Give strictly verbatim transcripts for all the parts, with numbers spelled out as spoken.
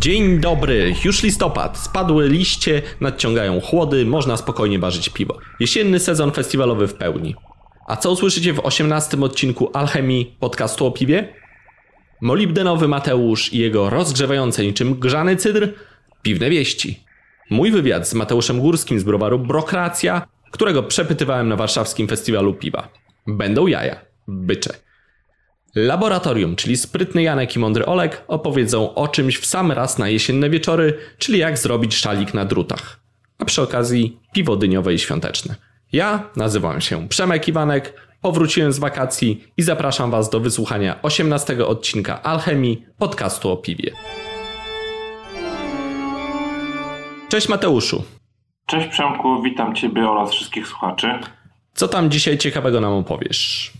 Dzień dobry, już listopad, spadły liście, nadciągają chłody, można spokojnie barzyć piwo. Jesienny sezon festiwalowy w pełni. A co usłyszycie w osiemnastym odcinku Alchemii podcastu o piwie? Molibdenowy Mateusz i jego rozgrzewające niczym grzany cydr piwne wieści. Mój wywiad z Mateuszem Górskim z browaru Brokreacja, którego przepytywałem na warszawskim festiwalu piwa. Będą jaja, bycze. Laboratorium, czyli sprytny Janek i mądry Olek opowiedzą o czymś w sam raz na jesienne wieczory, czyli jak zrobić szalik na drutach. A przy okazji piwo dyniowe i świąteczne. Ja nazywam się Przemek Iwanek, powróciłem z wakacji i zapraszam Was do wysłuchania osiemnastego odcinka Alchemii podcastu o piwie. Cześć Mateuszu. Cześć Przemku, witam Ciebie oraz wszystkich słuchaczy. Co tam dzisiaj ciekawego nam opowiesz?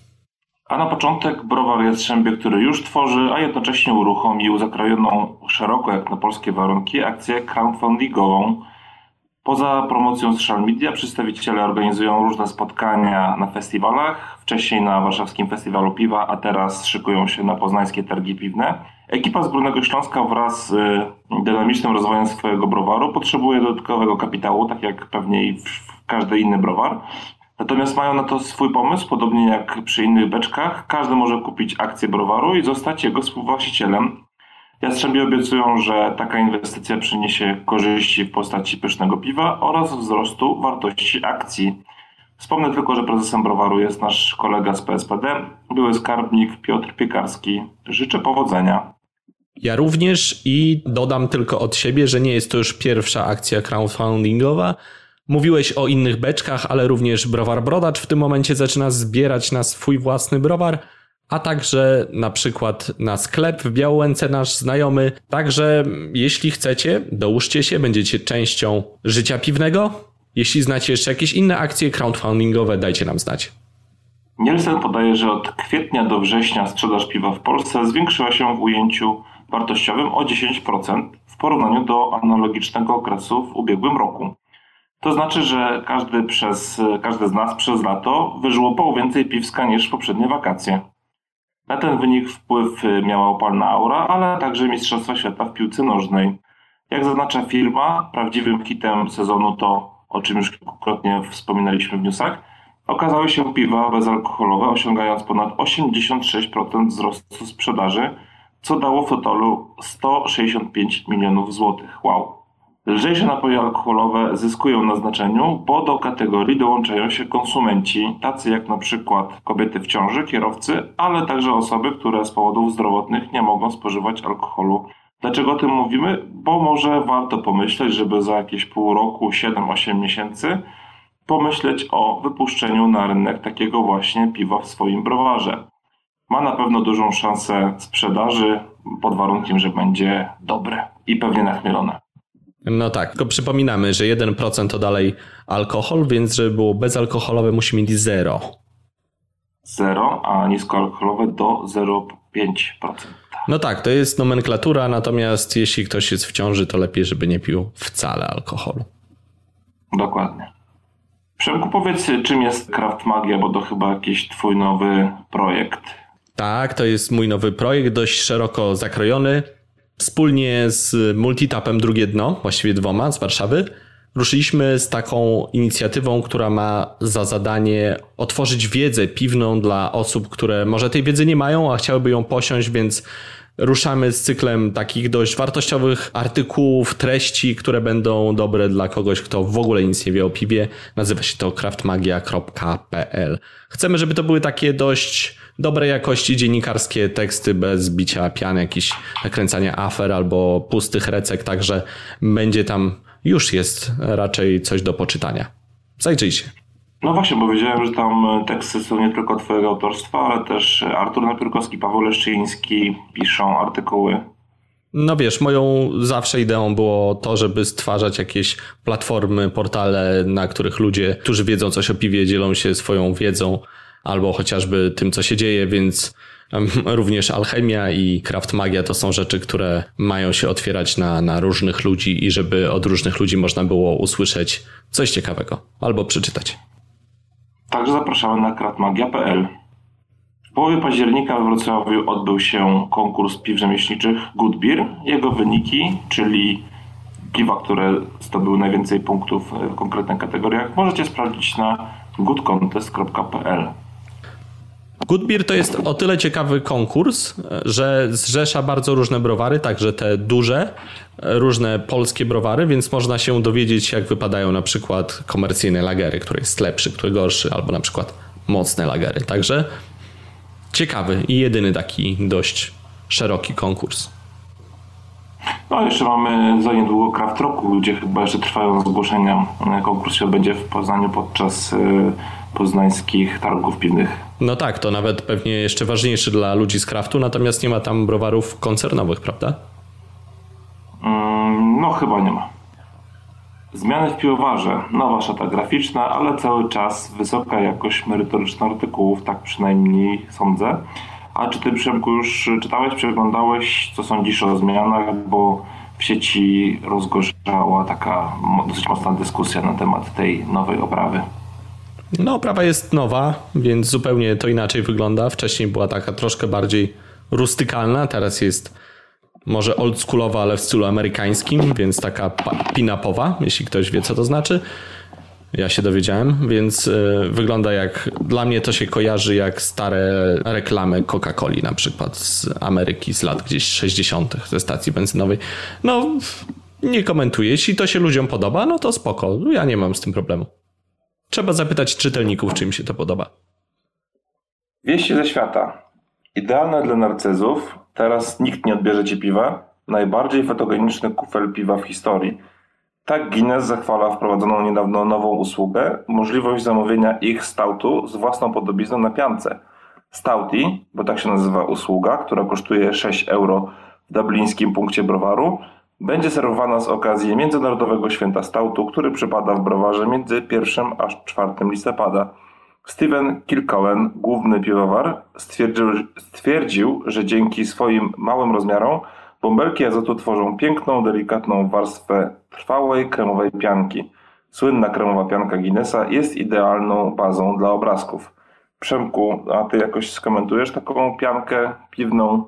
A na początek browar Jastrzębie, który już tworzy, a jednocześnie uruchomił zakrojoną szeroko jak na polskie warunki akcję crowdfundingową. Poza promocją social media przedstawiciele organizują różne spotkania na festiwalach, wcześniej na Warszawskim Festiwalu Piwa, a teraz szykują się na Poznańskie Targi Piwne. Ekipa z Górnego Śląska wraz z dynamicznym rozwojem swojego browaru potrzebuje dodatkowego kapitału, tak jak pewnie i każdy inny browar. Natomiast mają na to swój pomysł, podobnie jak przy innych beczkach. Każdy może kupić akcję browaru i zostać jego współwłaścicielem. Jastrzębie obiecują, że taka inwestycja przyniesie korzyści w postaci pysznego piwa oraz wzrostu wartości akcji. Wspomnę tylko, że prezesem browaru jest nasz kolega z P S P D, były skarbnik Piotr Piekarski. Życzę powodzenia. Ja również i dodam tylko od siebie, że nie jest to już pierwsza akcja crowdfundingowa. Mówiłeś o innych beczkach, ale również Browar Brodacz w tym momencie zaczyna zbierać na swój własny browar, a także na przykład na sklep w Białołęce nasz znajomy. Także jeśli chcecie, dołóżcie się, będziecie częścią życia piwnego. Jeśli znacie jeszcze jakieś inne akcje crowdfundingowe, dajcie nam znać. Nielsen podaje, że od kwietnia do września sprzedaż piwa w Polsce zwiększyła się w ujęciu wartościowym o dziesięć procent w porównaniu do analogicznego okresu w ubiegłym roku. To znaczy, że każdy, przez, każdy z nas przez lato wyżłopał więcej piwska niż w poprzednie wakacje. Na ten wynik wpływ miała opalna aura, ale także Mistrzostwa Świata w piłce nożnej. Jak zaznacza firma, prawdziwym hitem sezonu to, o czym już kilkukrotnie wspominaliśmy w newsach, okazały się piwa bezalkoholowe, osiągając ponad osiemdziesiąt sześć procent wzrostu sprzedaży, co dało w totalu sto sześćdziesiąt pięć milionów złotych. Wow! Lżejsze napoje alkoholowe zyskują na znaczeniu, bo do kategorii dołączają się konsumenci, tacy jak na przykład kobiety w ciąży, kierowcy, ale także osoby, które z powodów zdrowotnych nie mogą spożywać alkoholu. Dlaczego o tym mówimy? Bo może warto pomyśleć, żeby za jakieś pół roku, siedem osiem miesięcy pomyśleć o wypuszczeniu na rynek takiego właśnie piwa w swoim browarze. Ma na pewno dużą szansę sprzedaży, pod warunkiem, że będzie dobre i pewnie nachmielone. No tak, tylko przypominamy, że jeden procent to dalej alkohol, więc żeby było bezalkoholowe musi mieć zero. zero, a niskoalkoholowe do zero przecinek pięć procent. No tak, to jest nomenklatura, natomiast jeśli ktoś jest w ciąży, to lepiej, żeby nie pił wcale alkoholu. Dokładnie. Przemku, powiedz, czym jest craftmagia, bo to chyba jakiś twój nowy projekt. Tak, to jest mój nowy projekt, dość szeroko zakrojony. Wspólnie z Multitapem Drugie Dno, właściwie dwoma z Warszawy, ruszyliśmy z taką inicjatywą, która ma za zadanie otworzyć wiedzę piwną dla osób, które może tej wiedzy nie mają, a chciałyby ją posiąść, więc ruszamy z cyklem takich dość wartościowych artykułów, treści, które będą dobre dla kogoś, kto w ogóle nic nie wie o piwie. Nazywa się to craftmagia kropka pe el. Chcemy, żeby to były takie dość dobrej jakości dziennikarskie teksty bez bicia pian, jakiś nakręcania afer albo pustych recek, także będzie tam, już jest raczej coś do poczytania. Zajrzyjcie. No właśnie, bo wiedziałem, że tam teksty są nie tylko twojego autorstwa, ale też Artur Napiórkowski, Paweł Leszczyński piszą artykuły. No wiesz, moją zawsze ideą było to, żeby stwarzać jakieś platformy, portale, na których ludzie, którzy wiedzą coś o piwie, dzielą się swoją wiedzą albo chociażby tym, co się dzieje, więc również alchemia i craftmagia to są rzeczy, które mają się otwierać na, na różnych ludzi i żeby od różnych ludzi można było usłyszeć coś ciekawego albo przeczytać. Także zapraszamy na craftmagia kropka pe el. W połowie października we Wrocławiu odbył się konkurs piw rzemieślniczych Good Beer. Jego wyniki, czyli piwa, które zdobyły najwięcej punktów w konkretnych kategoriach, możecie sprawdzić na good contest kropka p l. Good Beer to jest o tyle ciekawy konkurs, że zrzesza bardzo różne browary, także te duże, różne polskie browary, więc można się dowiedzieć, jak wypadają na przykład komercyjne lagery, który jest lepszy, który gorszy, albo na przykład mocne lagery. Także ciekawy i jedyny taki dość szeroki konkurs. No jeszcze mamy za niedługo Kraft Roku, gdzie chyba jeszcze trwają zgłoszenia. Konkurs się odbędzie w Poznaniu podczas poznańskich targów piwnych. No tak, to nawet pewnie jeszcze ważniejszy dla ludzi z Kraftu, natomiast nie ma tam browarów koncernowych, prawda? Mm, no chyba nie ma. Zmiany w piwowarze, nowa szata graficzna, ale cały czas wysoka jakość merytoryczna artykułów, tak przynajmniej sądzę. A czy ty, Przemku, już czytałeś, przeglądałeś, co sądzisz o zmianach, bo w sieci rozgorzała taka dosyć mocna dyskusja na temat tej nowej oprawy? No, oprawa jest nowa, więc zupełnie to inaczej wygląda. Wcześniej była taka troszkę bardziej rustykalna, teraz jest może oldschoolowa, ale w stylu amerykańskim, więc taka pin-upowa, jeśli ktoś wie, co to znaczy. Ja się dowiedziałem, więc y, wygląda jak, dla mnie to się kojarzy jak stare reklamy Coca-Coli na przykład z Ameryki z lat gdzieś sześćdziesiątych ze stacji benzynowej. No, nie komentuję. Jeśli to się ludziom podoba, no to spoko. Ja nie mam z tym problemu. Trzeba zapytać czytelników, czy im się to podoba. Wieści ze świata. Idealne dla narcyzów. Teraz nikt nie odbierze ci piwa. Najbardziej fotogeniczny kufel piwa w historii. Tak Guinness zachwala wprowadzoną niedawno nową usługę, możliwość zamówienia ich stoutu z własną podobizną na piance. Stouti, bo tak się nazywa usługa, która kosztuje sześć euro w dublińskim punkcie browaru, będzie serwowana z okazji Międzynarodowego Święta Stoutu, który przypada w browarze między pierwszym a czwartym listopada. Steven Kilcohen, główny piwowar, stwierdził, stwierdził, że dzięki swoim małym rozmiarom bąbelki azotu tworzą piękną, delikatną warstwę trwałej, kremowej pianki. Słynna kremowa pianka Guinnessa jest idealną bazą dla obrazków. Przemku, a ty jakoś skomentujesz taką piankę piwną?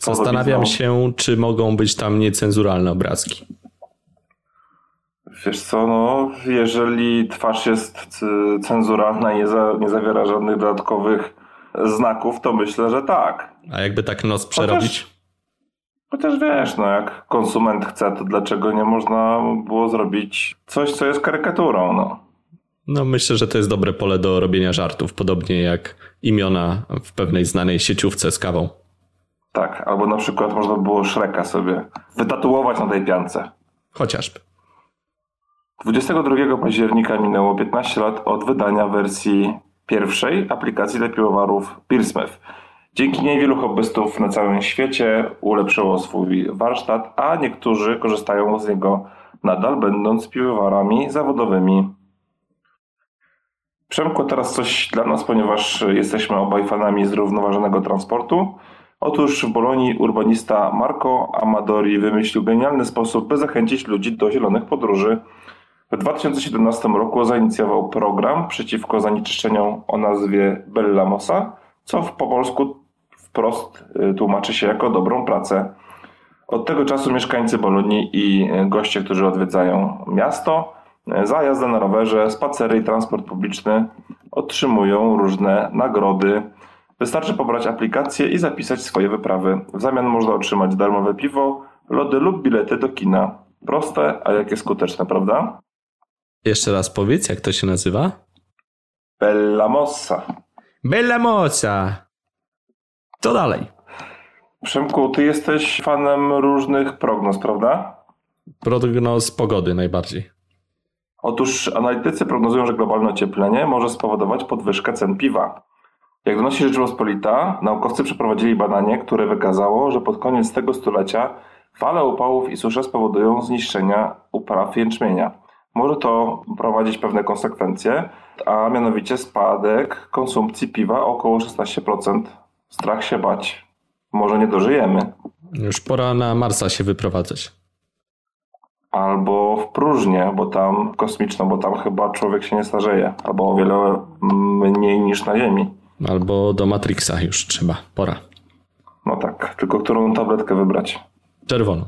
Zastanawiam się, czy mogą być tam niecenzuralne obrazki. Wiesz co, no, jeżeli twarz jest cenzuralna i nie, za, nie zawiera żadnych dodatkowych znaków, to myślę, że tak. A jakby tak nos przerobić? Chociaż... Chociaż wiesz, no jak konsument chce, to dlaczego nie można było zrobić coś, co jest karykaturą, no. No myślę, że to jest dobre pole do robienia żartów, podobnie jak imiona w pewnej znanej sieciówce z kawą. Tak, albo na przykład można było Shreka sobie wytatuować na tej piance. Chociażby. dwudziestego drugiego października minęło piętnaście lat od wydania wersji pierwszej aplikacji dla piwowarów Beersmith. Dzięki niej wielu hobbystów na całym świecie ulepszyło swój warsztat, a niektórzy korzystają z niego nadal, będąc piwowarami zawodowymi. Przemku, teraz coś dla nas, ponieważ jesteśmy obaj fanami zrównoważonego transportu. Otóż w Bolonii urbanista Marco Amadori wymyślił genialny sposób, by zachęcić ludzi do zielonych podróży. W dwa tysiące siedemnastym roku zainicjował program przeciwko zanieczyszczeniom o nazwie Bella Mossa, co w po polsku wprost tłumaczy się jako dobrą pracę. Od tego czasu mieszkańcy Bolonii i goście, którzy odwiedzają miasto, za jazdę na rowerze, spacery i transport publiczny otrzymują różne nagrody. Wystarczy pobrać aplikację i zapisać swoje wyprawy. W zamian można otrzymać darmowe piwo, lody lub bilety do kina. Proste, a jakie skuteczne, prawda? Jeszcze raz powiedz, jak to się nazywa? Bella Mossa. Bella Mossa. Co dalej? Przemku, ty jesteś fanem różnych prognoz, prawda? Prognoz pogody najbardziej. Otóż analitycy prognozują, że globalne ocieplenie może spowodować podwyżkę cen piwa. Jak donosi Rzeczpospolita, naukowcy przeprowadzili badanie, które wykazało, że pod koniec tego stulecia fale upałów i susze spowodują zniszczenia upraw jęczmienia. Może to prowadzić pewne konsekwencje, a mianowicie spadek konsumpcji piwa o około szesnaście procent. Strach się bać. Może nie dożyjemy. Już pora na Marsa się wyprowadzać. Albo w próżnię, bo tam kosmiczną, bo tam chyba człowiek się nie starzeje. Albo o wiele mniej niż na Ziemi. Albo do Matrixa już trzeba, pora. No tak, tylko którą tabletkę wybrać? Czerwoną.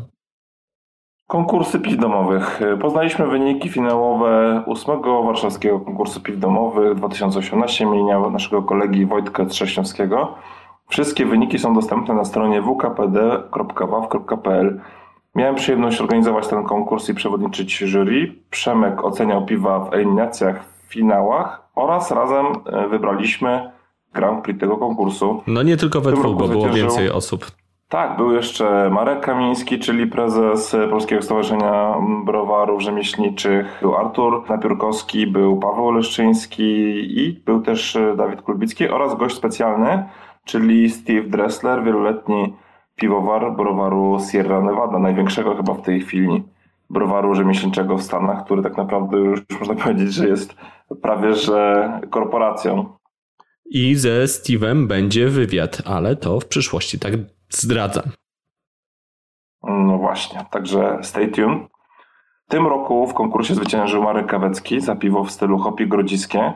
Konkursy piw domowych. Poznaliśmy wyniki finałowe ósmego warszawskiego konkursu piw domowych dwa tysiące osiemnaście imienia naszego kolegi Wojtka Trześnowskiego. Wszystkie wyniki są dostępne na stronie w k p d kropka w a w kropka p l. Miałem przyjemność organizować ten konkurs i przewodniczyć jury. Przemek oceniał piwa w eliminacjach, w finałach oraz razem wybraliśmy Grand Prix tego konkursu. No nie tylko we dwóch, bo było więcej osób. Tak, był jeszcze Marek Kamiński, czyli prezes Polskiego Stowarzyszenia Browarów Rzemieślniczych, był Artur Napiórkowski, był Paweł Leszczyński i był też Dawid Kulbicki oraz gość specjalny, czyli Steve Dressler, wieloletni piwowar browaru Sierra Nevada, największego chyba w tej chwili browaru rzemieślniczego w Stanach, który tak naprawdę już można powiedzieć, że jest prawie że korporacją. I ze Steve'em będzie wywiad, ale to w przyszłości, tak zdradzam. No właśnie, także stay tuned. W tym roku w konkursie zwyciężył Marek Kawecki za piwo w stylu Hopfen Grodziskie.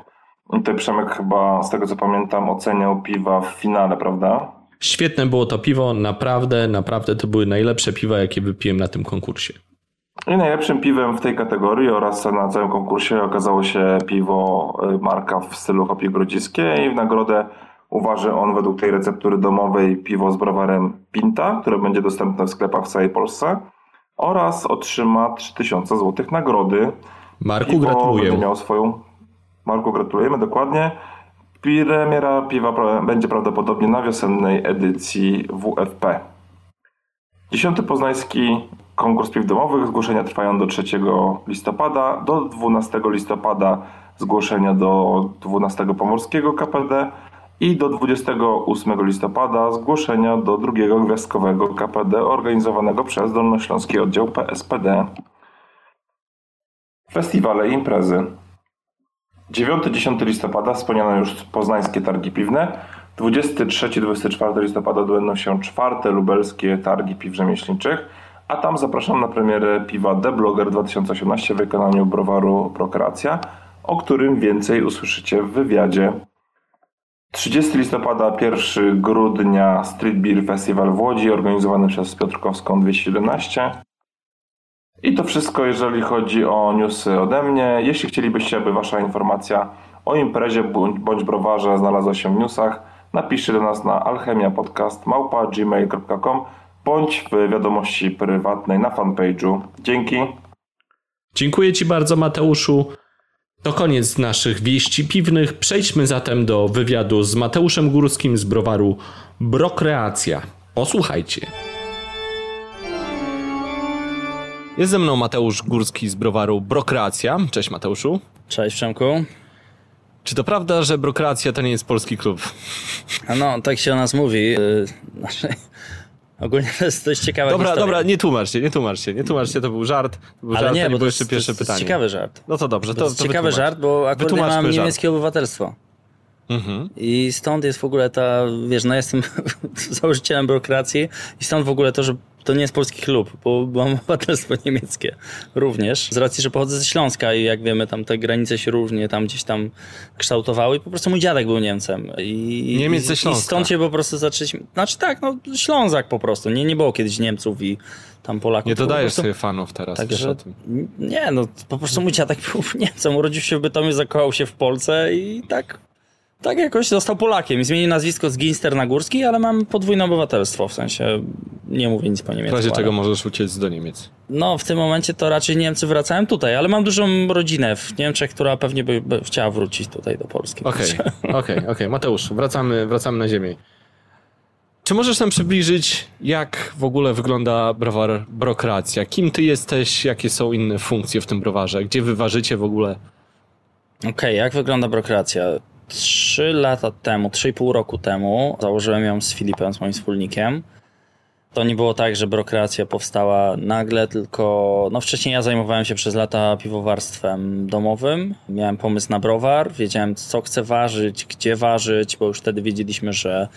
I tutaj Przemek chyba, z tego co pamiętam, oceniał piwa w finale, prawda? Świetne było to piwo, naprawdę, naprawdę to były najlepsze piwa, jakie wypiłem na tym konkursie. I najlepszym piwem w tej kategorii oraz na całym konkursie okazało się piwo Marka w stylu Hopfen Grodziskie i w nagrodę uważy on według tej receptury domowej piwo z browarem Pinta, które będzie dostępne w sklepach w całej Polsce oraz otrzyma trzy tysiące złotych nagrody. Marku, piwo gratuluję. Będzie miał swoją... Marku, gratulujemy, dokładnie. Premiera piwa będzie prawdopodobnie na wiosennej edycji W F P. Dziesiąty poznański konkurs piw domowych. Zgłoszenia trwają do trzeciego listopada. Do dwunastego listopada zgłoszenia do dwunastego pomorskiego K P D i do dwudziestego ósmego listopada zgłoszenia do drugiego gwiazdkowego K P D organizowanego przez Dolnośląski Oddział P S P D. Festiwale i imprezy. dziewiątego do dziesiątego listopada wspomniane już poznańskie targi piwne. dwudziestego trzeciego do dwudziestego czwartego listopada odbędą się czwarte lubelskie targi piw rzemieślniczych, a tam zapraszam na premierę piwa The Blogger dwa tysiące osiemnaście w wykonaniu browaru Brokreacja, o którym więcej usłyszycie w wywiadzie. trzydziestego listopada, pierwszego grudnia Street Beer Festiwal w Łodzi organizowany przez Piotrkowską dwieście jedenaście. I to wszystko, jeżeli chodzi o newsy ode mnie. Jeśli chcielibyście, aby wasza informacja o imprezie bądź browarze znalazła się w newsach, napiszcie do nas na alchemiapodcast małpa gmail kropka com bądź w wiadomości prywatnej na fanpage'u. Dzięki. Dziękuję Ci bardzo, Mateuszu. To koniec naszych wieści piwnych. Przejdźmy zatem do wywiadu z Mateuszem Górskim z browaru Brokreacja. Posłuchajcie. Jest ze mną Mateusz Górski z browaru Brokreacja. Cześć Mateuszu. Cześć Przemku. Czy to prawda, że Brokreacja to nie jest polski klub? A no, tak się o nas mówi. Yy, znaczy, ogólnie to jest dość ciekawa dobra, historia. Dobra, nie tłumacz się, nie tłumacz się, nie tłumacz się, to był żart. To był Ale żart, nie, to bo to jest, jeszcze pierwsze to jest ciekawy żart. No to dobrze, to, to, to ciekawy wytłumacz. Żart, bo akurat ja mam niemieckie żart. obywatelstwo. Mhm. I stąd jest w ogóle ta, wiesz, no jestem założycielem Brokreacji i stąd w ogóle to, że to nie jest polski klub, bo mam obywatelstwo niemieckie również. Z racji, że pochodzę ze Śląska i jak wiemy, tam te granice się różnie tam gdzieś tam kształtowały. I po prostu mój dziadek był Niemcem. I, Niemiec ze Śląska. I stąd się po prostu zaczęliśmy... Znaczy tak, no Ślązak po prostu. Nie, nie było kiedyś Niemców i tam Polaków. Nie dodajesz prostu... sobie fanów teraz. Także, nie, no po prostu mój dziadek był Niemcem. Urodził się w Bytomiu, zakochał się w Polsce i tak... Tak jakoś został Polakiem. Zmienił nazwisko z Ginster na Górski, ale mam podwójne obywatelstwo, w sensie nie mówię nic po niemiecku. W razie ale... czego możesz uciec do Niemiec. No w tym momencie to raczej Niemcy wracają tutaj, ale mam dużą rodzinę w Niemczech, która pewnie by, by chciała wrócić tutaj do Polski. Okej, okay, okej, okay, okej. Okay. Mateusz, wracamy, wracamy na ziemię. Czy możesz nam przybliżyć, jak w ogóle wygląda browar Brokreacja? Kim ty jesteś? Jakie są inne funkcje w tym browarze? Gdzie wy ważycie w ogóle? Okej, okay, jak wygląda Brokreacja? Trzy lata temu, trzy i pół roku temu założyłem ją z Filipem, z moim wspólnikiem. To nie było tak, że Brokreacja powstała nagle, tylko no wcześniej ja zajmowałem się przez lata piwowarstwem domowym. Miałem pomysł na browar, wiedziałem co chcę ważyć, gdzie ważyć, bo już wtedy wiedzieliśmy, że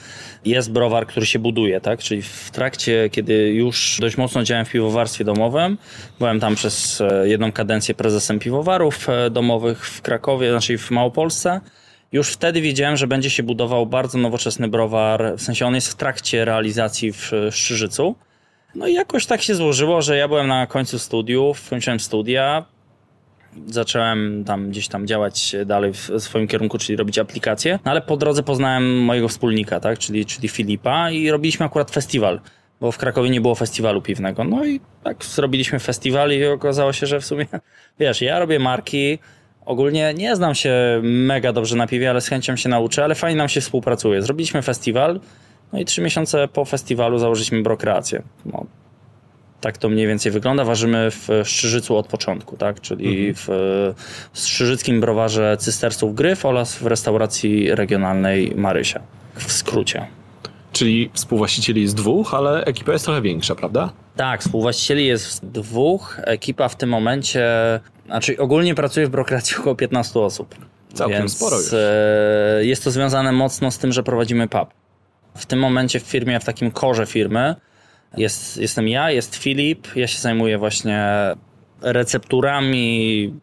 jest browar, który się buduje, tak? Czyli w trakcie, kiedy już dość mocno działałem w piwowarstwie domowym, byłem tam przez jedną kadencję prezesem piwowarów domowych w Krakowie, znaczy w Małopolsce. Już wtedy wiedziałem, że będzie się budował bardzo nowoczesny browar, w sensie on jest w trakcie realizacji w Szczyrzycu. No i jakoś tak się złożyło, że ja byłem na końcu studiów, kończyłem studia, zacząłem tam gdzieś tam działać dalej w swoim kierunku, czyli robić aplikacje, no ale po drodze poznałem mojego wspólnika, tak, czyli, czyli Filipa, i robiliśmy akurat festiwal, bo w Krakowie nie było festiwalu piwnego. No i tak zrobiliśmy festiwal i okazało się, że w sumie, wiesz, ja robię marki, ogólnie nie znam się mega dobrze na piwie, ale z chęcią się nauczę, ale fajnie nam się współpracuje. Zrobiliśmy festiwal, no i trzy miesiące po festiwalu założyliśmy Brokreację. No, tak to mniej więcej wygląda. Ważymy w Szczyrzycu od początku, tak? Czyli w, w Szczyrzyckim browarze Cysterców Gryf oraz w restauracji regionalnej Marysia. W skrócie. Czyli współwłaścicieli jest dwóch, ale ekipa jest trochę większa, prawda? Tak, współwłaścicieli jest dwóch. Ekipa w tym momencie, znaczy ogólnie pracuje w Brokreacji około piętnastu osób. Całkiem więc sporo już. Jest to związane mocno z tym, że prowadzimy pub. W tym momencie w firmie, w takim korze firmy jest, jestem ja, jest Filip. Ja się zajmuję właśnie recepturami,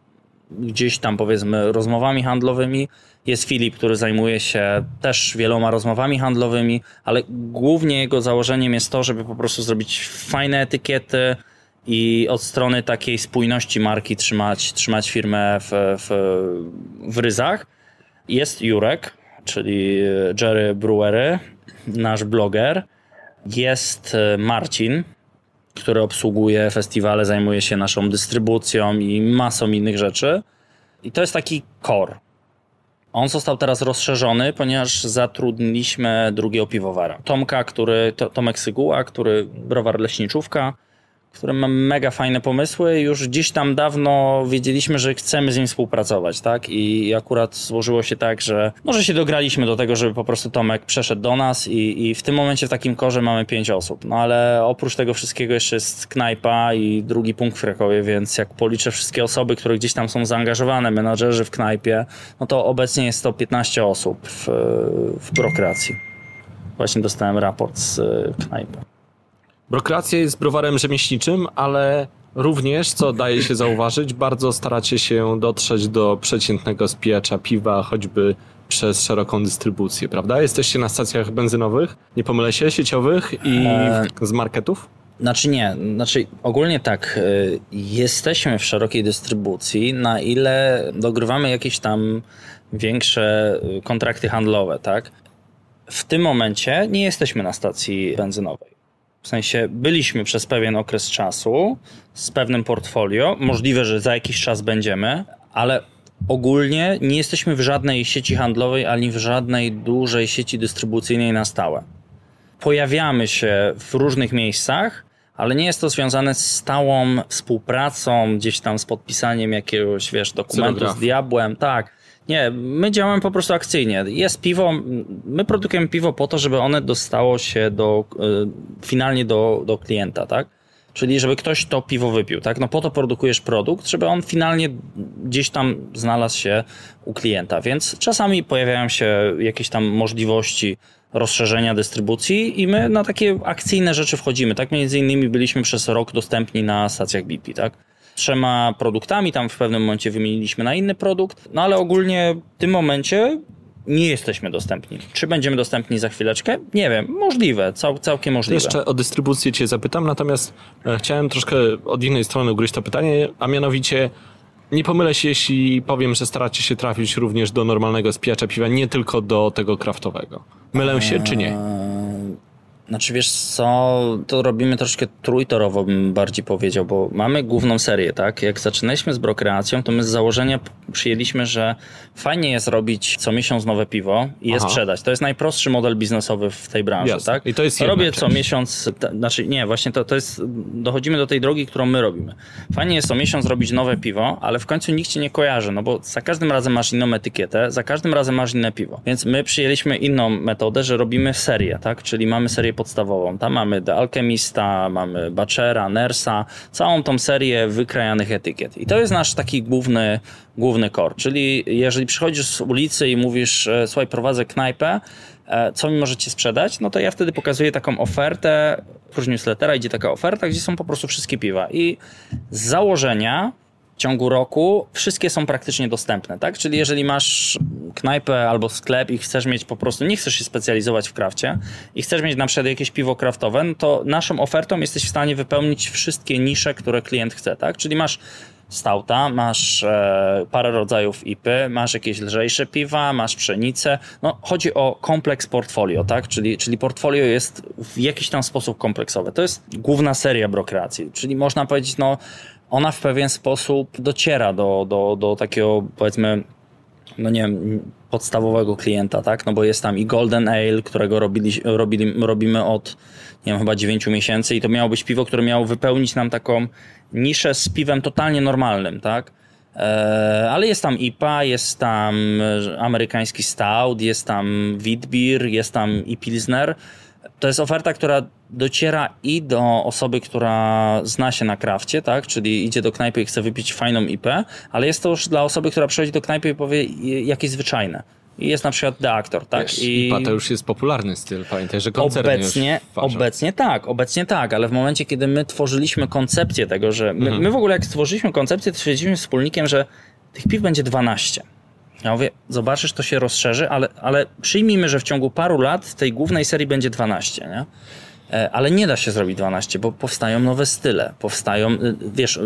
gdzieś tam powiedzmy rozmowami handlowymi. Jest Filip, który zajmuje się też wieloma rozmowami handlowymi, ale głównie jego założeniem jest to, żeby po prostu zrobić fajne etykiety i od strony takiej spójności marki trzymać, trzymać firmę w, w, w ryzach. Jest Jurek, czyli Jerry Brewery, nasz bloger. Jest Marcin, który obsługuje festiwale, zajmuje się naszą dystrybucją i masą innych rzeczy. I to jest taki core. On został teraz rozszerzony, ponieważ zatrudniliśmy drugiego piwowara. Tomka, który, Tomek Syguła, który browar Leśniczówka, który ma mega fajne pomysły. Już gdzieś tam dawno wiedzieliśmy, że chcemy z nim współpracować, tak? I akurat złożyło się tak, że może się dograliśmy do tego, żeby po prostu Tomek przeszedł do nas i, i w tym momencie w takim korze mamy pięć osób. No ale oprócz tego wszystkiego jeszcze jest knajpa i drugi punkt w Krakowie, więc jak policzę wszystkie osoby, które gdzieś tam są zaangażowane, menadżerzy w knajpie, no to obecnie jest to piętnaście osób w, w Brokreacji. Właśnie dostałem raport z knajpy. Brokreacja jest browarem rzemieślniczym, ale również, co daje się zauważyć, bardzo staracie się dotrzeć do przeciętnego spijacza piwa, choćby przez szeroką dystrybucję, prawda? Jesteście na stacjach benzynowych, nie pomylę się, sieciowych i z marketów? Znaczy nie, znaczy ogólnie tak, jesteśmy w szerokiej dystrybucji, na ile dogrywamy jakieś tam większe kontrakty handlowe, tak? W tym momencie nie jesteśmy na stacji benzynowej. W sensie byliśmy przez pewien okres czasu z pewnym portfolio. Możliwe, że za jakiś czas będziemy, ale ogólnie nie jesteśmy w żadnej sieci handlowej ani w żadnej dużej sieci dystrybucyjnej na stałe. Pojawiamy się w różnych miejscach, ale nie jest to związane z stałą współpracą, gdzieś tam z podpisaniem jakiegoś, wiesz, dokumentu Cyrograf. Z diabłem. Tak. Nie, my działamy po prostu akcyjnie. Jest piwo, my produkujemy piwo po to, żeby one dostało się do, finalnie do, do klienta, tak? Czyli żeby ktoś to piwo wypił, tak? No po to produkujesz produkt, żeby on finalnie gdzieś tam znalazł się u klienta, więc czasami pojawiają się jakieś tam możliwości rozszerzenia dystrybucji i my na takie akcyjne rzeczy wchodzimy, tak? Między innymi byliśmy przez rok dostępni na stacjach B P, tak? Trzema produktami, tam w pewnym momencie wymieniliśmy na inny produkt, no ale ogólnie w tym momencie nie jesteśmy dostępni. Czy będziemy dostępni za chwileczkę? Nie wiem, możliwe, cał, całkiem możliwe. Jeszcze o dystrybucję cię zapytam, natomiast chciałem troszkę od innej strony ugryźć to pytanie, a mianowicie nie pomylę się, jeśli powiem, że staracie się trafić również do normalnego spijacza piwa, nie tylko do tego kraftowego. Mylę się czy nie? Znaczy wiesz co, to robimy troszkę trójtorowo, bym bardziej powiedział, bo mamy główną serię, tak? Jak zaczynaliśmy z Brokreacją, to my z założenia przyjęliśmy, że fajnie jest robić co miesiąc nowe piwo i je Aha. sprzedać. To jest najprostszy model biznesowy w tej branży, Jasne. Tak? I to jest Robię część. co miesiąc, ta, znaczy nie, właśnie to, to jest, dochodzimy do tej drogi, którą my robimy. Fajnie jest co miesiąc robić nowe piwo, ale w końcu nikt cię nie kojarzy, no bo za każdym razem masz inną etykietę, za każdym razem masz inne piwo. Więc my przyjęliśmy inną metodę, że robimy serię, tak? Czyli mamy serię podstawową. Tam mamy The Alchemista, mamy Batchera, Nersa, całą tą serię wykrajanych etykiet. I to jest nasz taki główny, główny core. Czyli jeżeli przychodzisz z ulicy i mówisz, słuchaj, prowadzę knajpę, co mi możecie sprzedać? No to ja wtedy pokazuję taką ofertę, oprócz newslettera idzie taka oferta, gdzie są po prostu wszystkie piwa. I z założenia w ciągu roku wszystkie są praktycznie dostępne, tak? Czyli jeżeli masz knajpę albo sklep i chcesz mieć po prostu, nie chcesz się specjalizować w krafcie i chcesz mieć na przykład jakieś piwo kraftowe, no to naszą ofertą jesteś w stanie wypełnić wszystkie nisze, które klient chce, tak? Czyli masz stouta, masz e, parę rodzajów I P Y, masz jakieś lżejsze piwa, masz pszenicę. No, chodzi o kompleks portfolio, tak? Czyli, czyli portfolio jest w jakiś tam sposób kompleksowe. To jest główna seria Brokreacji, czyli można powiedzieć, no ona w pewien sposób dociera do, do, do takiego, powiedzmy, no nie wiem, podstawowego klienta, tak? No bo jest tam i Golden Ale, którego robili, robili, robimy od, nie wiem, chyba dziewięciu miesięcy i to miało być piwo, które miało wypełnić nam taką niszę z piwem totalnie normalnym, tak? Eee, ale jest tam I P A, jest tam amerykański stout, jest tam Witbier, jest tam i Pilsner. To jest oferta, która dociera i do osoby, która zna się na krafcie, tak? Czyli idzie do knajpy i chce wypić fajną I P A, ale jest to już dla osoby, która przychodzi do knajpy i powie jakieś zwyczajne. I jest na przykład The Actor, tak? Wiesz, I... I P A to już jest popularny styl, pamiętaj, że koncern obecnie, już obecnie tak, obecnie tak, ale w momencie, kiedy my tworzyliśmy koncepcję tego, że my, mhm. my w ogóle jak stworzyliśmy koncepcję, to stwierdziliśmy z wspólnikiem, że tych piw będzie dwanaście. Ja mówię, zobaczysz, to się rozszerzy, ale, ale przyjmijmy, że w ciągu paru lat tej głównej serii będzie dwanaście, nie? Ale nie da się zrobić dwanaście, bo powstają nowe style, powstają, wiesz,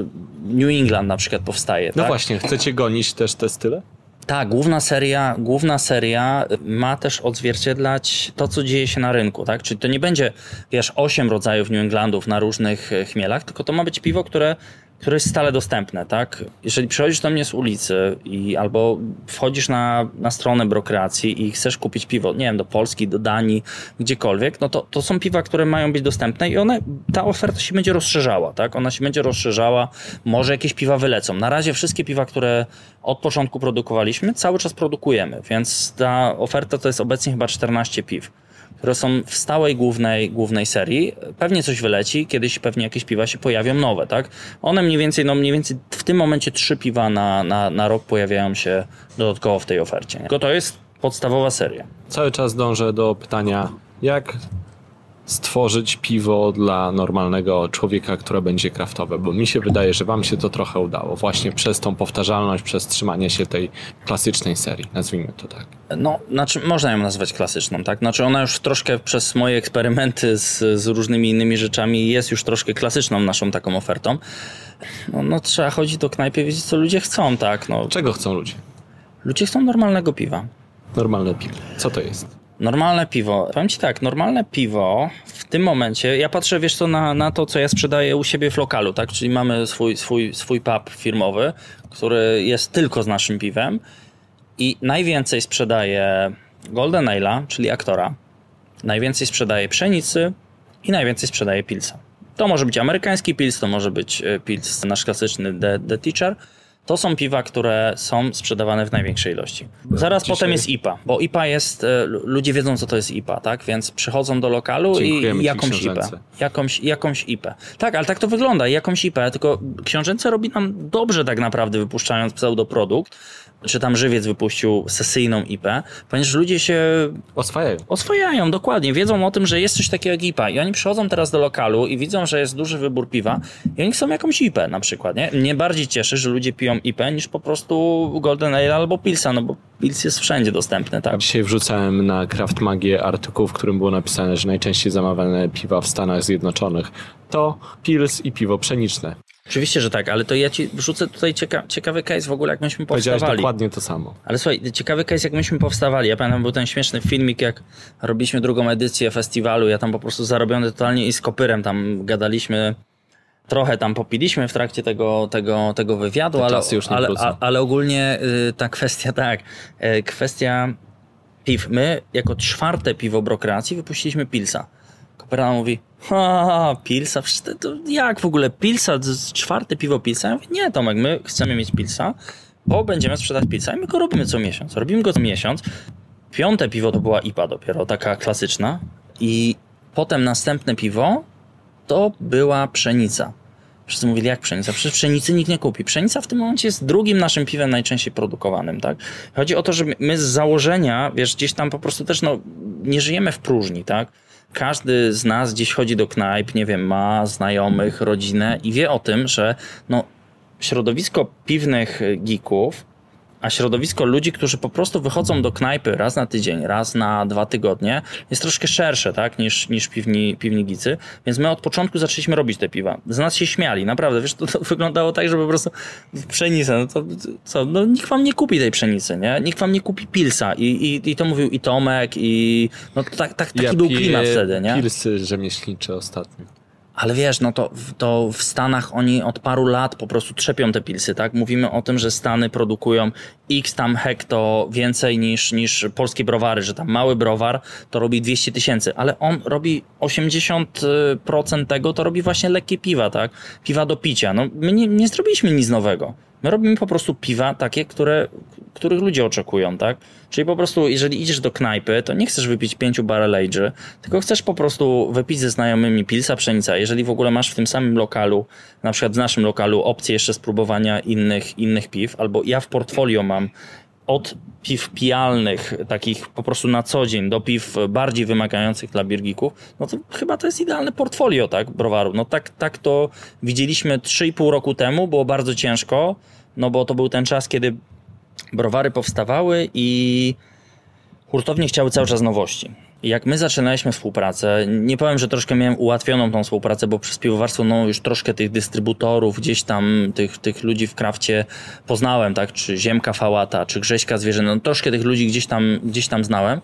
New England na przykład powstaje. No tak? Właśnie, chcecie gonić też te style? Tak, główna seria, główna seria ma też odzwierciedlać to, co dzieje się na rynku, tak? Czyli to nie będzie, wiesz, osiem rodzajów New Englandów na różnych chmielach, tylko to ma być piwo, które które jest stale dostępne, tak? Jeżeli przychodzisz do mnie z ulicy i albo wchodzisz na, na stronę Brokreacji i chcesz kupić piwo, nie wiem, do Polski, do Danii, gdziekolwiek, no to, to są piwa, które mają być dostępne i one, ta oferta się będzie rozszerzała, tak? Ona się będzie rozszerzała, może jakieś piwa wylecą. Na razie wszystkie piwa, które od początku produkowaliśmy, cały czas produkujemy, więc ta oferta to jest obecnie chyba czternaście piw. Które są w stałej głównej, głównej serii, pewnie coś wyleci, kiedyś pewnie jakieś piwa się pojawią nowe, tak? One mniej więcej, no mniej więcej w tym momencie trzy piwa na, na, na rok pojawiają się dodatkowo w tej ofercie. Nie? To jest podstawowa seria. Cały czas dążę do pytania, jak stworzyć piwo dla normalnego człowieka, które będzie kraftowe, bo mi się wydaje, że wam się to trochę udało, właśnie przez tą powtarzalność, przez trzymanie się tej klasycznej serii, nazwijmy to tak. No, znaczy można ją nazwać klasyczną, tak? Znaczy ona już troszkę przez moje eksperymenty z, z różnymi innymi rzeczami jest już troszkę klasyczną naszą taką ofertą. No, no trzeba chodzić do knajpy, wiedzieć co ludzie chcą, tak? No. Czego chcą ludzie? Ludzie chcą normalnego piwa. Normalne piwo. Co to jest? Normalne piwo. Powiem ci tak, normalne piwo w tym momencie, ja patrzę, wiesz co, na, na to, co ja sprzedaję u siebie w lokalu, tak? Czyli mamy swój, swój, swój pub firmowy, który jest tylko z naszym piwem i najwięcej sprzedaje Golden Ale'a, czyli Aktora, najwięcej sprzedaje pszenicy i najwięcej sprzedaje pilsa. To może być amerykański pils, to może być pils nasz klasyczny The, the Teacher. To są piwa, które są sprzedawane w największej ilości. Zaraz dzisiaj... potem jest I P A, bo I P A jest, ludzie wiedzą co to jest I P A, tak? Więc przychodzą do lokalu Dziękujemy i jakąś I P A. Jakąś, jakąś I P A. Tak, ale tak to wygląda, jakąś I P A, tylko Książęce robi nam dobrze tak naprawdę wypuszczając pseudoprodukt, czy tam Żywiec wypuścił sesyjną I P A, ponieważ ludzie się oswajają. Oswajają, dokładnie. Wiedzą o tym, że jest coś takiego jak I P A i oni przychodzą teraz do lokalu i widzą, że jest duży wybór piwa i oni chcą jakąś I P A na przykład, nie? Mnie bardziej cieszy, że ludzie piją I P A niż po prostu Golden Ale albo Pilsa, no bo Pils jest wszędzie dostępny, tak? Dzisiaj wrzucałem na Kraft Magię artykuł, w którym było napisane, że najczęściej zamawiane piwa w Stanach Zjednoczonych to Pils i piwo pszeniczne. Oczywiście, że tak, ale to ja ci wrzucę tutaj cieka- ciekawy case w ogóle, jak myśmy powstawali. Powiedziałeś dokładnie to samo. Ale słuchaj, ciekawy case, jak myśmy powstawali. Ja pamiętam, był ten śmieszny filmik, jak robiliśmy drugą edycję festiwalu, ja tam po prostu zarobiony totalnie i z kopyrem tam gadaliśmy. Trochę tam popiliśmy w trakcie tego, tego, tego wywiadu, ale, ale, ale ogólnie ta kwestia, tak, kwestia piw. My jako czwarte piwo Brokreacji wypuściliśmy Pilsa. Kopera mówi, ha, Pilsa, to jak w ogóle Pilsa, czwarte piwo Pilsa? Ja mówię, nie Tomek, my chcemy mieć Pilsa, bo będziemy sprzedać Pilsa i my go robimy co miesiąc. Robimy go co miesiąc. Piąte piwo to była I P A dopiero, taka klasyczna i potem następne piwo to była pszenica. Wszyscy mówili, jak pszenica? Przecież pszenicy nikt nie kupi. Pszenica w tym momencie jest drugim naszym piwem najczęściej produkowanym, tak? Chodzi o to, że my z założenia, wiesz, gdzieś tam po prostu też, no, nie żyjemy w próżni, tak? Każdy z nas gdzieś chodzi do knajp, nie wiem, ma znajomych, rodzinę i wie o tym, że, no, środowisko piwnych geeków a środowisko ludzi, którzy po prostu wychodzą do knajpy raz na tydzień, raz na dwa tygodnie, jest troszkę szersze, tak, niż, niż piwni, piwnigicy, więc my od początku zaczęliśmy robić te piwa. Z nas się śmiali, naprawdę, wiesz, to, to wyglądało tak, że po prostu pszenica, no to co, no nikt wam nie kupi tej pszenicy, nie? Nikt wam nie kupi pilsa i, i, i to mówił i Tomek i no tak, tak, taki ja był klimat wtedy, nie? Pilsy rzemieślnicze ostatnio. Ale wiesz, no to, to w Stanach oni od paru lat po prostu trzepią te pilsy, tak? Mówimy o tym, że Stany produkują x tam hekto więcej niż, niż polskie browary, że tam mały browar to robi dwieście tysięcy, ale on robi osiemdziesiąt procent tego, to robi właśnie lekkie piwa, tak? Piwa do picia. No my nie, nie zrobiliśmy nic nowego. My robimy po prostu piwa takie, które, których ludzie oczekują, tak? Czyli po prostu, jeżeli idziesz do knajpy, to nie chcesz wypić pięciu barrel age'y, tylko chcesz po prostu wypić ze znajomymi pilsa, pszenica. Jeżeli w ogóle masz w tym samym lokalu, na przykład w naszym lokalu, opcję jeszcze spróbowania innych, innych piw, albo ja w portfolio mam od piw pijalnych, takich po prostu na co dzień, do piw bardziej wymagających dla birgików, no to chyba to jest idealne portfolio, tak, browaru. No tak, tak to widzieliśmy trzy i pół roku temu, było bardzo ciężko, no bo to był ten czas, kiedy browary powstawały i hurtownie chciały cały czas nowości. Jak my zaczynaliśmy współpracę, nie powiem, że troszkę miałem ułatwioną tą współpracę, bo przez piwowarstwo no już troszkę tych dystrybutorów, gdzieś tam tych, tych ludzi w krafcie poznałem, tak, czy Ziemka Fałata, czy Grześka Zwierzynę, no troszkę tych ludzi gdzieś tam, gdzieś tam znałem,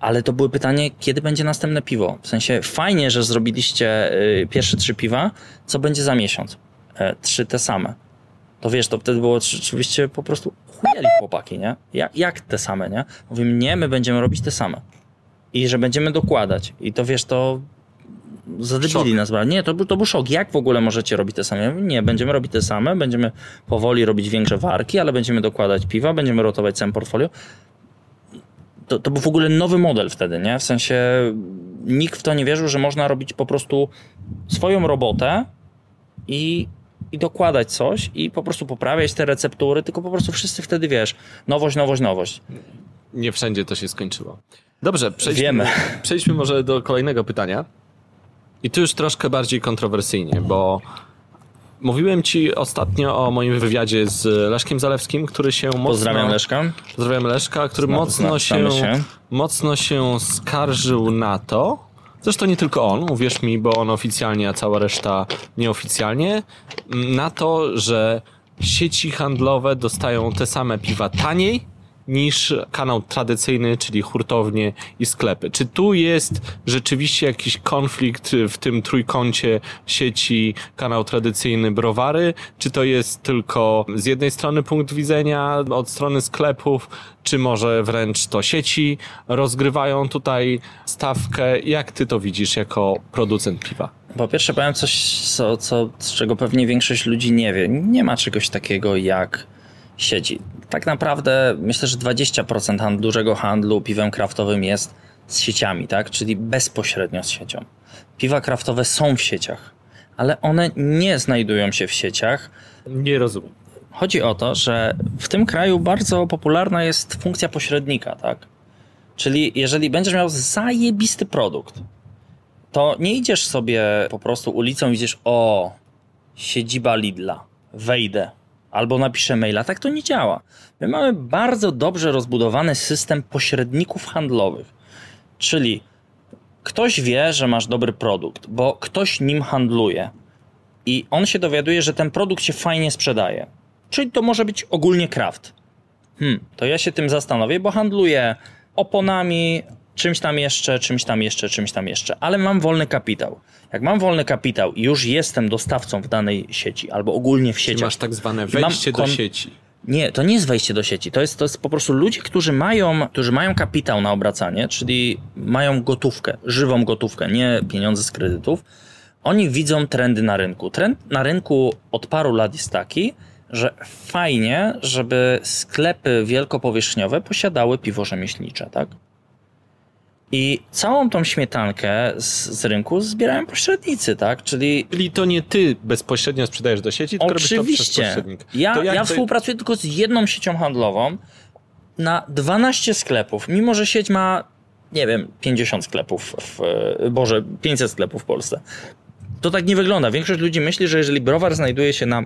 ale to było pytanie, kiedy będzie następne piwo? W sensie fajnie, że zrobiliście y, pierwsze trzy piwa, co będzie za miesiąc? E, trzy te same. To wiesz, to wtedy było rzeczywiście po prostu chujeli chłopaki, nie? Jak, jak te same, nie? Mówimy, nie, my będziemy robić te same. I że będziemy dokładać. I to wiesz, to zadebili nas. Nie, to był, to był szok. Jak w ogóle możecie robić te same? Nie, będziemy robić te same, będziemy powoli robić większe warki, ale będziemy dokładać piwa, będziemy rotować całe portfolio. To, to był w ogóle nowy model wtedy, nie? W sensie nikt w to nie wierzył, że można robić po prostu swoją robotę i... i dokładać coś i po prostu poprawiać te receptury, tylko po prostu wszyscy wtedy, wiesz, nowość, nowość, nowość. Nie wszędzie to się skończyło. Dobrze, przejdźmy, Wiemy. przejdźmy może do kolejnego pytania. I tu już troszkę bardziej kontrowersyjnie, bo mówiłem ci ostatnio o moim wywiadzie z Leszkiem Zalewskim, który się mocno... Pozdrawiam Leszka. Pozdrawiam Leszka, który Zna, mocno, się, się. mocno się skarżył na to, zresztą nie tylko on, uwierz mi, bo on oficjalnie, a cała reszta nieoficjalnie, na to, że sieci handlowe dostają te same piwa taniej niż kanał tradycyjny, czyli hurtownie i sklepy. Czy tu jest rzeczywiście jakiś konflikt w tym trójkącie sieci, kanał tradycyjny, browary? Czy to jest tylko z jednej strony punkt widzenia, od strony sklepów, czy może wręcz to sieci rozgrywają tutaj stawkę? Jak ty to widzisz jako producent piwa? Po pierwsze powiem coś, co, co, z czego pewnie większość ludzi nie wie. Nie ma czegoś takiego jak sieci. Tak naprawdę myślę, że dwadzieścia procent handlu, dużego handlu piwem kraftowym jest z sieciami, tak? Czyli bezpośrednio z siecią. Piwa kraftowe są w sieciach, ale one nie znajdują się w sieciach. Nie rozumiem. Chodzi o to, że w tym kraju bardzo popularna jest funkcja pośrednika, tak? Czyli jeżeli będziesz miał zajebisty produkt, to nie idziesz sobie po prostu ulicą, idziesz o siedziba Lidla, wejdę. Albo napiszę maila, tak to nie działa. My mamy bardzo dobrze rozbudowany system pośredników handlowych. Czyli ktoś wie, że masz dobry produkt, bo ktoś nim handluje i on się dowiaduje, że ten produkt się fajnie sprzedaje. Czyli to może być ogólnie kraft. Hmm, to ja się tym zastanowię, bo handluję oponami, czymś tam jeszcze, czymś tam jeszcze, czymś tam jeszcze, ale mam wolny kapitał. Jak mam wolny kapitał i już jestem dostawcą w danej sieci, albo ogólnie w sieciach. Czyli masz tak zwane wejście kon... do sieci. Nie, to nie jest wejście do sieci, to jest, to jest po prostu ludzie, którzy mają, którzy mają kapitał na obracanie, czyli mają gotówkę, żywą gotówkę, nie pieniądze z kredytów. Oni widzą trendy na rynku. Trend na rynku od paru lat jest taki, że fajnie, żeby sklepy wielkopowierzchniowe posiadały piwo rzemieślnicze, tak? I całą tą śmietankę z, z rynku zbierają pośrednicy, tak? Czyli... Czyli to nie ty bezpośrednio sprzedajesz do sieci, tylko robisz to przez pośrednika. Ja, to ja to... współpracuję tylko z jedną siecią handlową na dwanaście sklepów, mimo że sieć ma, nie wiem, pięćdziesiąt sklepów, w, boże, pięćset sklepów w Polsce. To tak nie wygląda. Większość ludzi myśli, że jeżeli browar znajduje się na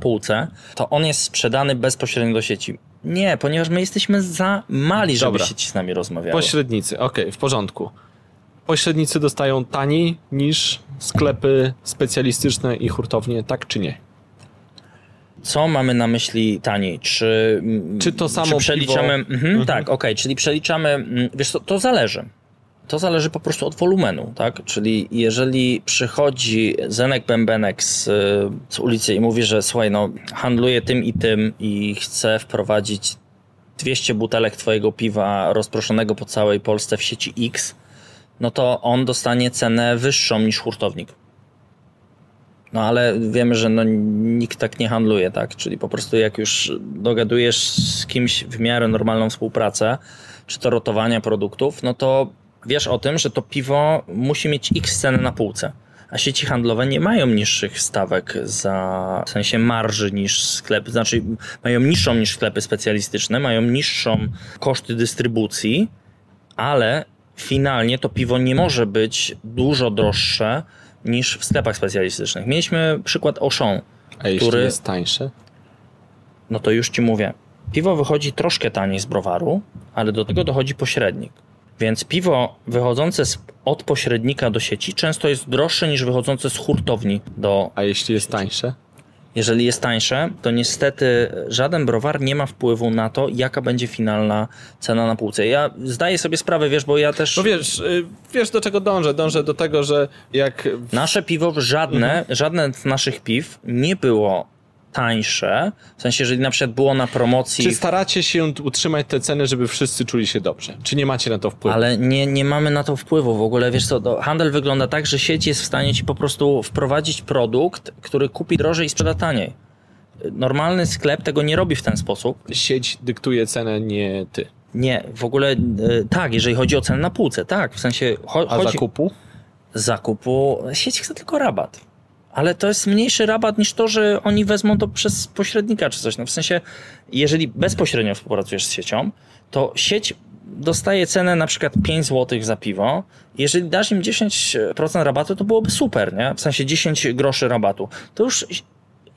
półce, to on jest sprzedany bezpośrednio do sieci. Nie, ponieważ my jesteśmy za mali, żeby Dobra. sieci z nami rozmawiały. Pośrednicy, okej, okay, w porządku. Pośrednicy dostają taniej niż sklepy specjalistyczne i hurtownie, tak czy nie? Co mamy na myśli taniej? Czy, czy to samo czy przeliczamy? Mhm, mhm. Tak, okej, okay, czyli przeliczamy, wiesz co, to zależy. To zależy po prostu od wolumenu, tak? Czyli jeżeli przychodzi Zenek Bębenek z, z ulicy i mówi, że słuchaj, no handluję tym i tym i chcę wprowadzić dwieście butelek twojego piwa rozproszonego po całej Polsce w sieci X, no to on dostanie cenę wyższą niż hurtownik. No ale wiemy, że no, nikt tak nie handluje, tak? Czyli po prostu jak już dogadujesz z kimś w miarę normalną współpracę, czy to rotowania produktów, no to wiesz o tym, że to piwo musi mieć X cenę na półce, a sieci handlowe nie mają niższych stawek za, w sensie marży niż sklepy, znaczy mają niższą niż sklepy specjalistyczne, mają niższą koszty dystrybucji, ale finalnie to piwo nie może być dużo droższe niż w sklepach specjalistycznych. Mieliśmy przykład Auchan, a jeśli który jest tańszy? No to już ci mówię. Piwo wychodzi troszkę taniej z browaru, ale do tego dochodzi pośrednik. Więc piwo wychodzące z, od pośrednika do sieci często jest droższe niż wychodzące z hurtowni do... A jeśli jest tańsze? Jeżeli jest tańsze, to niestety żaden browar nie ma wpływu na to, jaka będzie finalna cena na półce. Ja zdaję sobie sprawę, wiesz, bo ja też... No wiesz, wiesz do czego dążę? Dążę do tego, że jak... Nasze piwo, żadne, mhm. żadne z naszych piw nie było... tańsze, w sensie, jeżeli na przykład było na promocji... Czy staracie się utrzymać te ceny, żeby wszyscy czuli się dobrze? Czy nie macie na to wpływu? Ale nie, nie mamy na to wpływu w ogóle, wiesz co, handel wygląda tak, że sieć jest w stanie ci po prostu wprowadzić produkt, który kupi drożej i sprzeda taniej. Normalny sklep tego nie robi w ten sposób. Sieć dyktuje cenę, nie ty. Nie, w ogóle e, tak, jeżeli chodzi o cenę na półce, tak, w sensie... Cho- A chodzi... zakupu? Zakupu... Sieć chce tylko rabat. Ale to jest mniejszy rabat niż to, że oni wezmą to przez pośrednika czy coś. No w sensie, jeżeli bezpośrednio współpracujesz z siecią, to sieć dostaje cenę na przykład pięć złotych za piwo. Jeżeli dasz im dziesięć procent rabatu, to byłoby super, nie? W sensie dziesięć groszy rabatu. To już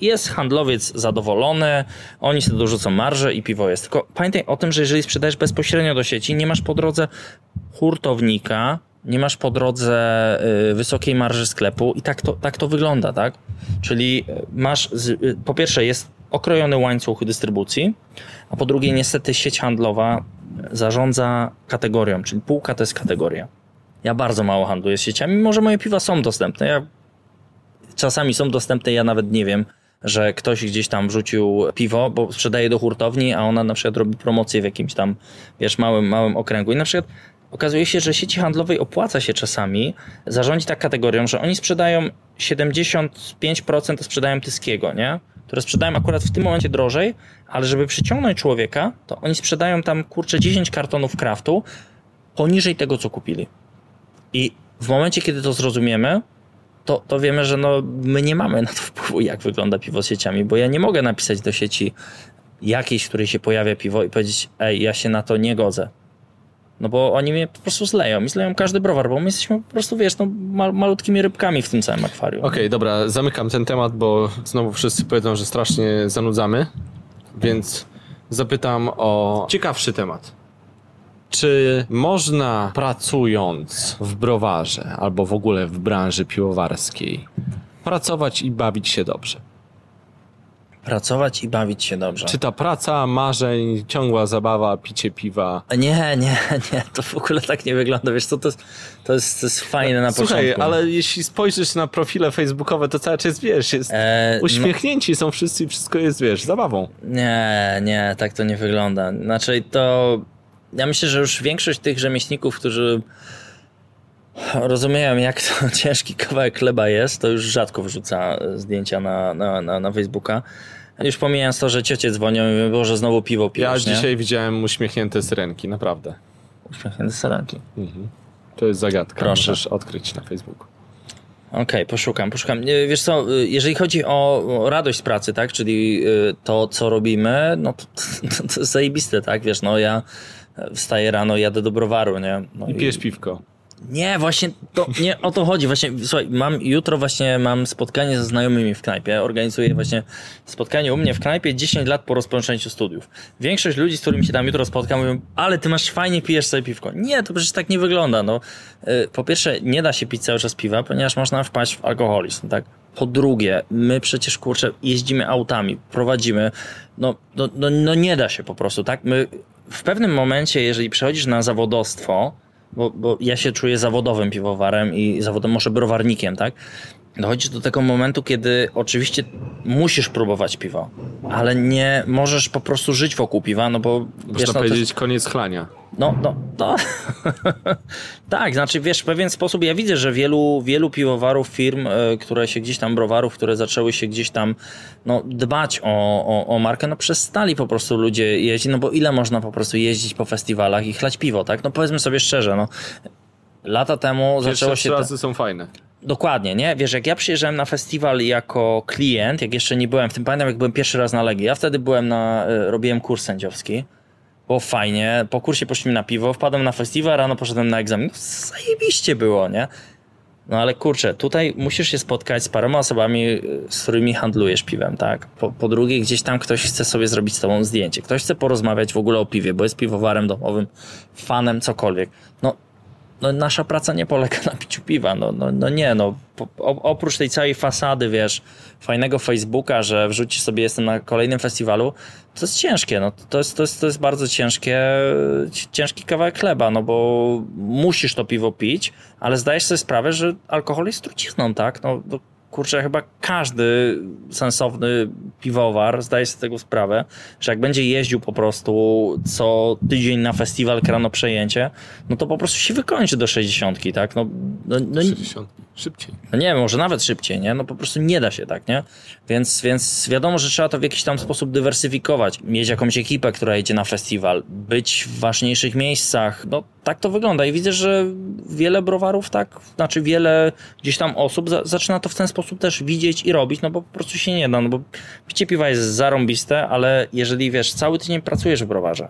jest handlowiec zadowolony, oni sobie dorzucą marżę i piwo jest. Tylko pamiętaj o tym, że jeżeli sprzedajesz bezpośrednio do sieci, nie masz po drodze hurtownika, nie masz po drodze wysokiej marży sklepu i tak to, tak to wygląda, tak? Czyli masz, z, po pierwsze jest okrojony łańcuch dystrybucji, a po drugie niestety sieć handlowa zarządza kategorią, czyli półka to jest kategoria. Ja bardzo mało handluję z sieciami, mimo że moje piwa są dostępne. Ja, czasami są dostępne, ja nawet nie wiem, że ktoś gdzieś tam wrzucił piwo, bo sprzedaje do hurtowni, a ona na przykład robi promocję w jakimś tam, wiesz, małym, małym okręgu i na przykład okazuje się, że sieci handlowej opłaca się czasami zarządzić tak kategorią, że oni sprzedają siedemdziesiąt pięć procent to sprzedają tyskiego, nie? Które sprzedają akurat w tym momencie drożej, ale żeby przyciągnąć człowieka, to oni sprzedają tam kurczę dziesięć kartonów kraftu poniżej tego, co kupili. I w momencie, kiedy to zrozumiemy, to, to wiemy, że no, my nie mamy na to wpływu, jak wygląda piwo z sieciami, bo ja nie mogę napisać do sieci jakiejś, w której się pojawia piwo i powiedzieć, ej, ja się na to nie godzę. No bo oni mnie po prostu zleją i zleją każdy browar, bo my jesteśmy po prostu, wiesz, no mal, malutkimi rybkami w tym całym akwarium. Okej, okay, dobra, zamykam ten temat, bo znowu wszyscy powiedzą, że strasznie zanudzamy, więc zapytam o ciekawszy temat. Czy można pracując w browarze albo w ogóle w branży piwowarskiej pracować i bawić się dobrze? Pracować i bawić się dobrze. Czy ta praca, marzeń, ciągła zabawa, picie piwa? Nie, nie, nie. To w ogóle tak nie wygląda. Wiesz co, to, to, jest, to jest fajne na Słuchaj, początku. Słuchaj, ale jeśli spojrzysz na profile facebookowe, to cały czas, wiesz, jest e, uśmiechnięci no, są wszyscy i wszystko jest, wiesz, zabawą. Nie, nie, tak to nie wygląda. Znaczy to... Ja myślę, że już większość tych rzemieślników, którzy rozumieją, jak to ciężki kawałek chleba jest, to już rzadko wrzuca zdjęcia na, na, na, na Facebooka. Już pomijając to, że ciocie dzwonią i mówią, Boże, znowu piwo pijesz, Ja nie? dzisiaj widziałem uśmiechnięte syrenki, naprawdę. Uśmiechnięte syrenki? Mhm. To jest zagadka, Proszę. Możesz odkryć na Facebooku. Okej, okay, poszukam, poszukam. Wiesz co, jeżeli chodzi o radość pracy, tak, czyli to, co robimy, no to, to, to jest zajebiste, tak, wiesz, no ja wstaję rano, jadę do browaru, nie? No I pijesz i... piwko. Nie, właśnie to nie o to chodzi. Właśnie, słuchaj, mam, jutro właśnie mam spotkanie ze znajomymi w knajpie. Organizuję właśnie spotkanie u mnie w knajpie dziesięć lat po rozpoczęciu studiów. Większość ludzi, z którymi się tam jutro spotkam, mówią, ale ty masz fajnie, pijesz sobie piwko. Nie, to przecież tak nie wygląda. No. Po pierwsze, nie da się pić cały czas piwa, ponieważ można wpaść w alkoholizm, tak? Po drugie, my przecież, kurczę, jeździmy autami, prowadzimy. No, no, no, no nie da się po prostu, tak? My w pewnym momencie, jeżeli przechodzisz na zawodowstwo, Bo, bo ja się czuję zawodowym piwowarem i zawodowym może browarnikiem, tak? Dochodzisz do tego momentu, kiedy oczywiście musisz próbować piwa, ale nie możesz po prostu żyć wokół piwa, no bo... Można wiesz, no, powiedzieć to... koniec chlania. No, no, to... tak, znaczy wiesz, w pewien sposób ja widzę, że wielu, wielu piwowarów, firm, które się gdzieś tam, browarów, które zaczęły się gdzieś tam no, dbać o, o, o markę, no przestali po prostu ludzie jeździć, no bo ile można po prostu jeździć po festiwalach i chlać piwo, tak? No powiedzmy sobie szczerze, no lata temu wiesz, zaczęło się... Te... są fajne. Dokładnie, nie? Wiesz, jak ja przyjeżdżałem na festiwal jako klient, jak jeszcze nie byłem, w tym pamiętam, jak byłem pierwszy raz na Legii, ja wtedy byłem na, robiłem kurs sędziowski, było fajnie, po kursie poszliśmy na piwo, wpadłem na festiwal, rano poszedłem na egzamin, no, zajebiście było, nie? No ale kurczę, tutaj musisz się spotkać z paroma osobami, z którymi handlujesz piwem, tak? Po, po drugie, gdzieś tam ktoś chce sobie zrobić z tobą zdjęcie, ktoś chce porozmawiać w ogóle o piwie, bo jest piwowarem domowym, fanem, cokolwiek. No, No, nasza praca nie polega na piciu piwa, no, no, no nie, no po, oprócz tej całej fasady, wiesz, fajnego Facebooka, że wrzucisz sobie, jestem na kolejnym festiwalu, to jest ciężkie, no to jest, to jest, to jest bardzo ciężkie, ciężki kawałek chleba, no bo musisz to piwo pić, ale zdajesz sobie sprawę, że alkohol jest trucizną, tak, no to, kurczę, chyba każdy sensowny piwowar zdaje sobie z tego sprawę, że jak będzie jeździł po prostu co tydzień na festiwal krano przejęcie, no to po prostu się wykończy do sześćdziesiątki, tak? No, no, no, sześćdziesiąt szybciej. No nie wiem, może nawet szybciej, nie? No po prostu nie da się tak, nie? Więc, więc wiadomo, że trzeba to w jakiś tam sposób dywersyfikować, mieć jakąś ekipę, która jedzie na festiwal, być w ważniejszych miejscach, no tak to wygląda i widzę, że wiele browarów tak, znaczy wiele gdzieś tam osób za, zaczyna to w ten sposób sposób też widzieć i robić, no bo po prostu się nie da, no bo picie piwa jest zarąbiste, ale jeżeli wiesz, cały tydzień pracujesz w browarze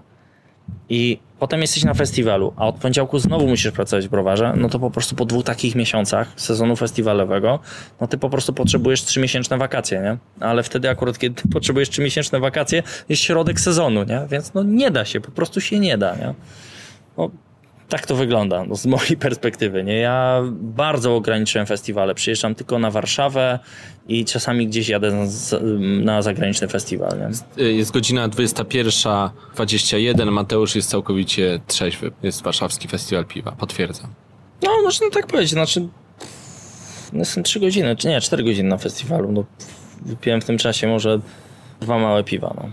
i potem jesteś na festiwalu, a od poniedziałku znowu musisz pracować w browarze, no to po prostu po dwóch takich miesiącach sezonu festiwalowego, no ty po prostu potrzebujesz trzymiesięczne wakacje, nie? Ale wtedy akurat, kiedy ty potrzebujesz trzymiesięczne wakacje, jest środek sezonu, nie? Więc no nie da się, po prostu się nie da, nie? No, tak to wygląda, no z mojej perspektywy, nie? Ja bardzo ograniczyłem festiwale. Przyjeżdżam tylko na Warszawę i czasami gdzieś jadę na zagraniczny festiwal, nie? Jest godzina dwudziesta pierwsza dwadzieścia jeden, Mateusz jest całkowicie trzeźwy. Jest Warszawski Festiwal Piwa, potwierdzam. No, można tak powiedzieć, znaczy... No są trzy godziny, czy nie, cztery godziny na festiwalu. No, wypiłem w tym czasie może dwa małe piwa, no.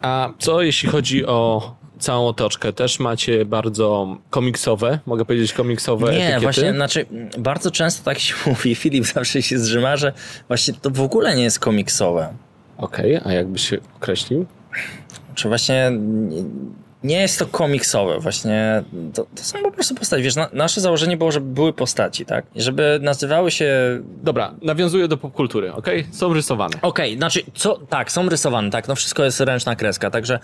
A co jeśli chodzi o... całą otoczkę. Też macie bardzo komiksowe, mogę powiedzieć komiksowe nie, etykiety? Nie, właśnie, znaczy bardzo często tak się mówi, Filip zawsze się zrzyma, że właśnie to w ogóle nie jest komiksowe. Okej, okay, a jakby się określił? Czy właśnie nie jest to komiksowe, właśnie to, to są po prostu postaci. Wiesz, na, nasze założenie było, żeby były postaci, tak? Żeby nazywały się... Dobra, nawiązuję do popkultury, okej? Okay? Są rysowane. Okej, okay, znaczy, co? Tak, są rysowane, tak, no wszystko jest ręczna kreska, także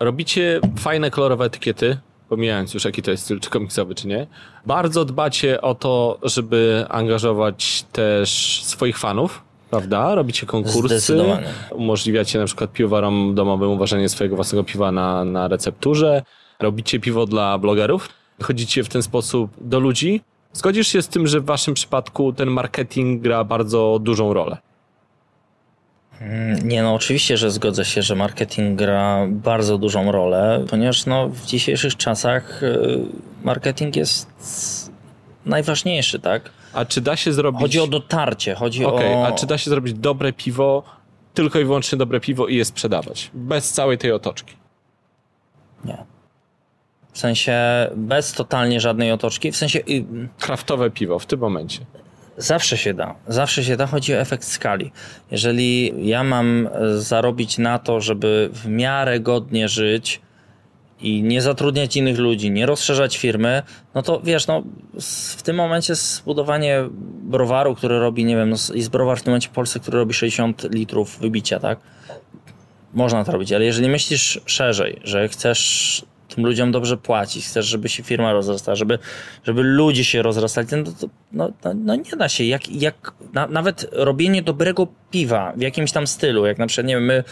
robicie fajne, kolorowe etykiety, pomijając już jaki to jest styl, czy komiksowy, czy nie. Bardzo dbacie o to, żeby angażować też swoich fanów, prawda? Robicie konkursy, umożliwiacie na przykład piwowarom domowym uważanie swojego własnego piwa na, na recepturze, robicie piwo dla blogerów, chodzicie w ten sposób do ludzi. Zgodzisz się z tym, że w waszym przypadku ten marketing gra bardzo dużą rolę? Nie, no oczywiście, że zgodzę się, że marketing gra bardzo dużą rolę, ponieważ no, w dzisiejszych czasach marketing jest najważniejszy, tak? A czy da się zrobić... Chodzi o dotarcie, chodzi okay. o... A czy da się zrobić dobre piwo, tylko i wyłącznie dobre piwo i je sprzedawać? Bez całej tej otoczki? Nie. W sensie bez totalnie żadnej otoczki, w sensie... Kraftowe piwo w tym momencie. Zawsze się da, zawsze się da, chodzi o efekt skali. Jeżeli ja mam zarobić na to, żeby w miarę godnie żyć i nie zatrudniać innych ludzi, nie rozszerzać firmy, no to wiesz, no w tym momencie zbudowanie browaru, który robi, nie wiem, no jest browar w tym momencie w Polsce, który robi sześćdziesiąt litrów wybicia, tak? Można to robić, ale jeżeli myślisz szerzej, że chcesz tym ludziom dobrze płacić, chcesz, żeby się firma rozrastała, żeby, żeby ludzie się rozrastali, no, to, no, no nie da się. Jak, jak na, nawet robienie dobrego piwa w jakimś tam stylu, jak na przykład nie wiem, my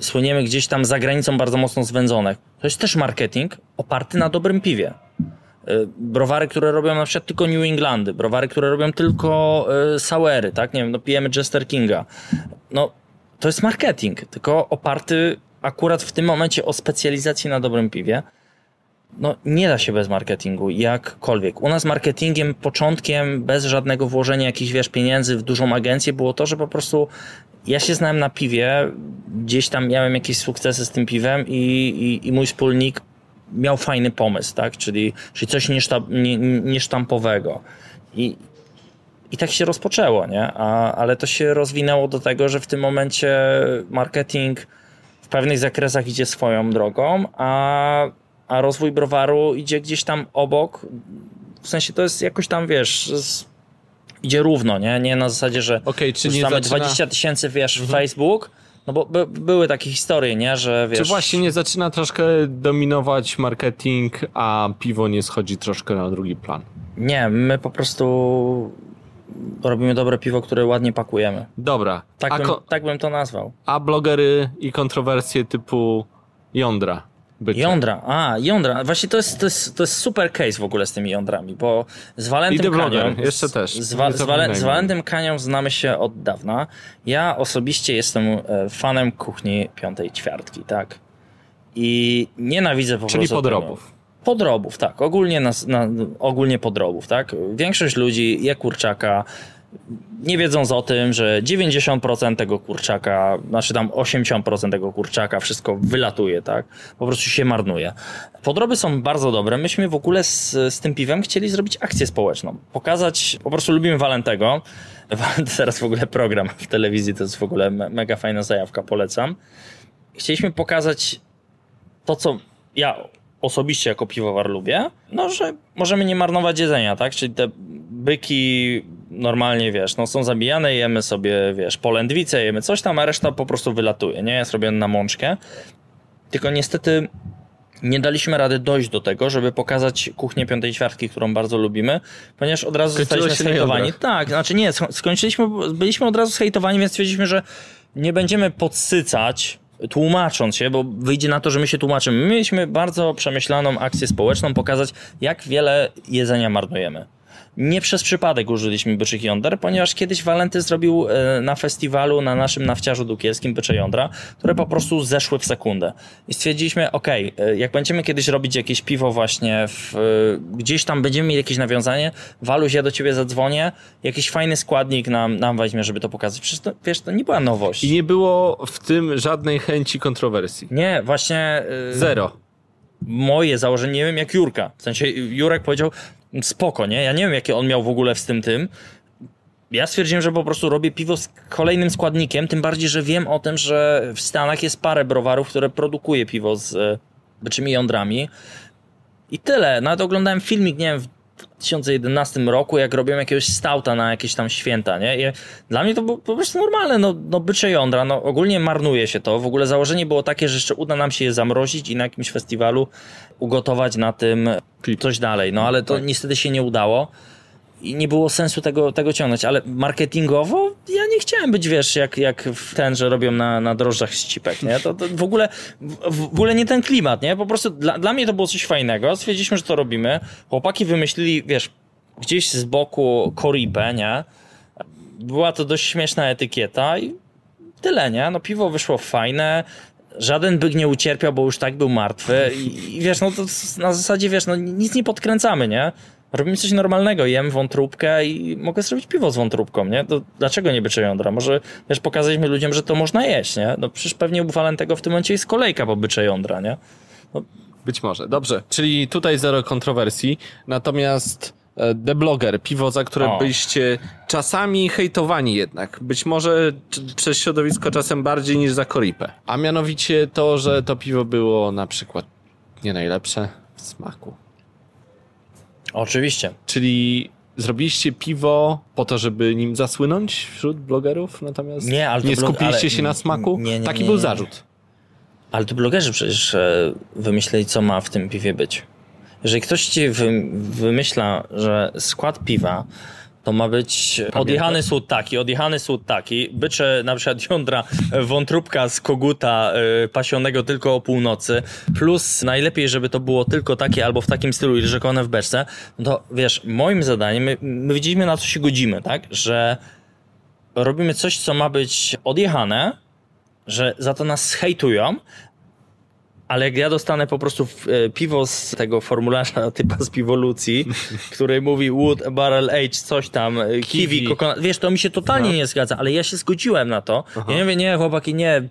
słyniemy gdzieś tam za granicą bardzo mocno z wędzonek, to jest też marketing oparty na dobrym piwie. Browary, które robią na przykład tylko New Englandy, browary, które robią tylko y, Sauery, tak? Nie wiem, no pijemy Jester Kinga. No, to jest marketing, tylko oparty akurat w tym momencie o specjalizację na dobrym piwie. No, nie da się bez marketingu, jakkolwiek. U nas marketingiem, początkiem, bez żadnego włożenia jakichś, wiesz, pieniędzy w dużą agencję było to, że po prostu ja się znałem na piwie, gdzieś tam miałem jakieś sukcesy z tym piwem i, i, i mój wspólnik miał fajny pomysł, tak? Czyli, czyli coś niesztampowego. I, i tak się rozpoczęło, nie? A, ale to się rozwinęło do tego, że w tym momencie marketing w pewnych zakresach idzie swoją drogą, a, a rozwój browaru idzie gdzieś tam obok. W sensie to jest jakoś tam, wiesz, z, idzie równo, nie? Nie na zasadzie, że okay, czyli zaczyna... dwadzieścia tysięcy, wiesz, mhm. w Facebook. No bo by, były takie historie, nie, że wiesz... Czy właśnie nie zaczyna troszkę dominować marketing, a piwo nie schodzi troszkę na drugi plan? Nie, my po prostu robimy dobre piwo, które ładnie pakujemy. Dobra. Tak, a bym, ko- tak bym to nazwał. A blogery i kontrowersje typu jądra? Bycie. Jądra, a jądra, właśnie to jest, to, jest, to jest super case w ogóle z tymi jądrami, bo z Walentym Kanią... I The Blogger, jeszcze też. Z, wa- z, Wale- z Walentym Kanią znamy się od dawna. Ja osobiście jestem fanem kuchni piątej ćwiartki, tak? I nienawidzę po Czyli prostu... Czyli podrobów. Podrobów, tak. Ogólnie, na, na, ogólnie podrobów, tak? Większość ludzi je kurczaka, nie wiedząc o tym, że dziewięćdziesiąt procent tego kurczaka, znaczy tam osiemdziesiąt procent tego kurczaka, wszystko wylatuje, tak? Po prostu się marnuje. Podroby są bardzo dobre. Myśmy w ogóle z, z tym piwem chcieli zrobić akcję społeczną. Pokazać, po prostu lubimy Walentego. Teraz w ogóle program w telewizji, to jest w ogóle mega fajna zajawka, polecam. Chcieliśmy pokazać to, co ja osobiście jako piwowar lubię, no, że możemy nie marnować jedzenia, tak? Czyli te byki normalnie, wiesz, no są zabijane, jemy sobie, wiesz, polędwice, jemy coś tam, a reszta po prostu wylatuje, nie? Jest robione na mączkę. Tylko niestety nie daliśmy rady dojść do tego, żeby pokazać kuchnię piątej ćwiartki, którą bardzo lubimy, ponieważ od razu Skończyło zostaliśmy zhejtowani. Tak, znaczy nie, skończyliśmy, byliśmy od razu zhejtowani, więc stwierdziliśmy, że nie będziemy podsycać tłumacząc się, bo wyjdzie na to, że my się tłumaczymy. My mieliśmy bardzo przemyślaną akcję społeczną, pokazać jak wiele jedzenia marnujemy. Nie przez przypadek użyliśmy byczych jąder, ponieważ kiedyś Walenty zrobił na festiwalu, na naszym nawciarzu dukielskim bycze jądra, które po prostu zeszły w sekundę. I stwierdziliśmy, okej, okay, jak będziemy kiedyś robić jakieś piwo właśnie, w, gdzieś tam będziemy mieli jakieś nawiązanie, Waluś, ja do ciebie zadzwonię, jakiś fajny składnik nam, nam weźmie, żeby to pokazać. Przecież to, wiesz, to nie była nowość. I nie było w tym żadnej chęci kontrowersji. Nie, właśnie... Zero. Moje założenie, nie wiem jak Jurka. W sensie Jurek powiedział... Spoko, nie? Ja nie wiem, jakie on miał w ogóle z tym tym. Ja stwierdziłem, że po prostu robię piwo z kolejnym składnikiem, tym bardziej, że wiem o tym, że w Stanach jest parę browarów, które produkuje piwo z byczymi jądrami. I tyle. Nawet oglądałem filmik, nie wiem, w dwa tysiące jedenastym roku, jak robiłem jakiegoś stouta na jakieś tam święta, nie? I dla mnie to było po prostu normalne, no, no bycze jądra, no ogólnie marnuje się to. W ogóle założenie było takie, że jeszcze uda nam się je zamrozić i na jakimś festiwalu ugotować na tym coś dalej, no ale to niestety się nie udało i nie było sensu tego, tego ciągnąć, ale marketingowo ja nie chciałem być, wiesz, jak, jak ten, że robią na, na drożdżach ścipek, nie? To, to w ogóle, w ogóle nie ten klimat, nie? Po prostu dla, dla mnie to było coś fajnego, stwierdziliśmy, że to robimy, chłopaki wymyślili, wiesz, gdzieś z boku koripę, nie? Była to dość śmieszna etykieta i tyle, nie? No piwo wyszło fajne, żaden byk nie ucierpiał, bo już tak był martwy i, i wiesz, no to na zasadzie, wiesz, no nic nie podkręcamy, nie? Robimy coś normalnego, jem wątróbkę i mogę zrobić piwo z wątróbką, nie? To dlaczego nie bycze jądra? Może, wiesz, pokazaliśmy ludziom, że to można jeść, nie? No przecież pewnie u Walentego w tym momencie jest kolejka po bycze jądra, nie? No. Być może, dobrze. Czyli tutaj zero kontrowersji, natomiast The Blogger, piwo, za które o. byliście czasami hejtowani jednak, być może przez środowisko czasem bardziej niż za koripę, a mianowicie to, że to piwo było na przykład nie najlepsze w smaku. Oczywiście. Czyli zrobiliście piwo po to, żeby nim zasłynąć wśród blogerów, natomiast nie, ale nie skupiliście blog... ale... się na smaku? Nie, nie, Taki nie, nie, był nie. zarzut. Ale to blogerzy przecież wymyśleli, co ma w tym piwie być. Jeżeli ktoś ci wymyśla, że skład piwa to ma być odjechany słód taki, odjechany słód taki, bycze na przykład jądra wątróbka z koguta pasionego tylko o północy, plus najlepiej, żeby to było tylko takie albo w takim stylu i rzekone w beczce, no to wiesz, moim zadaniem, my, my widzieliśmy, na co się godzimy, tak, że robimy coś, co ma być odjechane, że za to nas hejtują, ale jak ja dostanę po prostu piwo z tego formularza typa z Piwolucji, który mówi Wood, Barrel Age, coś tam, kiwi, kokonat, wiesz, to mi się totalnie no. nie zgadza, ale ja się zgodziłem na to. Aha. Ja nie wiem, nie chłopaki, nie,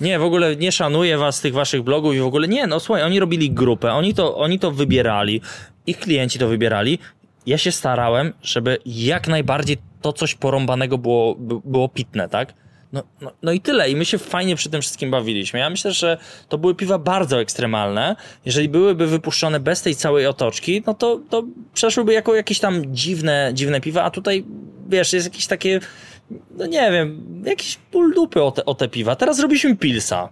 nie, w ogóle nie szanuję was, tych waszych blogów i w ogóle nie, no słuchaj, oni robili grupę, oni to, oni to wybierali, ich klienci to wybierali. Ja się starałem, żeby jak najbardziej to coś porąbanego było, było pitne, tak? No, no, no i tyle. I my się fajnie przy tym wszystkim bawiliśmy. Ja myślę, że to były piwa bardzo ekstremalne. Jeżeli byłyby wypuszczone bez tej całej otoczki, no to, to przeszłyby jako jakieś tam dziwne, dziwne piwa, a tutaj, wiesz, jest jakieś takie, no nie wiem, jakieś ból dupy o te, o te piwa. Teraz zrobiliśmy pilsa.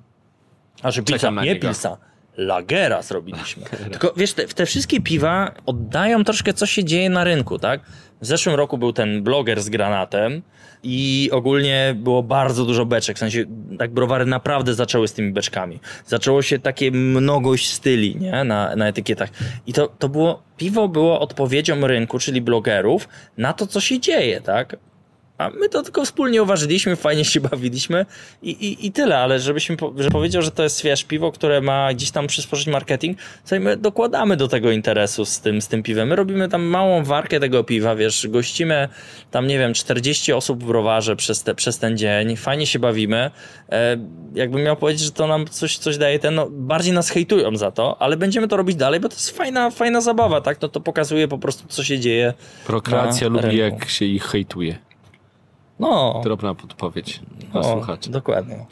Znaczy pilsa, Czekam nie pilsa. Lagera zrobiliśmy. Lagera. Tylko wiesz, te, te wszystkie piwa oddają troszkę, co się dzieje na rynku, tak? W zeszłym roku był ten bloger z granatem i ogólnie było bardzo dużo beczek, w sensie tak browary naprawdę zaczęły z tymi beczkami. Zaczęło się takie mnogość styli, nie? Na, na etykietach. I to, to było, piwo było odpowiedzią rynku, czyli blogerów, na to, co się dzieje, tak? A my to tylko wspólnie uważyliśmy, fajnie się bawiliśmy i, i, i tyle, ale żebyśmy po, że powiedział, że to jest, wiesz, piwo, które ma gdzieś tam przysporzyć marketing, to my dokładamy do tego interesu z tym, z tym piwem. My robimy tam małą warkę tego piwa, wiesz, gościmy tam, nie wiem, czterdzieści osób w browarze przez, te, przez ten dzień, fajnie się bawimy. E, jakbym miał powiedzieć, że to nam coś, coś daje, ten, no bardziej nas hejtują za to, ale będziemy to robić dalej, bo to jest fajna, fajna zabawa, tak? No to pokazuje po prostu, co się dzieje. Prokreacja lubi, jak się ich hejtuje. No. Drobna podpowiedź dla no, słuchaczy. Dokładnie.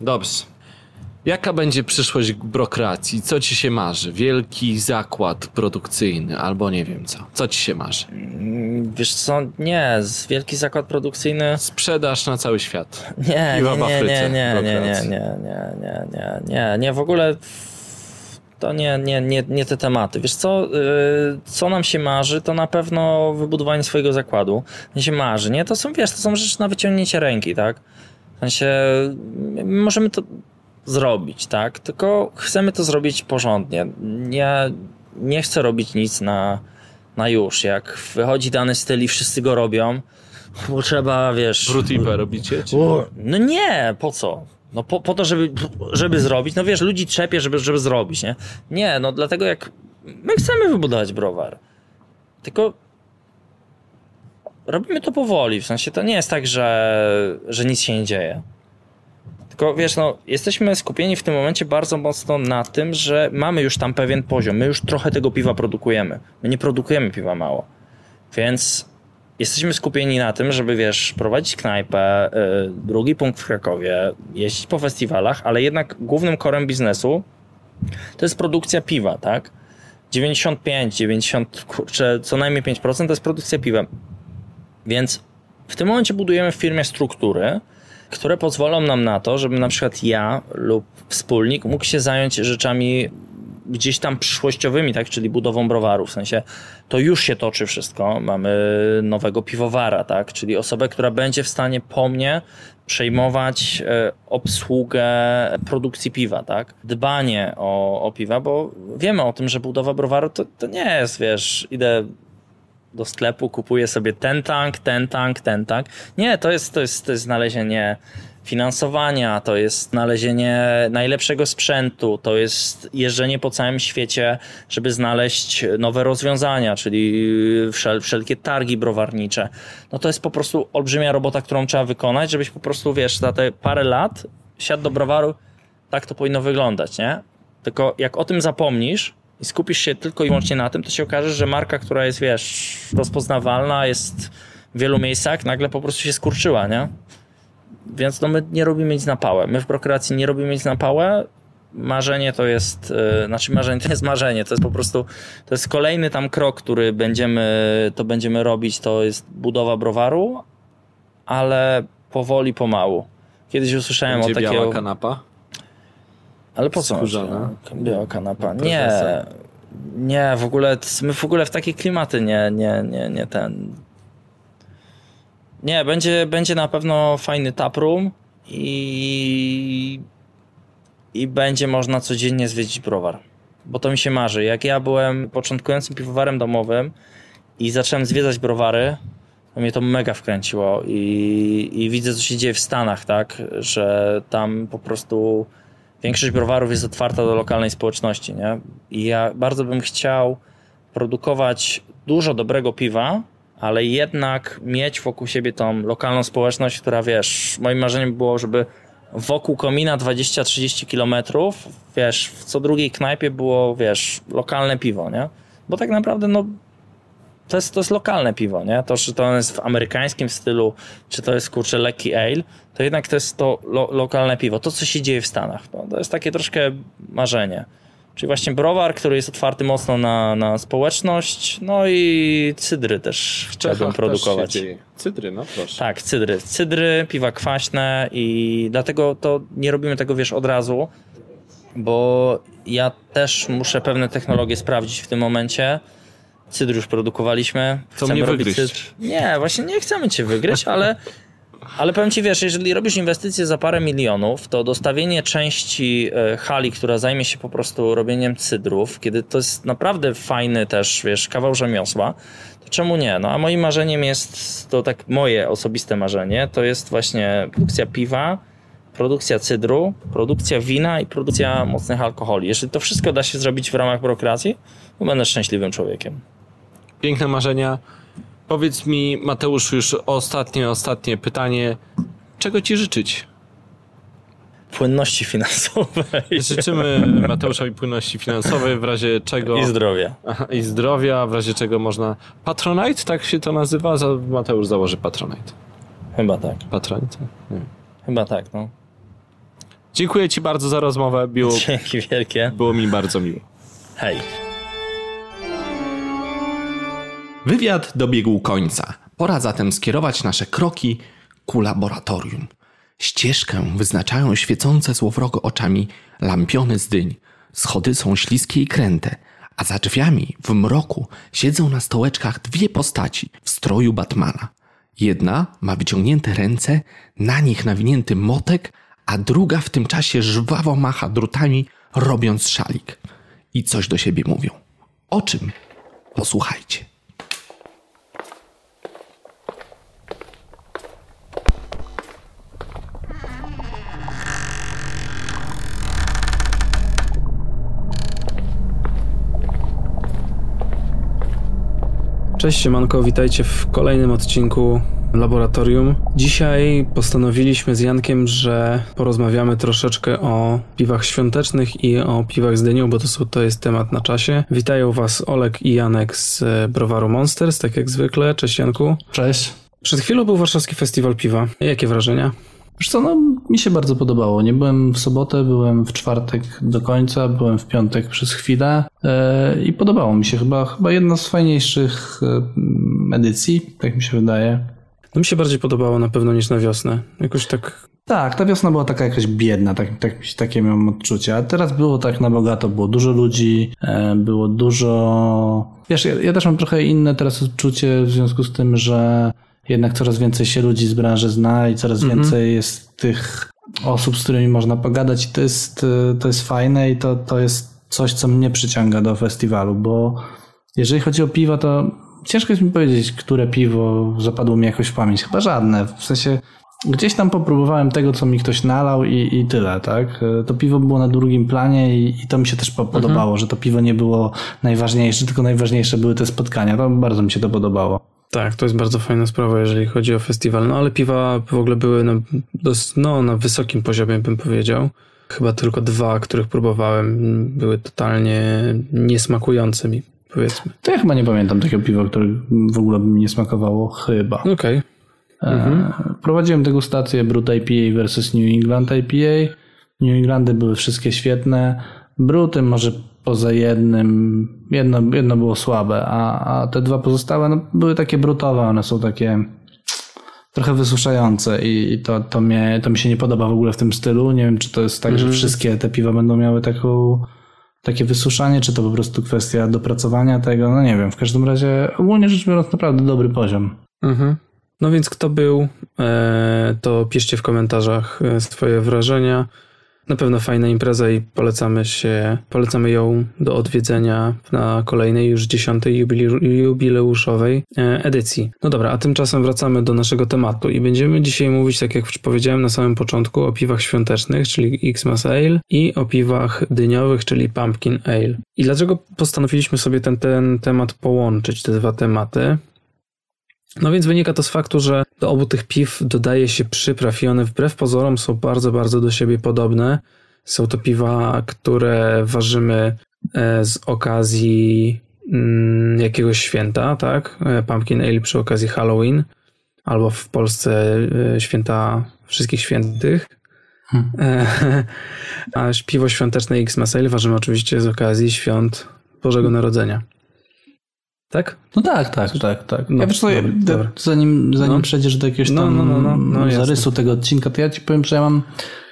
Dobrze. Jaka będzie przyszłość Brokreacji? Co ci się marzy? Wielki zakład produkcyjny albo nie wiem co. Co ci się marzy? Wiesz co? Nie. Wielki zakład produkcyjny... Sprzedaż na cały świat. Nie, Piwa nie, nie, nie, nie, nie, nie, nie, nie, nie, nie, nie, nie, w ogóle... To nie, nie, nie, nie te tematy. Wiesz co, yy, co nam się marzy, to na pewno wybudowanie swojego zakładu. Nie się marzy, nie? To są, wiesz, to są rzeczy na wyciągnięcie ręki, tak? W sensie możemy to zrobić, tak? Tylko chcemy to zrobić porządnie. Ja nie chcę robić nic na, na już. Jak wychodzi dany styl i wszyscy go robią, bo trzeba, wiesz... Brutipa robicie? O, no nie, po co? No po, po to, żeby, żeby zrobić, no wiesz, ludzi trzepie, żeby, żeby zrobić, nie? Nie, no dlatego jak my chcemy wybudować browar, tylko robimy to powoli, w sensie to nie jest tak, że, że nic się nie dzieje. Tylko wiesz, no jesteśmy skupieni w tym momencie bardzo mocno na tym, że mamy już tam pewien poziom, my już trochę tego piwa produkujemy, my nie produkujemy piwa mało, więc... Jesteśmy skupieni na tym, żeby, wiesz, prowadzić knajpę, yy, drugi punkt w Krakowie, jeździć po festiwalach, ale jednak głównym korem biznesu to jest produkcja piwa, tak? dziewięćdziesiąt pięć, dziewięćdziesiąt, kurczę, co najmniej pięć procent to jest produkcja piwa. Więc w tym momencie budujemy w firmie struktury, które pozwolą nam na to, żeby na przykład ja lub wspólnik mógł się zająć rzeczami gdzieś tam przyszłościowymi, tak, czyli budową browaru, w sensie to już się toczy wszystko, mamy nowego piwowara, tak, czyli osobę, która będzie w stanie po mnie przejmować e, obsługę produkcji piwa, tak, dbanie o, o piwa, bo wiemy o tym, że budowa browaru to, to nie jest, wiesz, idę do sklepu, kupuję sobie ten tank, ten tank, ten tank, nie, to jest, to jest, to jest znalezienie finansowania, to jest znalezienie najlepszego sprzętu, to jest jeżdżenie po całym świecie, żeby znaleźć nowe rozwiązania, czyli wszel- wszelkie targi browarnicze. No to jest po prostu olbrzymia robota, którą trzeba wykonać, żebyś po prostu, wiesz, za te parę lat siadł do browaru, tak to powinno wyglądać, nie? Tylko jak o tym zapomnisz i skupisz się tylko i wyłącznie na tym, to się okaże, że marka, która jest, wiesz, rozpoznawalna, jest w wielu miejscach, nagle po prostu się skurczyła, nie? Więc no my nie robimy nic na pałę. My w Brokreacji nie robimy nic na pałę. Marzenie to jest, yy, znaczy marzenie to jest marzenie, to jest po prostu, to jest kolejny tam krok, który będziemy, to będziemy robić, to jest budowa browaru, ale powoli, pomału. Kiedyś usłyszałem Będzie o takiego... Biała kanapa? Ale po co? Biała kanapa. Nie, nie, w ogóle, my w ogóle w takie klimaty nie, nie, nie, nie ten... Nie, będzie, będzie na pewno fajny taproom i, i będzie można codziennie zwiedzić browar. Bo to mi się marzy. Jak ja byłem początkującym piwowarem domowym i zacząłem zwiedzać browary, to mnie to mega wkręciło i, i widzę, co się dzieje w Stanach, tak, że tam po prostu większość browarów jest otwarta do lokalnej społeczności, nie? I ja bardzo bym chciał produkować dużo dobrego piwa, ale jednak mieć wokół siebie tą lokalną społeczność, która, wiesz, moim marzeniem było, żeby wokół komina dwadzieścia trzydzieści kilometrów, wiesz, w co drugiej knajpie było, wiesz, lokalne piwo, nie? Bo tak naprawdę, no, to jest, to jest lokalne piwo, nie? To, czy to jest w amerykańskim stylu, czy to jest, kurczę, lekki ale, to jednak to jest to lo, lokalne piwo. To, co się dzieje w Stanach, no, to jest takie troszkę marzenie. Czyli właśnie browar, który jest otwarty mocno na, na społeczność, no i cydry też chciałbym produkować. Też cydry, no proszę. Tak, cydry. Cydry, piwa kwaśne i dlatego to nie robimy tego, wiesz, od razu, bo ja też muszę pewne technologie sprawdzić w tym momencie. Cydr już produkowaliśmy. Chcemy Co mnie robić cydr. Nie, właśnie nie chcemy cię wygryźć, ale... Ale powiem ci, wiesz, jeżeli robisz inwestycje za parę milionów, to dostawienie części hali, która zajmie się po prostu robieniem cydrów, kiedy to jest naprawdę fajny też, wiesz, kawał rzemiosła, to czemu nie? No a moim marzeniem jest, to tak moje osobiste marzenie, to jest właśnie produkcja piwa, produkcja cydru, produkcja wina i produkcja mocnych alkoholi. Jeżeli to wszystko da się zrobić w ramach brokreacji, to będę szczęśliwym człowiekiem. Piękne marzenia. Powiedz mi, Mateuszu, już ostatnie, ostatnie pytanie. Czego ci życzyć? Płynności finansowej. Życzymy Mateuszowi płynności finansowej, w razie czego... I zdrowia. I zdrowia, w razie czego można... Patronite, tak się to nazywa? Mateusz założy Patronite. Chyba tak. Patronite? Nie. Chyba tak, no. Dziękuję ci bardzo za rozmowę. Było... Dzięki wielkie. Było mi bardzo miło. Hej. Wywiad dobiegł końca. Pora zatem skierować nasze kroki ku laboratorium. Ścieżkę wyznaczają świecące złowrogo oczami lampiony z dyń. Schody są śliskie i kręte, a za drzwiami w mroku siedzą na stołeczkach dwie postaci w stroju Batmana. Jedna ma wyciągnięte ręce, na nich nawinięty motek, a druga w tym czasie żwawo macha drutami, robiąc szalik. I coś do siebie mówią. O czym? Posłuchajcie. Cześć, siemanko, witajcie w kolejnym odcinku Laboratorium. Dzisiaj postanowiliśmy z Jankiem, że porozmawiamy troszeczkę o piwach świątecznych i o piwach z dynią, bo to, są, to jest temat na czasie. Witają Was Olek i Janek z Browaru Monsters, tak jak zwykle. Cześć, Janku. Cześć. Przed chwilą był Warszawski Festiwal Piwa. Jakie wrażenia? Wiesz co, no mi się bardzo podobało. Nie byłem w sobotę, byłem w czwartek do końca, byłem w piątek przez chwilę yy, i podobało mi się chyba, chyba jedna z fajniejszych yy, edycji, tak mi się wydaje. No mi się bardziej podobało na pewno niż na wiosnę. Jakoś tak... Tak, ta wiosna była taka jakaś biedna, tak, tak, takie miałem odczucie, a teraz było tak na bogato, było dużo ludzi, było dużo... Wiesz, ja, ja też mam trochę inne teraz odczucie w związku z tym, że jednak coraz więcej się ludzi z branży zna i coraz mhm. więcej jest tych osób, z którymi można pogadać i to jest, to jest fajne i to, to jest coś, co mnie przyciąga do festiwalu, bo jeżeli chodzi o piwo, to ciężko jest mi powiedzieć, które piwo zapadło mi jakoś w pamięć. Chyba żadne. W sensie gdzieś tam popróbowałem tego, co mi ktoś nalał i, i tyle, tak? To piwo było na drugim planie i, i to mi się też podobało, mhm. że to piwo nie było najważniejsze, tylko najważniejsze były te spotkania. To bardzo mi się to podobało. Tak, to jest bardzo fajna sprawa, jeżeli chodzi o festiwal. No ale piwa w ogóle były na, no, na wysokim poziomie, bym powiedział. Chyba tylko dwa, których próbowałem, były totalnie niesmakujące mi, powiedzmy. To ja chyba nie pamiętam takiego piwa, które w ogóle by mi nie smakowało, chyba. Okej. Okay. Mhm. Prowadziłem degustację Brut I P A versus New England I P A. New Englandy były wszystkie świetne. Bruty może... Poza jednym, jedno, jedno było słabe, a, a te dwa pozostałe no, były takie brutowe, one są takie trochę wysuszające i, i to, to, mnie, to mi się nie podoba w ogóle w tym stylu. Nie wiem, czy to jest tak, mm. że wszystkie te piwa będą miały taką, takie wysuszanie, czy to po prostu kwestia dopracowania tego, no nie wiem. W każdym razie ogólnie rzecz biorąc naprawdę dobry poziom. Mm-hmm. No więc kto był, to piszcie w komentarzach swoje wrażenia. Na pewno fajna impreza i polecamy się, polecamy ją do odwiedzenia na kolejnej już dziesiątej jubileuszowej edycji. No dobra, a tymczasem wracamy do naszego tematu i będziemy dzisiaj mówić, tak jak już powiedziałem na samym początku, o piwach świątecznych, czyli Xmas Ale i o piwach dyniowych, czyli Pumpkin Ale. I dlaczego postanowiliśmy sobie ten, ten temat połączyć, te dwa tematy? No więc wynika to z faktu, że do obu tych piw dodaje się przypraw i one wbrew pozorom są bardzo, bardzo do siebie podobne. Są to piwa, które ważymy z okazji jakiegoś święta, tak? Pumpkin Ale przy okazji Halloween albo w Polsce święta Wszystkich Świętych. Hmm. A piwo świąteczne Xmas Ale ważymy oczywiście z okazji świąt Bożego Narodzenia. Tak? No tak, tak, tak, tak. No, ja wiesz co, dobra, ja, dobra. zanim, zanim no. przejdziesz do jakiegoś tam no, no, no, no, no, zarysu jasne. tego odcinka, to ja ci powiem, że ja mam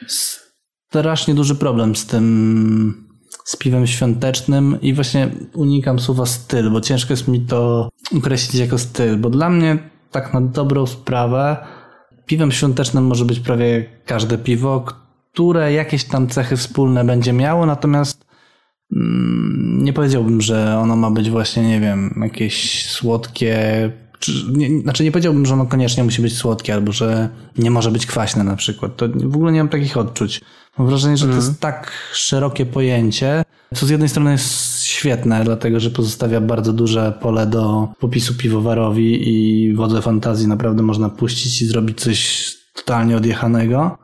strasznie duży problem z tym, z piwem świątecznym i właśnie unikam słowa styl, bo ciężko jest mi to określić jako styl, bo dla mnie tak na dobrą sprawę piwem świątecznym może być prawie każde piwo, które jakieś tam cechy wspólne będzie miało, natomiast nie powiedziałbym, że ono ma być właśnie, nie wiem, jakieś słodkie, czy, nie, znaczy nie powiedziałbym, że ono koniecznie musi być słodkie albo że nie może być kwaśne na przykład. To w ogóle nie mam takich odczuć. Mam wrażenie, że to mm. jest tak szerokie pojęcie, co z jednej strony jest świetne, dlatego że pozostawia bardzo duże pole do popisu piwowarowi i wodze fantazji naprawdę można puścić i zrobić coś totalnie odjechanego,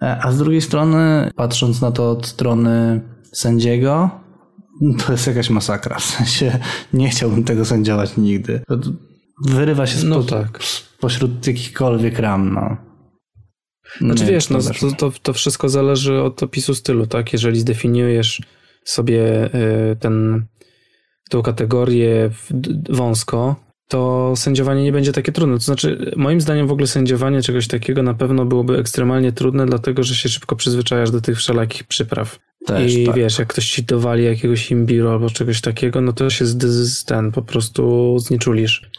a z drugiej strony, patrząc na to od strony sędziego, to jest jakaś masakra. W sensie nie chciałbym tego sędziować nigdy. Wyrywa się spo, no tak. spośród jakichkolwiek ram. No. Znaczy nie, wiesz, to, no, to, to wszystko zależy od opisu stylu, tak? Jeżeli zdefiniujesz sobie ten, tą kategorię wąsko, to sędziowanie nie będzie takie trudne. To znaczy, moim zdaniem w ogóle sędziowanie czegoś takiego na pewno byłoby ekstremalnie trudne, dlatego że się szybko przyzwyczajasz do tych wszelakich przypraw. Też, I tak. wiesz, jak ktoś ci dowali jakiegoś imbiru albo czegoś takiego, no to się z ten po prostu znieczulisz.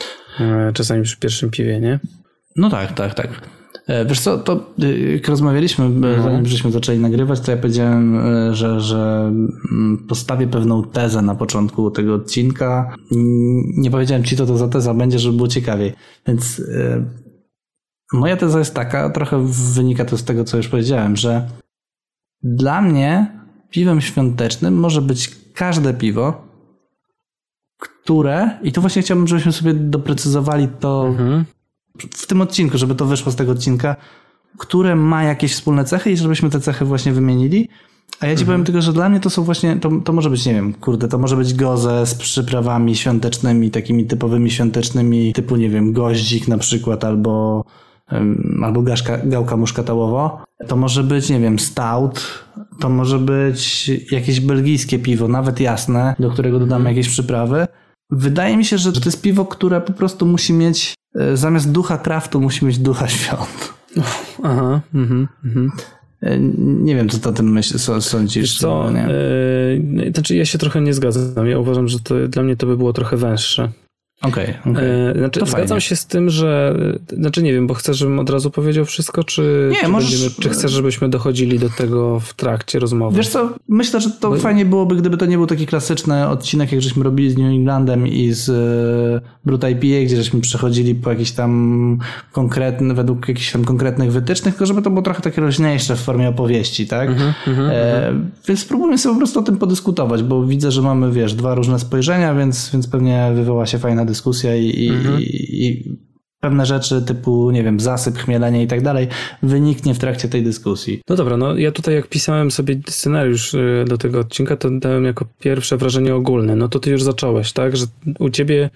Czasami przy pierwszym piwie, nie? No tak, tak, tak. Wiesz co, to jak rozmawialiśmy, no. zanim żeśmy zaczęli nagrywać, to ja powiedziałem, że, że postawię pewną tezę na początku tego odcinka. Nie powiedziałem ci, co to za teza będzie, żeby było ciekawiej. Więc moja teza jest taka, trochę wynika to z tego, co już powiedziałem, że dla mnie piwem świątecznym może być każde piwo, które... I tu właśnie chciałbym, żebyśmy sobie doprecyzowali to mhm. w tym odcinku, żeby to wyszło z tego odcinka, które ma jakieś wspólne cechy i żebyśmy te cechy właśnie wymienili. A ja ci mhm. powiem tylko, że dla mnie to są właśnie... To, to może być, nie wiem, kurde, to może być goze z przyprawami świątecznymi, takimi typowymi świątecznymi, typu, nie wiem, goździk na przykład, albo... albo gaszka, gałka muszkatałowo. To może być, nie wiem, stout, to może być jakieś belgijskie piwo, nawet jasne, do którego dodamy jakieś przyprawy. Wydaje mi się, że to jest piwo, które po prostu musi mieć, zamiast ducha craftu, musi mieć ducha świąt. Aha, mhm, mhm. Nie wiem, co ty o tym myślisz, sądzisz. Co? Nie? Yy, znaczy, ja się trochę nie zgadzam. Ja uważam, że to, dla mnie to by było trochę węższe. Okej, okay, okay. Znaczy, to zgadzam fajnie. się z tym, że... Znaczy nie wiem, bo chcesz, żebym od razu powiedział wszystko, czy, nie, czy, możesz... będziemy, czy chcesz, żebyśmy dochodzili do tego w trakcie rozmowy? Wiesz co, myślę, że to bo... fajnie byłoby, gdyby to nie był taki klasyczny odcinek, jak żeśmy robili z New Englandem i z Brut I P A, gdzie żeśmy przechodzili po jakiś tam konkretny, według jakichś tam konkretnych wytycznych, tylko żeby to było trochę takie luźniejsze w formie opowieści, tak? Mm-hmm, mm-hmm, e, mm-hmm. Więc spróbujmy sobie po prostu o tym podyskutować, bo widzę, że mamy, wiesz, dwa różne spojrzenia, więc, więc pewnie wywoła się fajna dyskusja. dyskusja i, mhm. i, i pewne rzeczy typu, nie wiem, zasyp, chmielenie i tak dalej wyniknie w trakcie tej dyskusji. No dobra, no ja tutaj jak pisałem sobie scenariusz do tego odcinka, to dałem jako pierwsze wrażenie ogólne. No to ty już zacząłeś, tak? Że u ciebie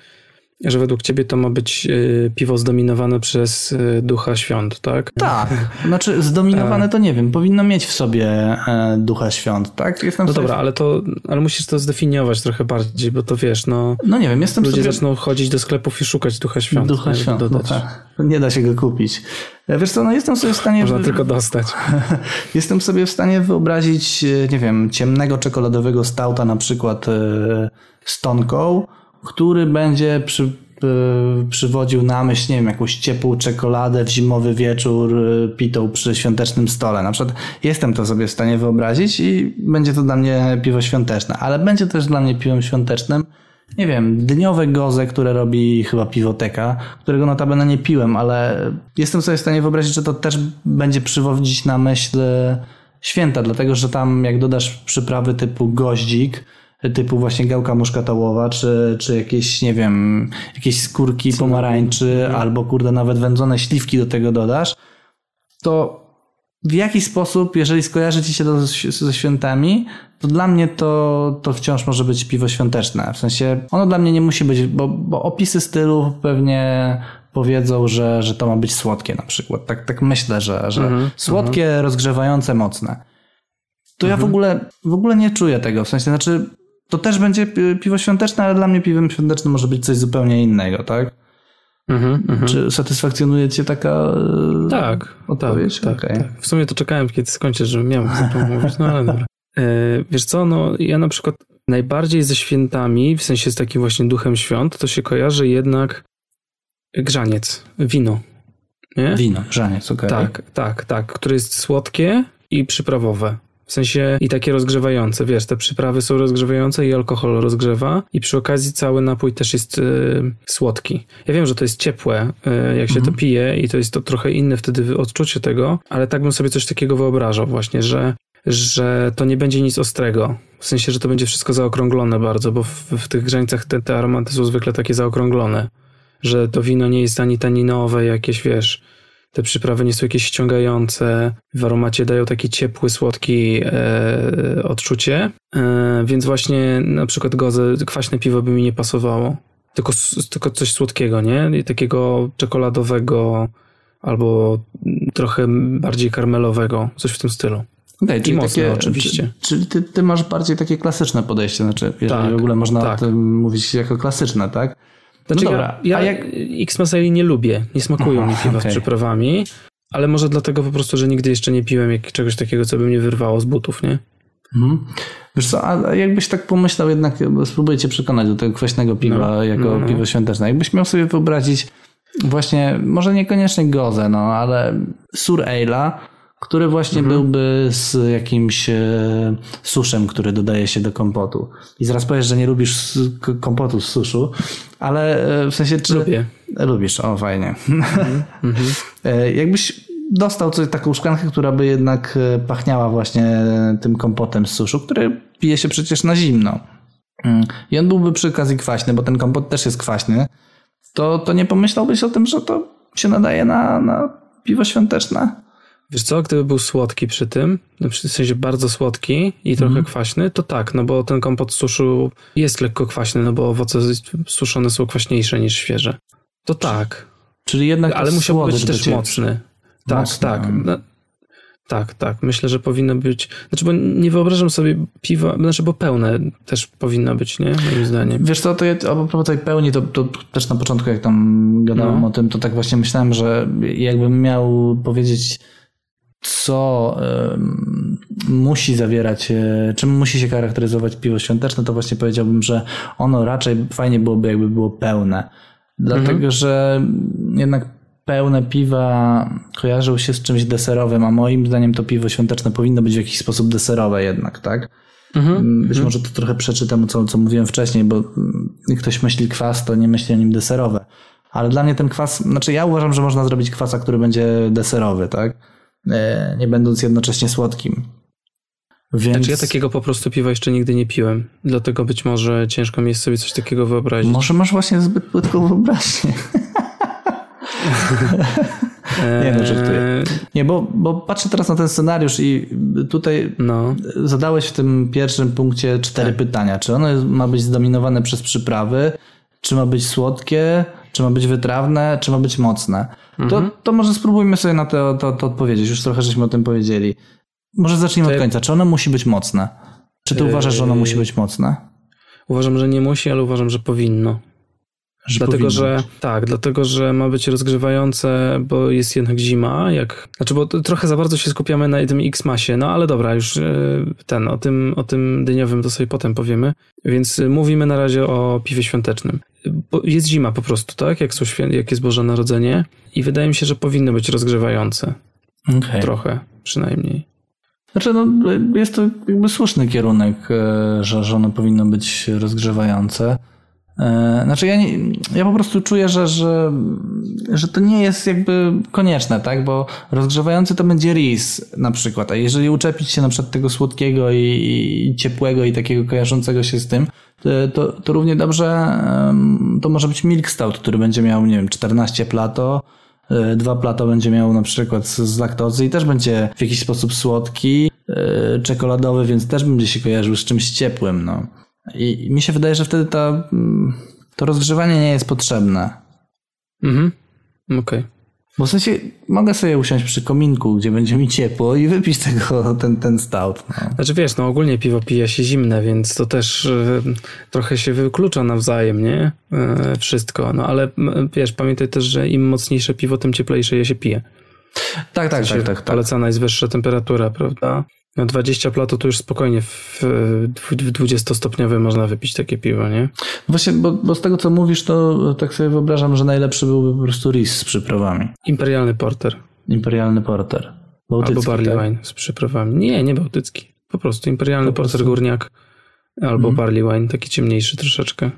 że według ciebie to ma być y, piwo zdominowane przez y, ducha świąt, tak? Tak, znaczy zdominowane to nie wiem, powinno mieć w sobie y, ducha świąt, tak? Jestem no dobra, sobie... ale to, ale musisz to zdefiniować trochę bardziej, bo to wiesz, no... No nie wiem, jestem ludzie sobie... zaczną chodzić do sklepów i szukać ducha świąt. Ducha nie, świąt, no tak. Nie da się go kupić. Wiesz co, no jestem sobie w stanie... Można tylko dostać. Jestem sobie w stanie wyobrazić, nie wiem, ciemnego czekoladowego stouta na przykład z tonką, który będzie przy, przywodził na myśl, nie wiem, jakąś ciepłą czekoladę w zimowy wieczór pitą przy świątecznym stole. Na przykład jestem to sobie w stanie wyobrazić i będzie to dla mnie piwo świąteczne, ale będzie też dla mnie piwem świątecznym, nie wiem, dniowe goze, które robi chyba piwoteka, którego notabene nie piłem, ale jestem sobie w stanie wyobrazić, że to też będzie przywodzić na myśl święta, dlatego że tam jak dodasz przyprawy typu goździk, typu właśnie gałka muszkatołowa, czy, czy jakieś, nie wiem, jakieś skórki pomarańczy, albo kurde nawet wędzone śliwki do tego dodasz, to w jaki sposób, jeżeli skojarzy ci się to ze świętami, to dla mnie to, to wciąż może być piwo świąteczne. W sensie ono dla mnie nie musi być, bo, bo opisy stylu pewnie powiedzą, że, że to ma być słodkie na przykład. Tak, tak myślę, że, że mm-hmm. słodkie, mm-hmm. rozgrzewające, mocne. To mm-hmm. ja w ogóle, w ogóle nie czuję tego. W sensie, znaczy to też będzie piwo świąteczne, ale dla mnie piwem świątecznym może być coś zupełnie innego, tak? Mm-hmm. Czy satysfakcjonuje cię taka tak, odpowiedź? Tak, okay. tak. W sumie to czekałem, kiedy skończysz, żebym miał co mówić, no ale dobra. Wiesz co, no ja na przykład najbardziej ze świętami, w sensie z takim właśnie duchem świąt, to się kojarzy jednak grzaniec, wino. Nie? Wino, grzaniec, okej. Okay. Tak, tak, tak, które jest słodkie i przyprawowe. W sensie i takie rozgrzewające, wiesz, te przyprawy są rozgrzewające i alkohol rozgrzewa i przy okazji cały napój też jest y, słodki. Ja wiem, że to jest ciepłe, y, jak się mm-hmm. to pije i to jest to trochę inne wtedy odczucie tego, ale tak bym sobie coś takiego wyobrażał właśnie, że że to nie będzie nic ostrego. W sensie, że to będzie wszystko zaokrąglone bardzo, bo w, w tych grzańcach te, te aromaty są zwykle takie zaokrąglone, że to wino nie jest ani taninowe jakieś, wiesz, te przyprawy nie są jakieś ściągające, w aromacie dają takie ciepły, słodki e, odczucie, e, więc właśnie na przykład gozę, kwaśne piwo by mi nie pasowało, tylko, tylko coś słodkiego, nie? I takiego czekoladowego albo trochę bardziej karmelowego, coś w tym stylu. Okay, czyli I mocno, takie, oczywiście. Czyli ty, ty masz bardziej takie klasyczne podejście, znaczy jeżeli tak, w ogóle można tak. o tym mówić jako klasyczne, tak? Znaczy no dobra, ja, ja jak... X-Maseli nie lubię, nie smakują Aha, mi piwa okay. z przyprawami, ale może dlatego po prostu, że nigdy jeszcze nie piłem jak, czegoś takiego, co by mnie wyrwało z butów, nie? Mhm. Wiesz co, a jakbyś tak pomyślał jednak, spróbuję cię przekonać do tego kwaśnego piwa no, jako no, no. piwo świąteczne. Jakbyś miał sobie wyobrazić właśnie, może niekoniecznie gozę, no, ale Sur Ale'a, który właśnie mhm. byłby z jakimś suszem, który dodaje się do kompotu. I zaraz powiesz, że nie lubisz kompotu z suszu, ale w sensie czy... Lubię. Lubisz, o fajnie. Mhm. Mhm. Jakbyś dostał coś, taką szklankę, która by jednak pachniała właśnie tym kompotem z suszu, który pije się przecież na zimno. I on byłby przy okazji kwaśny, bo ten kompot też jest kwaśny. To, to nie pomyślałbyś o tym, że to się nadaje na, na piwo świąteczne? Wiesz co, gdyby był słodki przy tym, w sensie bardzo słodki i trochę mm. kwaśny, to tak, no bo ten kompot z suszu jest lekko kwaśny, no bo owoce suszone są kwaśniejsze niż świeże. To tak. Czyli jednak ale musiał być też mocny. Tak, mocno. tak. No, tak, tak. Myślę, że powinno być... Znaczy, bo nie wyobrażam sobie piwa... Znaczy, bo pełne też powinno być, nie? Moim zdaniem. Wiesz co, to ja a propos tej pełni, to, to też na początku, jak tam gadałem no. o tym, to tak właśnie myślałem, że jakbym miał powiedzieć... co y, musi zawierać, y, czym musi się charakteryzować piwo świąteczne, to właśnie powiedziałbym, że ono raczej fajnie byłoby, jakby było pełne. Dlatego, mm-hmm. że jednak pełne piwa kojarzą się z czymś deserowym, a moim zdaniem to piwo świąteczne powinno być w jakiś sposób deserowe jednak, tak? Mm-hmm. Być może to trochę przeczy temu, co, co mówiłem wcześniej, bo jak ktoś myśli kwas, to nie myśli o nim deserowe. Ale dla mnie ten kwas, znaczy ja uważam, że można zrobić kwasa, który będzie deserowy, tak? Nie będąc jednocześnie słodkim. Więc... Znaczy ja takiego po prostu piwa jeszcze nigdy nie piłem, dlatego być może ciężko mi jest sobie coś takiego wyobrazić. Może masz właśnie zbyt płytką wyobraźnię. nie, no żartuję. Nie, bo, bo patrzę teraz na ten scenariusz i tutaj no. zadałeś w tym pierwszym punkcie cztery tak. pytania. Czy ono ma być zdominowane przez przyprawy? czy ma być słodkie, czy ma być wytrawne, czy ma być mocne. To, to może spróbujmy sobie na to, to, to odpowiedzieć. Już trochę żeśmy o tym powiedzieli. Może zacznijmy to od końca. Czy ono musi być mocne? Czy ty yy... uważasz, że ono musi być mocne? Uważam, że nie musi, ale uważam, że powinno. Że dlatego, powinno. że tak, dlatego, że ma być rozgrzewające, bo jest jednak zima. Jak, znaczy, bo trochę za bardzo się skupiamy na tym X-masie, no ale dobra, już ten, o tym, o tym dyniowym to sobie potem powiemy. Więc mówimy na razie o piwie świątecznym. Bo jest zima po prostu, tak? Jak, są świę... jak jest Boże Narodzenie. I wydaje mi się, że powinno być rozgrzewające. Okay. Trochę przynajmniej. Znaczy, no, jest to jakby słuszny kierunek, że, że ono powinno być rozgrzewające. Znaczy, ja, nie, ja po prostu czuję, że, że, że to nie jest jakby konieczne, tak? Bo rozgrzewający to będzie ris na przykład, a jeżeli uczepić się na przykład tego słodkiego i, i ciepłego i takiego kojarzącego się z tym, to, to równie dobrze to może być milk stout, który będzie miał, nie wiem, czternaście plato, dwa plato będzie miał na przykład z laktozy i też będzie w jakiś sposób słodki, czekoladowy, więc też będzie się kojarzył z czymś ciepłym, no. I mi się wydaje, że wtedy ta, to rozgrzewanie nie jest potrzebne. Mhm, okej. Okay. Bo w sensie mogę sobie usiąść przy kominku, gdzie będzie mi ciepło i wypić tego, ten, ten stout. No. Znaczy wiesz, no ogólnie piwo pija się zimne, więc to też y, trochę się wyklucza nawzajem, nie? Y, wszystko. No ale wiesz, pamiętaj też, że im mocniejsze piwo, tym cieplejsze je się pije. Tak, tak, w sensie tak, tak. Polecana tak. jest wyższa temperatura, prawda? No dwadzieścia plato to już spokojnie w, w dwudziestostopniowym można wypić takie piwo, nie? Właśnie, bo, bo z tego co mówisz, to tak sobie wyobrażam, że najlepszy byłby po prostu ris z przyprawami. Imperialny porter. Imperialny porter. Bałtycki, albo barley tak? wine z przyprawami. Nie, nie bałtycki. Po prostu imperialny po prostu. porter górniak albo mhm. barley wine, taki ciemniejszy troszeczkę.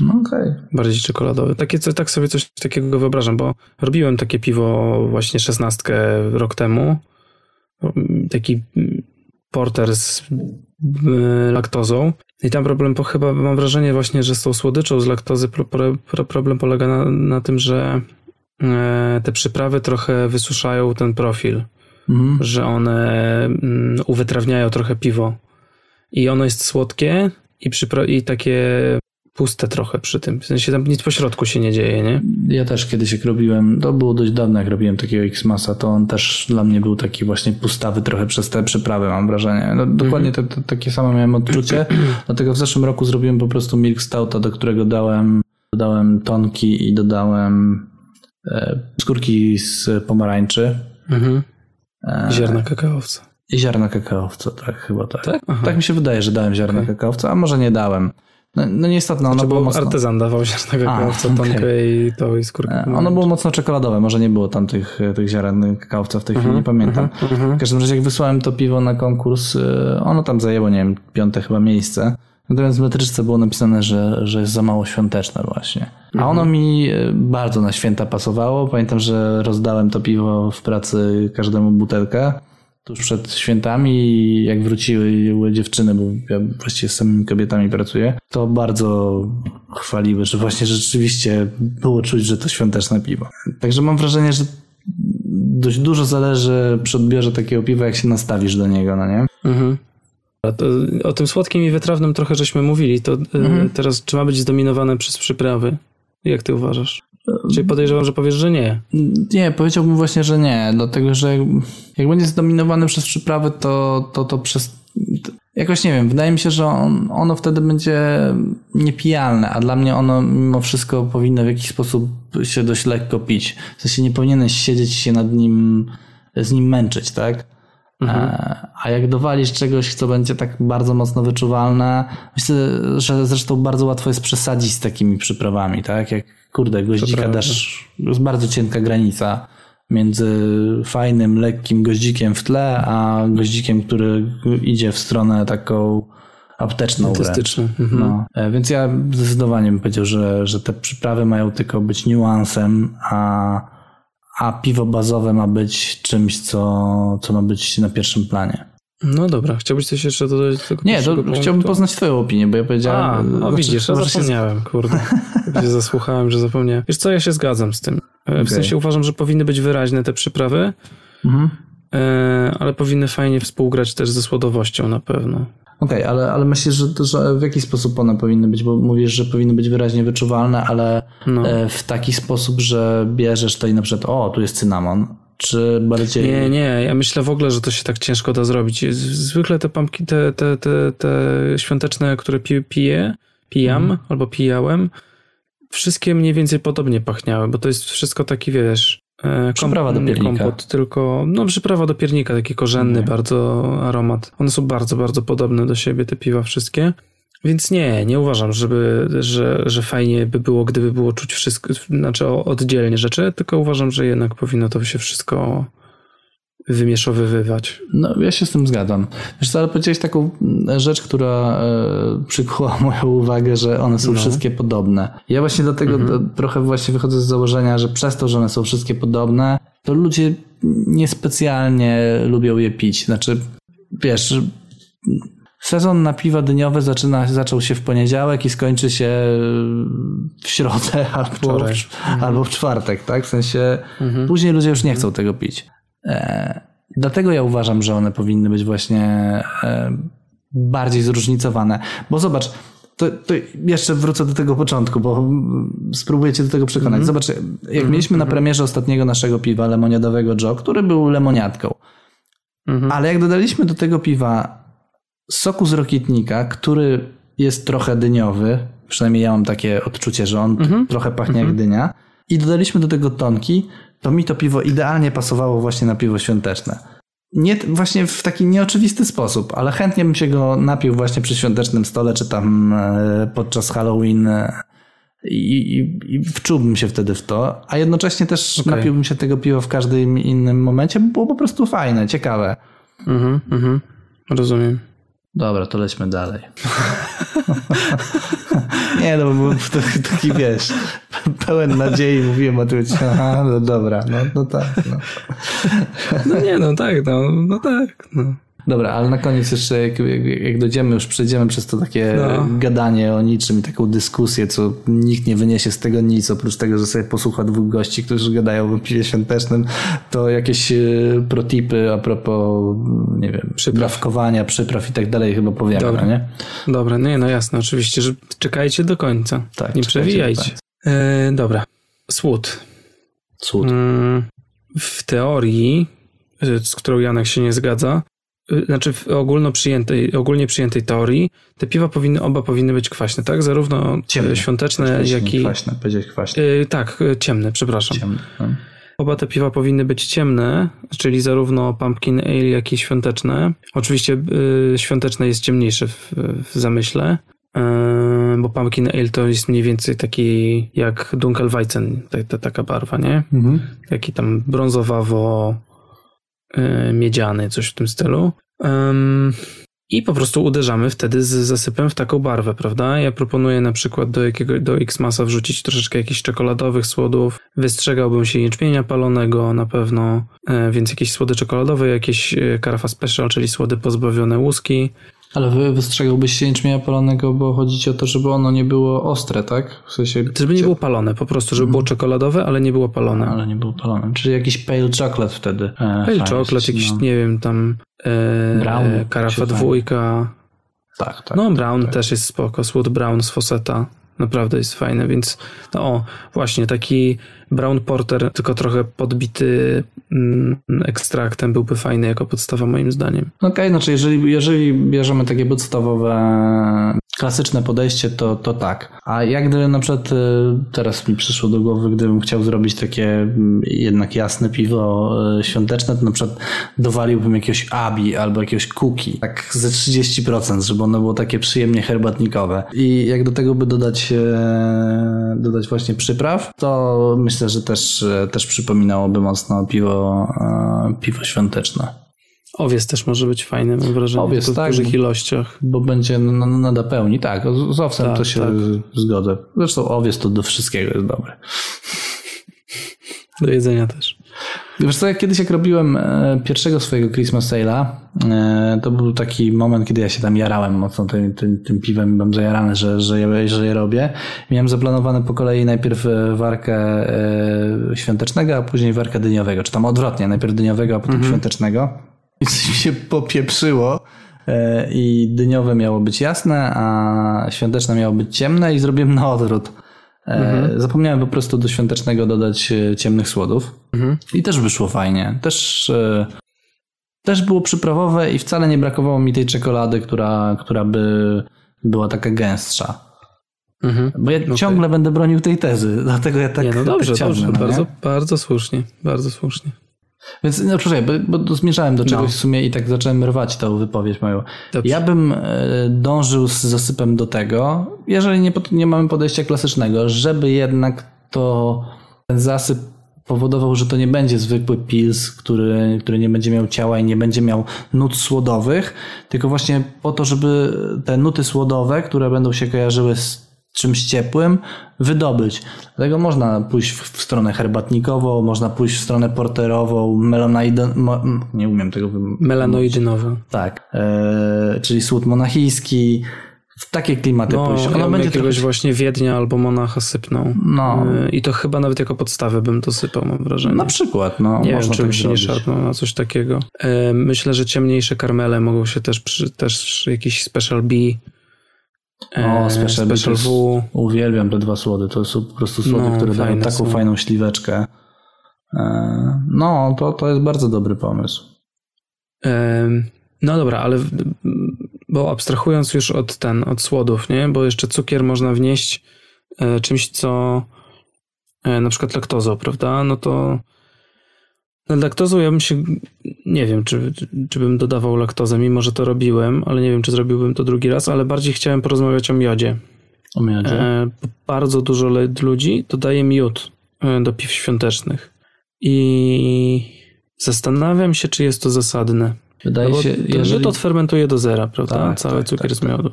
No okej. Okay. Bardziej czekoladowy. Takie, tak sobie coś takiego wyobrażam, bo robiłem takie piwo właśnie szesnastkę rok temu. Taki porter z laktozą i tam problem po, chyba mam wrażenie właśnie, że z tą słodyczą z laktozy pro, pro, problem polega na, na tym, że te przyprawy trochę wysuszają ten profil, mhm. że one uwytrawniają trochę piwo i ono jest słodkie i, przypra- i takie puste trochę przy tym, w sensie tam nic po środku się nie dzieje, nie? Ja też kiedyś jak robiłem, to było dość dawno jak robiłem takiego X-Massa, to on też dla mnie był taki właśnie pustawy trochę przez te przyprawy, mam wrażenie. No, dokładnie mm-hmm. te, te, takie samo miałem odczucie, dlatego w zeszłym roku zrobiłem po prostu milk stouta, do którego dałem, dodałem tonki i dodałem e, skórki z pomarańczy. Mm-hmm. E, ziarna kakaowca. I ziarna kakaowca, tak chyba tak. Tak, tak mi się wydaje, że dałem ziarna okay. kakaowca, a może nie dałem. No, no niestety, no, ono znaczy, było mocno... Artyzan dawał ziarnego kakaowca, okay. tonkę i to i skórkę. Ono było mocno czekoladowe, może nie było tam tych, tych ziaren kakaowca w tej uh-huh, chwili, nie pamiętam. Uh-huh. W każdym razie jak wysłałem to piwo na konkurs, ono tam zajęło, nie wiem, piąte chyba miejsce. Natomiast w metryczce było napisane, że, że jest za mało świąteczne właśnie. A ono mhm. mi bardzo na święta pasowało. Pamiętam, że rozdałem to piwo w pracy każdemu butelkę. Tuż przed świętami, jak wróciły dziewczyny, bo ja właściwie z samymi kobietami pracuję, to bardzo chwaliły, że właśnie rzeczywiście było czuć, że to świąteczne piwo. Także mam wrażenie, że dość dużo zależy przy odbiorze takiego piwa, jak się nastawisz do niego, no nie? Mhm. O tym słodkim i wytrawnym trochę żeśmy mówili, to mhm. teraz czy ma być zdominowane przez przyprawy? Jak ty uważasz? Czyli podejrzewam, że powiesz, że nie. Nie, powiedziałbym właśnie, że nie, dlatego, że jak, jak będzie zdominowany przez przyprawy, to, to, to przez... To, jakoś nie wiem, wydaje mi się, że on, ono wtedy będzie niepijalne, a dla mnie ono mimo wszystko powinno w jakiś sposób się dość lekko pić. W sensie nie powinieneś siedzieć się nad nim, z nim męczyć, tak? Mhm. A jak dowalisz czegoś, co będzie tak bardzo mocno wyczuwalne, myślę, że zresztą bardzo łatwo jest przesadzić z takimi przyprawami, tak? Jak kurde, goździka dasz, jest bardzo cienka granica między fajnym, lekkim goździkiem w tle, a goździkiem, który idzie w stronę taką apteczną. Artystyczną. Mhm. No. Więc ja zdecydowanie bym powiedział, że, że te przyprawy mają tylko być niuansem, a A piwo bazowe ma być czymś, co, co ma być na pierwszym planie. No dobra, chciałbyś coś jeszcze dodać do tego? Nie, do, chciałbym poznać twoją opinię, bo ja powiedziałem... A, no, widzisz, znaczy, ja zapomniałem, się... kurde. Się zasłuchałem, że zapomniałem. Wiesz co, ja się zgadzam z tym. W okay. sensie uważam, że powinny być wyraźne te przyprawy, mhm. ale powinny fajnie współgrać też ze słodowością na pewno. Okej, okay, ale, ale myślisz, że, że w jaki sposób one powinny być? Bo mówisz, że powinny być wyraźnie wyczuwalne, ale no. w taki sposób, że bierzesz tutaj na przykład, o, tu jest cynamon, czy bardziej... Nie, nie, ja myślę w ogóle, że to się tak ciężko da zrobić. Zwykle te pumpki, te, te, te, te świąteczne, które pi, piję, pijam hmm. albo pijałem, wszystkie mniej więcej podobnie pachniały, bo to jest wszystko taki, wiesz... Komp- przyprawa do piernika. Nie kompot, tylko no przyprawa do piernika, taki korzenny okay. bardzo aromat. One są bardzo, bardzo podobne do siebie, te piwa wszystkie. Więc nie, nie uważam, żeby, że, że fajnie by było, gdyby było czuć wszystko, znaczy oddzielnie rzeczy, tylko uważam, że jednak powinno to się wszystko wymieszowywać. No ja się z tym zgadzam. Wiesz co, ale powiedziałeś taką rzecz, która e, przykuła moją uwagę, że one są no. wszystkie podobne. Ja właśnie dlatego mhm. trochę właśnie wychodzę z założenia, że przez to, że one są wszystkie podobne, to ludzie niespecjalnie lubią je pić. Znaczy, wiesz, sezon na piwa dyniowe zaczyna, zaczął się w poniedziałek i skończy się w środę albo, w, mhm. albo w czwartek, tak? W sensie mhm. później ludzie już nie chcą mhm. tego pić. E, dlatego ja uważam, że one powinny być właśnie e, bardziej zróżnicowane. Bo zobacz, to, to jeszcze wrócę do tego początku, bo spróbuję cię do tego przekonać. Mm-hmm. Zobacz, jak mm-hmm. mieliśmy na premierze ostatniego naszego piwa, lemoniadowego Joe, który był lemoniadką. Mm-hmm. Ale jak dodaliśmy do tego piwa soku z Rokietnika, który jest trochę dyniowy, przynajmniej ja mam takie odczucie, że on mm-hmm. trochę pachnie mm-hmm. jak dynia, i dodaliśmy do tego tonki, to mi to piwo idealnie pasowało właśnie na piwo świąteczne. Nie, właśnie w taki nieoczywisty sposób, ale chętnie bym się go napił właśnie przy świątecznym stole, czy tam podczas Halloween i, i, i wczułbym się wtedy w to, a jednocześnie też okay. napiłbym się tego piwa w każdym innym momencie, bo było po prostu fajne, ciekawe. Mhm, mhm. Rozumiem. Dobra, to lećmy dalej. Nie, no bo taki, wiesz, pełen nadziei mówiłem o tym, aha, no dobra, no, no tak. No. no nie, no tak, no, no tak. No. Dobra, ale na koniec jeszcze, jak, jak dojdziemy, już przejdziemy przez to takie no. gadanie o niczym i taką dyskusję, co nikt nie wyniesie z tego nic, oprócz tego, że sobie posłucha dwóch gości, którzy gadają o piwie świątecznym, to jakieś protipy a propos, nie wiem, przyprawkowania, przypraw i tak dalej chyba powiemy, Dobra. No nie? Dobra, nie, no jasne, oczywiście, że czekajcie do końca, tak, nie przewijajcie. Do e, dobra, słód. Słód. W teorii, z którą Janek się nie zgadza, znaczy w ogólno przyjętej, ogólnie przyjętej teorii te piwa powinny, oba powinny być kwaśne, tak? Zarówno ciemne, świąteczne, jak i... Kwaśne, powiedzieć kwaśne. Yy, tak, ciemne, przepraszam. Ciemne. Oba te piwa powinny być ciemne, czyli zarówno pumpkin ale, jak i świąteczne. Oczywiście yy, świąteczne jest ciemniejsze w, w zamyśle, yy, bo pumpkin ale to jest mniej więcej taki jak Dunkelweizen, ta, ta, taka barwa, nie? Mhm. Taki tam brązowawo... miedziany, coś w tym stylu. Um, I po prostu uderzamy wtedy z zasypem w taką barwę, prawda? Ja proponuję na przykład do jakiego, do X-Masa wrzucić troszeczkę jakichś czekoladowych słodów. Wystrzegałbym się jęczmienia palonego na pewno, e, więc jakieś słody czekoladowe, jakieś Carafa Special, czyli słody pozbawione łuski. Ale wy wystrzegałbyś się jęczmienia palonego, bo chodzi ci o to, żeby ono nie było ostre, tak? W sensie... Żeby nie było palone, po prostu, żeby mm. było czekoladowe, ale nie było palone. Ale nie było palone, czyli jakiś pale chocolate wtedy. E, pale chocolate, się, jakiś, no. nie wiem, tam e, brown, e, Carafa dwójka. Tak, tak. No brown tak, też tak. jest spoko, słód brown z Foseta. Naprawdę jest fajny, więc no o, właśnie taki brown porter, tylko trochę podbity mm, ekstraktem byłby fajny jako podstawa moim zdaniem. Okej, okay, znaczy jeżeli, jeżeli bierzemy takie podstawowe, klasyczne podejście, to, to tak. A jak gdybym na przykład, teraz mi przyszło do głowy, gdybym chciał zrobić takie jednak jasne piwo świąteczne, to na przykład dowaliłbym jakiegoś abi albo jakiegoś cookie, tak ze trzydzieści procent, żeby ono było takie przyjemnie herbatnikowe. I jak do tego by dodać, dodać właśnie przypraw, to myślę, że też, też przypominałoby mocno piwo, piwo świąteczne. Owiec też może być fajny, mam wrażenie. Owiec, tak, w dużych ilościach. Bo będzie na, na, na pełni, tak. Z owcem tak, to się tak. zgodzę. Zresztą owiec to do wszystkiego jest dobry. Do jedzenia też. Wiesz co, jak kiedyś jak robiłem pierwszego swojego Christmas Sale'a, to był taki moment, kiedy ja się tam jarałem mocno tym, tym, tym piwem i byłem zajarany, że, że, je, że je robię. Miałem zaplanowane po kolei najpierw warkę świątecznego, a później warkę dyniowego, czy tam odwrotnie, najpierw dyniowego, a potem mhm. świątecznego. I coś mi się popieprzyło, i dniowe miało być jasne, a świąteczne miało być ciemne i zrobiłem na odwrót. Mhm. Zapomniałem po prostu do świątecznego dodać ciemnych słodów. Mhm. I też wyszło fajnie. Też, też było przyprawowe i wcale nie brakowało mi tej czekolady, która, która by była taka gęstsza. Mhm. Bo ja okay. ciągle będę bronił tej tezy, dlatego ja tak nie, no dobrze, tak ciągnę, dobrze. No bardzo, bardzo słusznie, bardzo słusznie. Więc no przepraszam, bo, bo zmierzałem do czegoś no. w sumie i tak zacząłem rwać tą wypowiedź moją. Dobrze. Ja bym dążył z zasypem do tego, jeżeli nie, nie mamy podejścia klasycznego, żeby jednak to ten zasyp powodował, że to nie będzie zwykły pils, który, który nie będzie miał ciała i nie będzie miał nut słodowych, tylko właśnie po to, żeby te nuty słodowe, które będą się kojarzyły z czymś ciepłym, wydobyć. Dlatego można pójść w, w stronę herbatnikową, można pójść w stronę porterową, melanoidon... Mo, nie umiem tego wymówić. Melanoidynową. Tak. E, czyli słód monachijski. W takie klimaty no, pójść. Ona ja będzie jakiegoś trochę... właśnie Wiednia albo Monacha sypnął. No. E, I to chyba nawet jako podstawę bym to sypał, mam wrażenie. Na przykład. No, nie wiem, czym się nie szarpnął na coś takiego. E, myślę, że ciemniejsze karmele mogą się też przy... też jakiś special B. O, special, special W. Uwielbiam te dwa słody. To są po prostu słody, no, które dają taką słody. Fajną śliweczkę. No, to, to jest bardzo dobry pomysł. No dobra, ale bo abstrahując już od ten, od słodów, nie? Bo jeszcze cukier można wnieść czymś, co na przykład laktozą, prawda? No to nad laktozą ja bym się, nie wiem, czy, czy bym dodawał laktozę, mimo że to robiłem, ale nie wiem, czy zrobiłbym to drugi raz, ale bardziej chciałem porozmawiać o miodzie. O miodzie? E, bardzo dużo ludzi dodaje miód do piw świątecznych i zastanawiam się, czy jest to zasadne. Wydaje no się, jeżeli... to odfermentuje do zera, prawda? Tak, Cały tak, cukier tak, z miodu.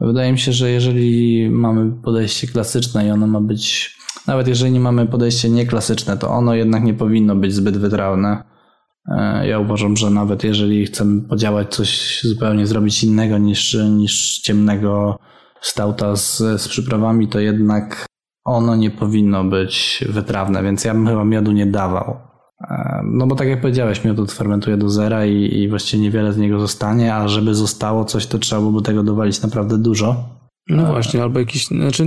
Wydaje mi się, że jeżeli mamy podejście klasyczne i ono ma być... Nawet jeżeli nie mamy podejście nieklasyczne, to ono jednak nie powinno być zbyt wytrawne. Ja uważam, że nawet jeżeli chcemy podziałać coś zupełnie, zrobić innego niż, niż ciemnego stouta z, z przyprawami, to jednak ono nie powinno być wytrawne, więc ja bym chyba miodu nie dawał. No bo tak jak powiedziałeś, miód odfermentuje do zera i, i właściwie niewiele z niego zostanie, a żeby zostało coś, to trzeba byłoby tego dowalić naprawdę dużo. No właśnie, albo jakiś, znaczy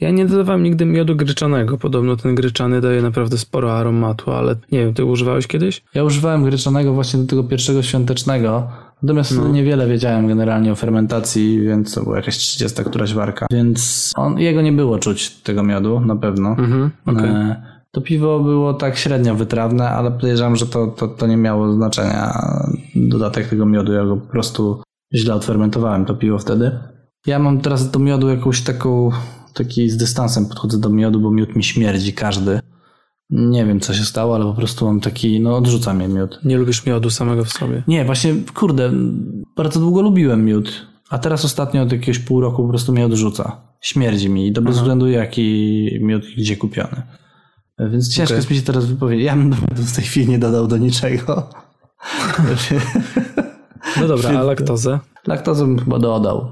ja nie dodawałem nigdy miodu gryczanego, podobno ten gryczany daje naprawdę sporo aromatu, ale nie wiem, ty używałeś kiedyś? Ja używałem gryczanego właśnie do tego pierwszego świątecznego, natomiast no. niewiele wiedziałem generalnie o fermentacji, więc to była jakaś trzydziesta któraś warka, więc on, jego nie było czuć tego miodu, na pewno. Mhm, okay. e, to piwo było tak średnio wytrawne, ale podejrzewam, że to, to, to nie miało znaczenia, dodatek tego miodu, ja go po prostu źle odfermentowałem to piwo wtedy. Ja mam teraz do miodu jakąś taką, taki z dystansem podchodzę do miodu, bo miód mi śmierdzi każdy. Nie wiem, co się stało, ale po prostu mam taki, no odrzuca mnie miód. Nie lubisz miodu samego w sobie? Nie, właśnie, kurde, bardzo długo lubiłem miód, a teraz ostatnio od jakiegoś pół roku po prostu mnie odrzuca. Śmierdzi mi i to bez Aha. względu jaki miód gdzie kupiony. Więc ciężko okay. jest mi się teraz wypowiedzieć. Ja bym do miodu w tej chwili nie dodał do niczego. No dobra, a laktozę? Laktozę bym chyba dodał.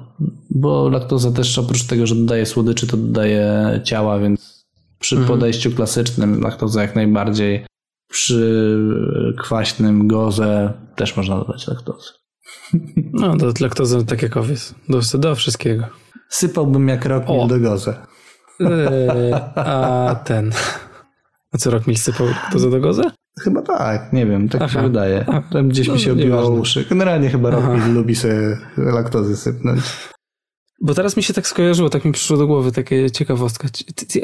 Bo laktoza też oprócz tego, że dodaje słodyczy, to dodaje ciała, więc przy mhm. podejściu klasycznym laktoza jak najbardziej, przy kwaśnym goze też można dodać laktozę. No to laktozę tak jak owiec, do, do wszystkiego. Sypałbym jak rokmil do goze. Yy, a ten... A co, rokmil sypał laktozę do goze? Chyba tak, nie wiem, tak mi się wydaje. Tam gdzieś no, mi się obiło uszy. Generalnie chyba rokmil lubi sobie laktozy sypnąć. Bo teraz mi się tak skojarzyło, tak mi przyszło do głowy taka ciekawostka.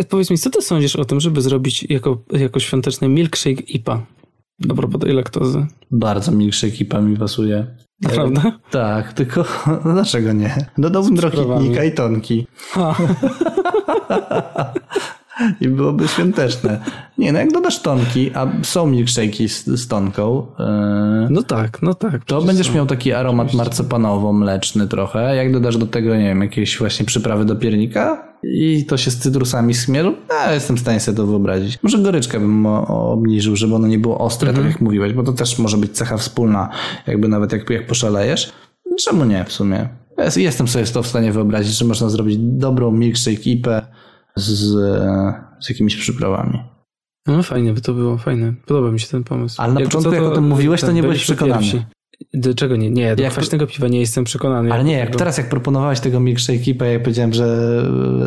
Powiedz mi, co ty sądzisz o tym, żeby zrobić jako, jako świąteczny milkshake I P A? A propos tej laktozy. Bardzo milkshake I P A mi pasuje. Naprawdę? E, tak, tylko no dlaczego nie? Dodałbym drokitnika i tonki. I byłoby świąteczne. Nie, no jak dodasz tonki, a są milkshake'i z, z tonką. Yy, no tak, no tak. To będziesz są. miał taki aromat marcepanowo-mleczny trochę. Jak dodasz do tego, nie wiem, jakieś właśnie przyprawy do piernika i to się z cytrusami smierzy, a jestem w stanie sobie to wyobrazić. Może goryczkę bym obniżył, żeby ono nie było ostre, mhm. tak jak mówiłeś, bo to też może być cecha wspólna, jakby nawet jak, jak poszalejesz. Czemu nie w sumie? Jestem sobie to w stanie wyobrazić, że można zrobić dobrą milkshake I P A Z, z jakimiś przyprawami. No fajnie by to było, fajne. Podoba mi się ten pomysł. Ale na jak początku to, jak o tym mówiłeś, to nie byłeś przekonany. Pierwsi. Do czego nie? Nie, do jak... kwaśnego piwa nie jestem przekonany. Ale nie, jak tego... teraz jak proponowałeś tego milkshake'i, to ja powiedziałem, że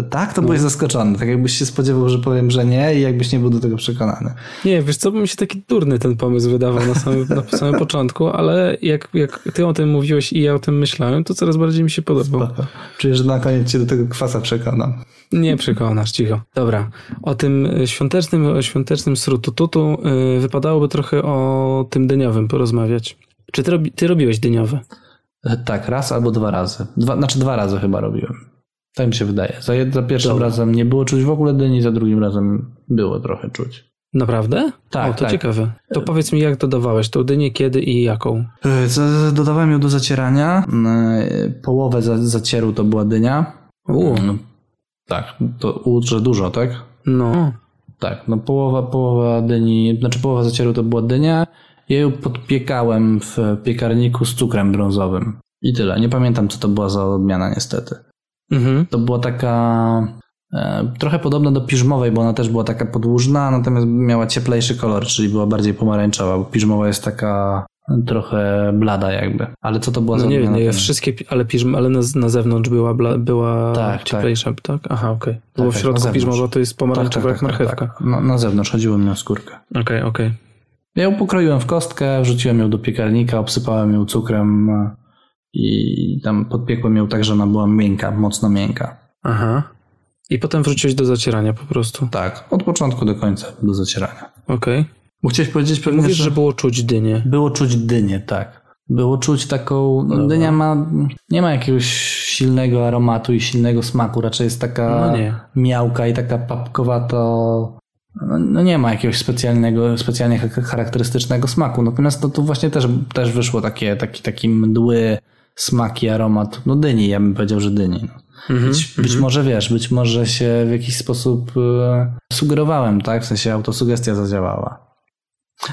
tak, to no. byłeś zaskoczony. Tak jakbyś się spodziewał, że powiem, że nie i jakbyś nie był do tego przekonany. Nie, wiesz co, bo mi się taki durny ten pomysł wydawał na samym, na samym początku, ale jak, jak ty o tym mówiłeś i ja o tym myślałem, to coraz bardziej mi się podobał. Czuję, że na koniec cię do tego kwasa przekonam. Nie przekonasz, cicho. Dobra, o tym świątecznym, o świątecznym srutututu yy, wypadałoby trochę o tym dyniowym porozmawiać. Czy ty, robi, ty robiłeś dyniowe? Tak, raz albo dwa razy. Dwa, znaczy dwa razy chyba robiłem. Tak mi się wydaje. Za, za pierwszym Dobra. razem nie było czuć w ogóle dyni, za drugim razem było trochę czuć. Naprawdę? Tak. O, to tak. ciekawe. To powiedz mi, jak dodawałeś tą dynię, kiedy i jaką? Dodawałem ją do zacierania. Połowę zacieru to była dynia. U. Tak, to u, że dużo, tak? No. Tak, no połowa, połowa dyni, znaczy połowa zacieru to była dynia. Ja ją podpiekałem w piekarniku z cukrem brązowym. I tyle. Nie pamiętam, co to była za odmiana niestety. Mhm. To była taka e, trochę podobna do piżmowej, bo ona też była taka podłużna, natomiast miała cieplejszy kolor, czyli była bardziej pomarańczowa, bo piżmowa jest taka trochę blada jakby. Ale co to była no za nie, odmiana? Nie, nie, wszystkie, ale piżm, ale na, na zewnątrz była, bla, była tak, cieplejsza, tak? tak? Aha, okej. Okay. Było tak, w środku tak, piżmowa, to jest pomarańczowa tak, tak, jak tak, marchewka. Tak, tak. No, na zewnątrz, chodziło mi o skórkę. Okej, okay, okej. Okay. Ja ją pokroiłem w kostkę, wrzuciłem ją do piekarnika, obsypałem ją cukrem i tam podpiekłem ją tak, że ona była miękka, mocno miękka. Aha. I potem wrzuciłeś do zacierania po prostu? Tak, od początku do końca do zacierania. Okej. Okay. Bo chciałeś powiedzieć pewnie, Mówisz, że... że było czuć dynię. Było czuć dynię, tak. Było czuć taką... No, dynia ma, nie ma jakiegoś silnego aromatu i silnego smaku, raczej jest taka no nie. miałka i taka papkowato... No nie ma jakiegoś specjalnego, specjalnie charakterystycznego smaku, natomiast to tu właśnie też, też wyszło takie, taki, taki mdły smak i aromat, no dyni, ja bym powiedział, że dyni. Mm-hmm, być, mm-hmm. być może wiesz, być może się w jakiś sposób y, sugerowałem, tak? W sensie autosugestia zadziałała.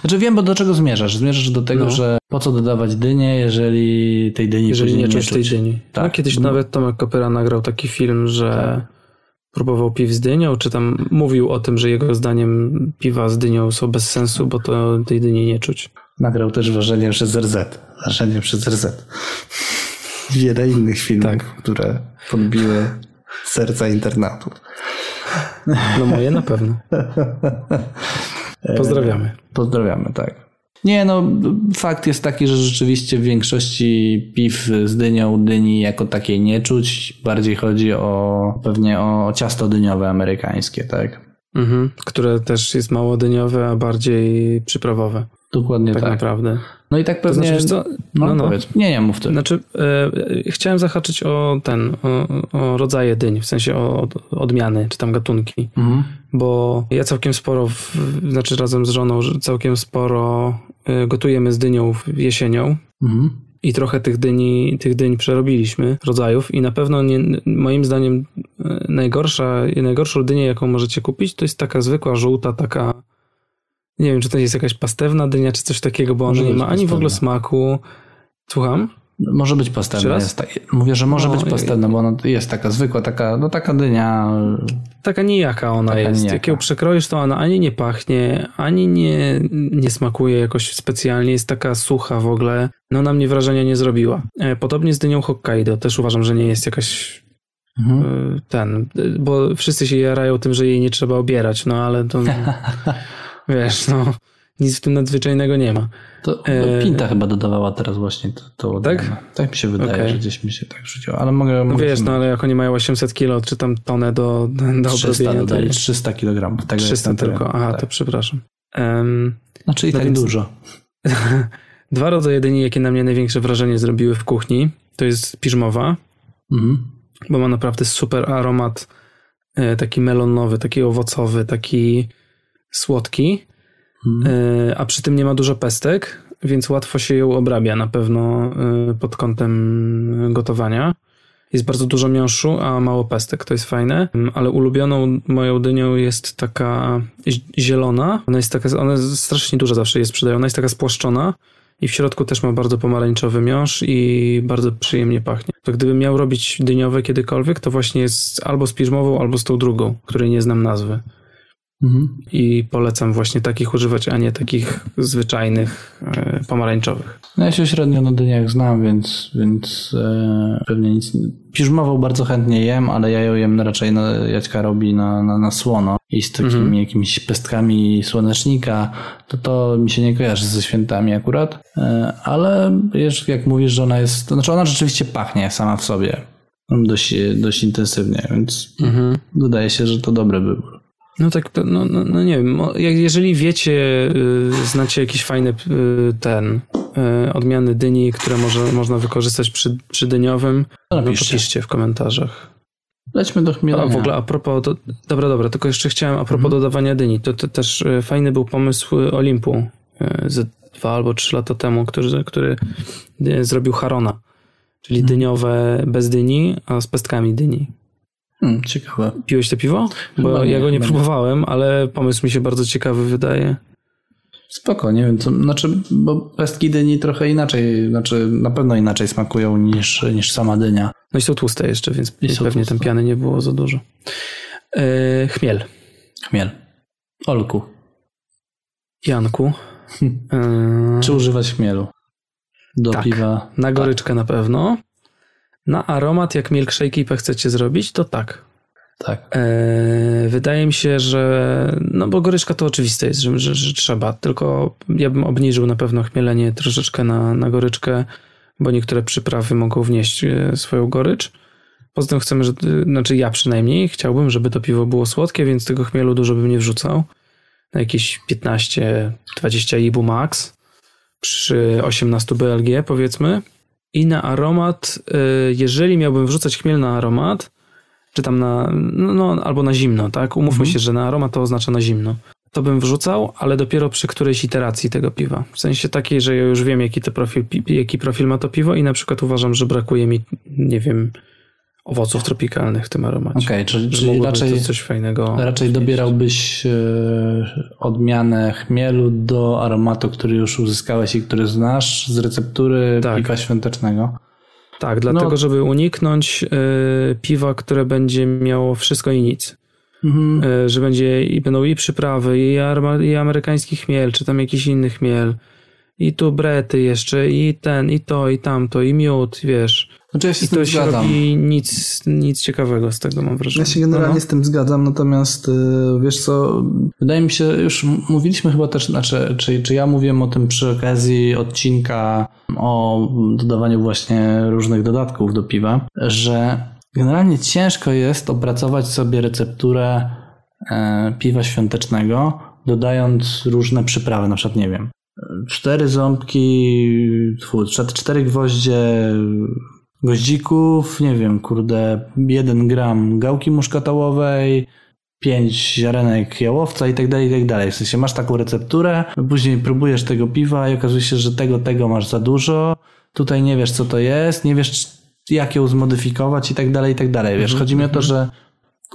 Znaczy wiem, bo do czego zmierzasz. Zmierzasz do tego, no. że po co dodawać dynię, jeżeli tej dyni jeżeli nie czuć. Tej dyni. Tak? No, kiedyś bo... nawet Tomek Kopera nagrał taki film, że... Tak. Próbował piw z dynią, czy tam mówił o tym, że jego zdaniem piwa z dynią są bez sensu, bo to tej dyni nie czuć. Nagrał też ważenie przez R Z. Ważenie przez R Z. Wiele innych filmów, tak. które podbiły serca internatów. No moje na pewno. Pozdrawiamy. Pozdrawiamy, tak. Nie, no fakt jest taki, że rzeczywiście w większości piw z dynią dyni jako takiej nie czuć. Bardziej chodzi o pewnie o ciasto dyniowe amerykańskie, tak? Mhm, które też jest mało dyniowe, a bardziej przyprawowe. Dokładnie tak. Tak naprawdę. No i tak pewnie... To znaczy, co? No, no, no powiedz. Nie, nie mów ty. Znaczy, e, chciałem zahaczyć o ten, o, o rodzaje dyń, w sensie o, o odmiany, czy tam gatunki. Mhm. Bo ja całkiem sporo, w, znaczy razem z żoną całkiem sporo gotujemy z dynią jesienią. Mhm. I trochę tych dyni, tych dyń przerobiliśmy, rodzajów. I na pewno nie, moim zdaniem najgorsza, najgorszą dynię, jaką możecie kupić, to jest taka zwykła, żółta, taka... Nie wiem, czy to jest jakaś pastewna dynia, czy coś takiego, bo ona nie ma ani pastewna. w ogóle smaku. Słucham? Może być pastewna. Jest ta... Mówię, że może no, być pastewna, bo ona jest taka zwykła, taka, no taka dynia. Taka nijaka ona taka jest. Nijaka. Jak ją przekroisz, to ona ani nie pachnie, ani nie, nie smakuje jakoś specjalnie. Jest taka sucha w ogóle. No na mnie wrażenia nie zrobiła. Podobnie z dynią Hokkaido. Też uważam, że nie jest jakaś... Mhm. Ten, bo wszyscy się jarają tym, że jej nie trzeba obierać, no ale to... Wiesz, no, nic w tym nadzwyczajnego nie ma. To, no, Pinta e... chyba dodawała teraz właśnie to, to tak? Odmianę. Tak mi się wydaje, okay. że gdzieś mi się tak rzuciło, ale mogę... No wiesz, no, ale jak oni mają osiemset kilo, czy tam tonę do... do trzysta dodali, to... trzysta kilogramów. Tak trzysta tylko, terenu. aha, tak. to przepraszam. Um, znaczy i no tak więc... dużo. Dwa rodzaje dyni, jakie na mnie największe wrażenie zrobiły w kuchni, to jest piżmowa, mhm. bo ma naprawdę super aromat, taki melonowy, taki owocowy, taki... słodki, hmm. a przy tym nie ma dużo pestek, więc łatwo się ją obrabia na pewno pod kątem gotowania. Jest bardzo dużo miąższu, a mało pestek, to jest fajne, ale ulubioną moją dynią jest taka zielona, ona jest taka, ona jest strasznie duża zawsze jej sprzedają, ona jest taka spłaszczona i w środku też ma bardzo pomarańczowy miąższ i bardzo przyjemnie pachnie. To gdybym miał robić dyniowe kiedykolwiek, to właśnie jest albo z piżmową, albo z tą drugą, której nie znam nazwy. Mhm. I polecam właśnie takich używać, a nie takich zwyczajnych e, pomarańczowych. No ja się średnio na dyniach znam, więc, więc e, pewnie nic. Piżmową bardzo chętnie jem, ale ja ją jem raczej, na, Jacka robi na, na, na słono i z takimi mhm. jakimiś pestkami słonecznika, to to mi się nie kojarzy ze świętami akurat, e, ale wiesz, jak mówisz, że ona jest, to znaczy ona rzeczywiście pachnie sama w sobie dość, dość intensywnie, więc mhm. wydaje się, że to dobry wybór. No tak, no, no, no nie wiem, jeżeli wiecie, znacie jakieś fajne ten, odmiany dyni, które może, można wykorzystać przy, przy dyniowym, no to piszcie w komentarzach. Lećmy do chmielenia. A w ogóle a propos, do, dobra, dobra, tylko jeszcze chciałem a propos mhm. dodawania dyni, to, to też fajny był pomysł Olimpu ze dwa albo trzy lata temu, który, który zrobił Harona, czyli mhm. dyniowe bez dyni, a z pestkami dyni. Hmm, ciekawe. Piłeś to piwo? Bo chyba ja nie, go nie próbowałem, nie. ale pomysł mi się bardzo ciekawy wydaje. Spoko, nie wiem co, znaczy, bo pestki dyni trochę inaczej, znaczy na pewno inaczej smakują niż, niż sama dynia. No i są tłuste jeszcze, więc pewnie tłuste. Tam piany nie było za dużo. Yy, chmiel. Chmiel. Olku. Janku. yy... Czy używać chmielu? Do tak. piwa. Na goryczkę tak. na pewno. Na aromat, jak milkshake'a chcecie zrobić, to tak. Tak. Yy, wydaje mi się, że no bo goryczka to oczywiste jest, że, że, że trzeba, tylko ja bym obniżył na pewno chmielenie troszeczkę na, na goryczkę, bo niektóre przyprawy mogą wnieść swoją gorycz. Poza tym chcemy, że, znaczy ja przynajmniej chciałbym, żeby to piwo było słodkie, więc tego chmielu dużo bym nie wrzucał. Na jakieś piętnaście dwadzieścia I B U max przy osiemnaście B L G powiedzmy. I na aromat, jeżeli miałbym wrzucać chmiel na aromat, czy tam na, no, no albo na zimno, tak? Umówmy mhm. się, że na aromat to oznacza na zimno. To bym wrzucał, ale dopiero przy którejś iteracji tego piwa. W sensie takiej, że ja już wiem, jaki, to profil, jaki profil ma to piwo i na przykład uważam, że brakuje mi, nie wiem, owoców tropikalnych w tym aromacie. Okej, okay, czyli, czyli raczej, coś fajnego raczej dobierałbyś odmianę chmielu do aromatu, który już uzyskałeś i który znasz z receptury tak. piwa świątecznego. Tak, dlatego no. żeby uniknąć y, piwa, które będzie miało wszystko i nic. Mhm. Y, że będzie, i będą i przyprawy, i, arma, i amerykański chmiel, czy tam jakiś inny chmiel, i tu brety jeszcze, i ten, i to, i tamto, i miód, wiesz... Znaczy ja się I z tym to się zgadzam. Robi nic, nic ciekawego z tego, mam wrażenie. Ja się generalnie no. z tym zgadzam, natomiast wiesz co, wydaje mi się, już mówiliśmy chyba też, znaczy, czy, czy ja mówiłem o tym przy okazji odcinka o dodawaniu właśnie różnych dodatków do piwa, że generalnie ciężko jest opracować sobie recepturę piwa świątecznego, dodając różne przyprawy, na przykład nie wiem, cztery ząbki, cztery gwoździe goździków, nie wiem, kurde, jeden gram gałki muszkatołowej, pięć ziarenek jałowca i tak dalej, i tak dalej. W sensie masz taką recepturę, później próbujesz tego piwa i okazuje się, że tego, tego masz za dużo, tutaj nie wiesz co to jest, nie wiesz jak ją zmodyfikować i tak dalej, i tak dalej. Wiesz, chodzi mi o to, że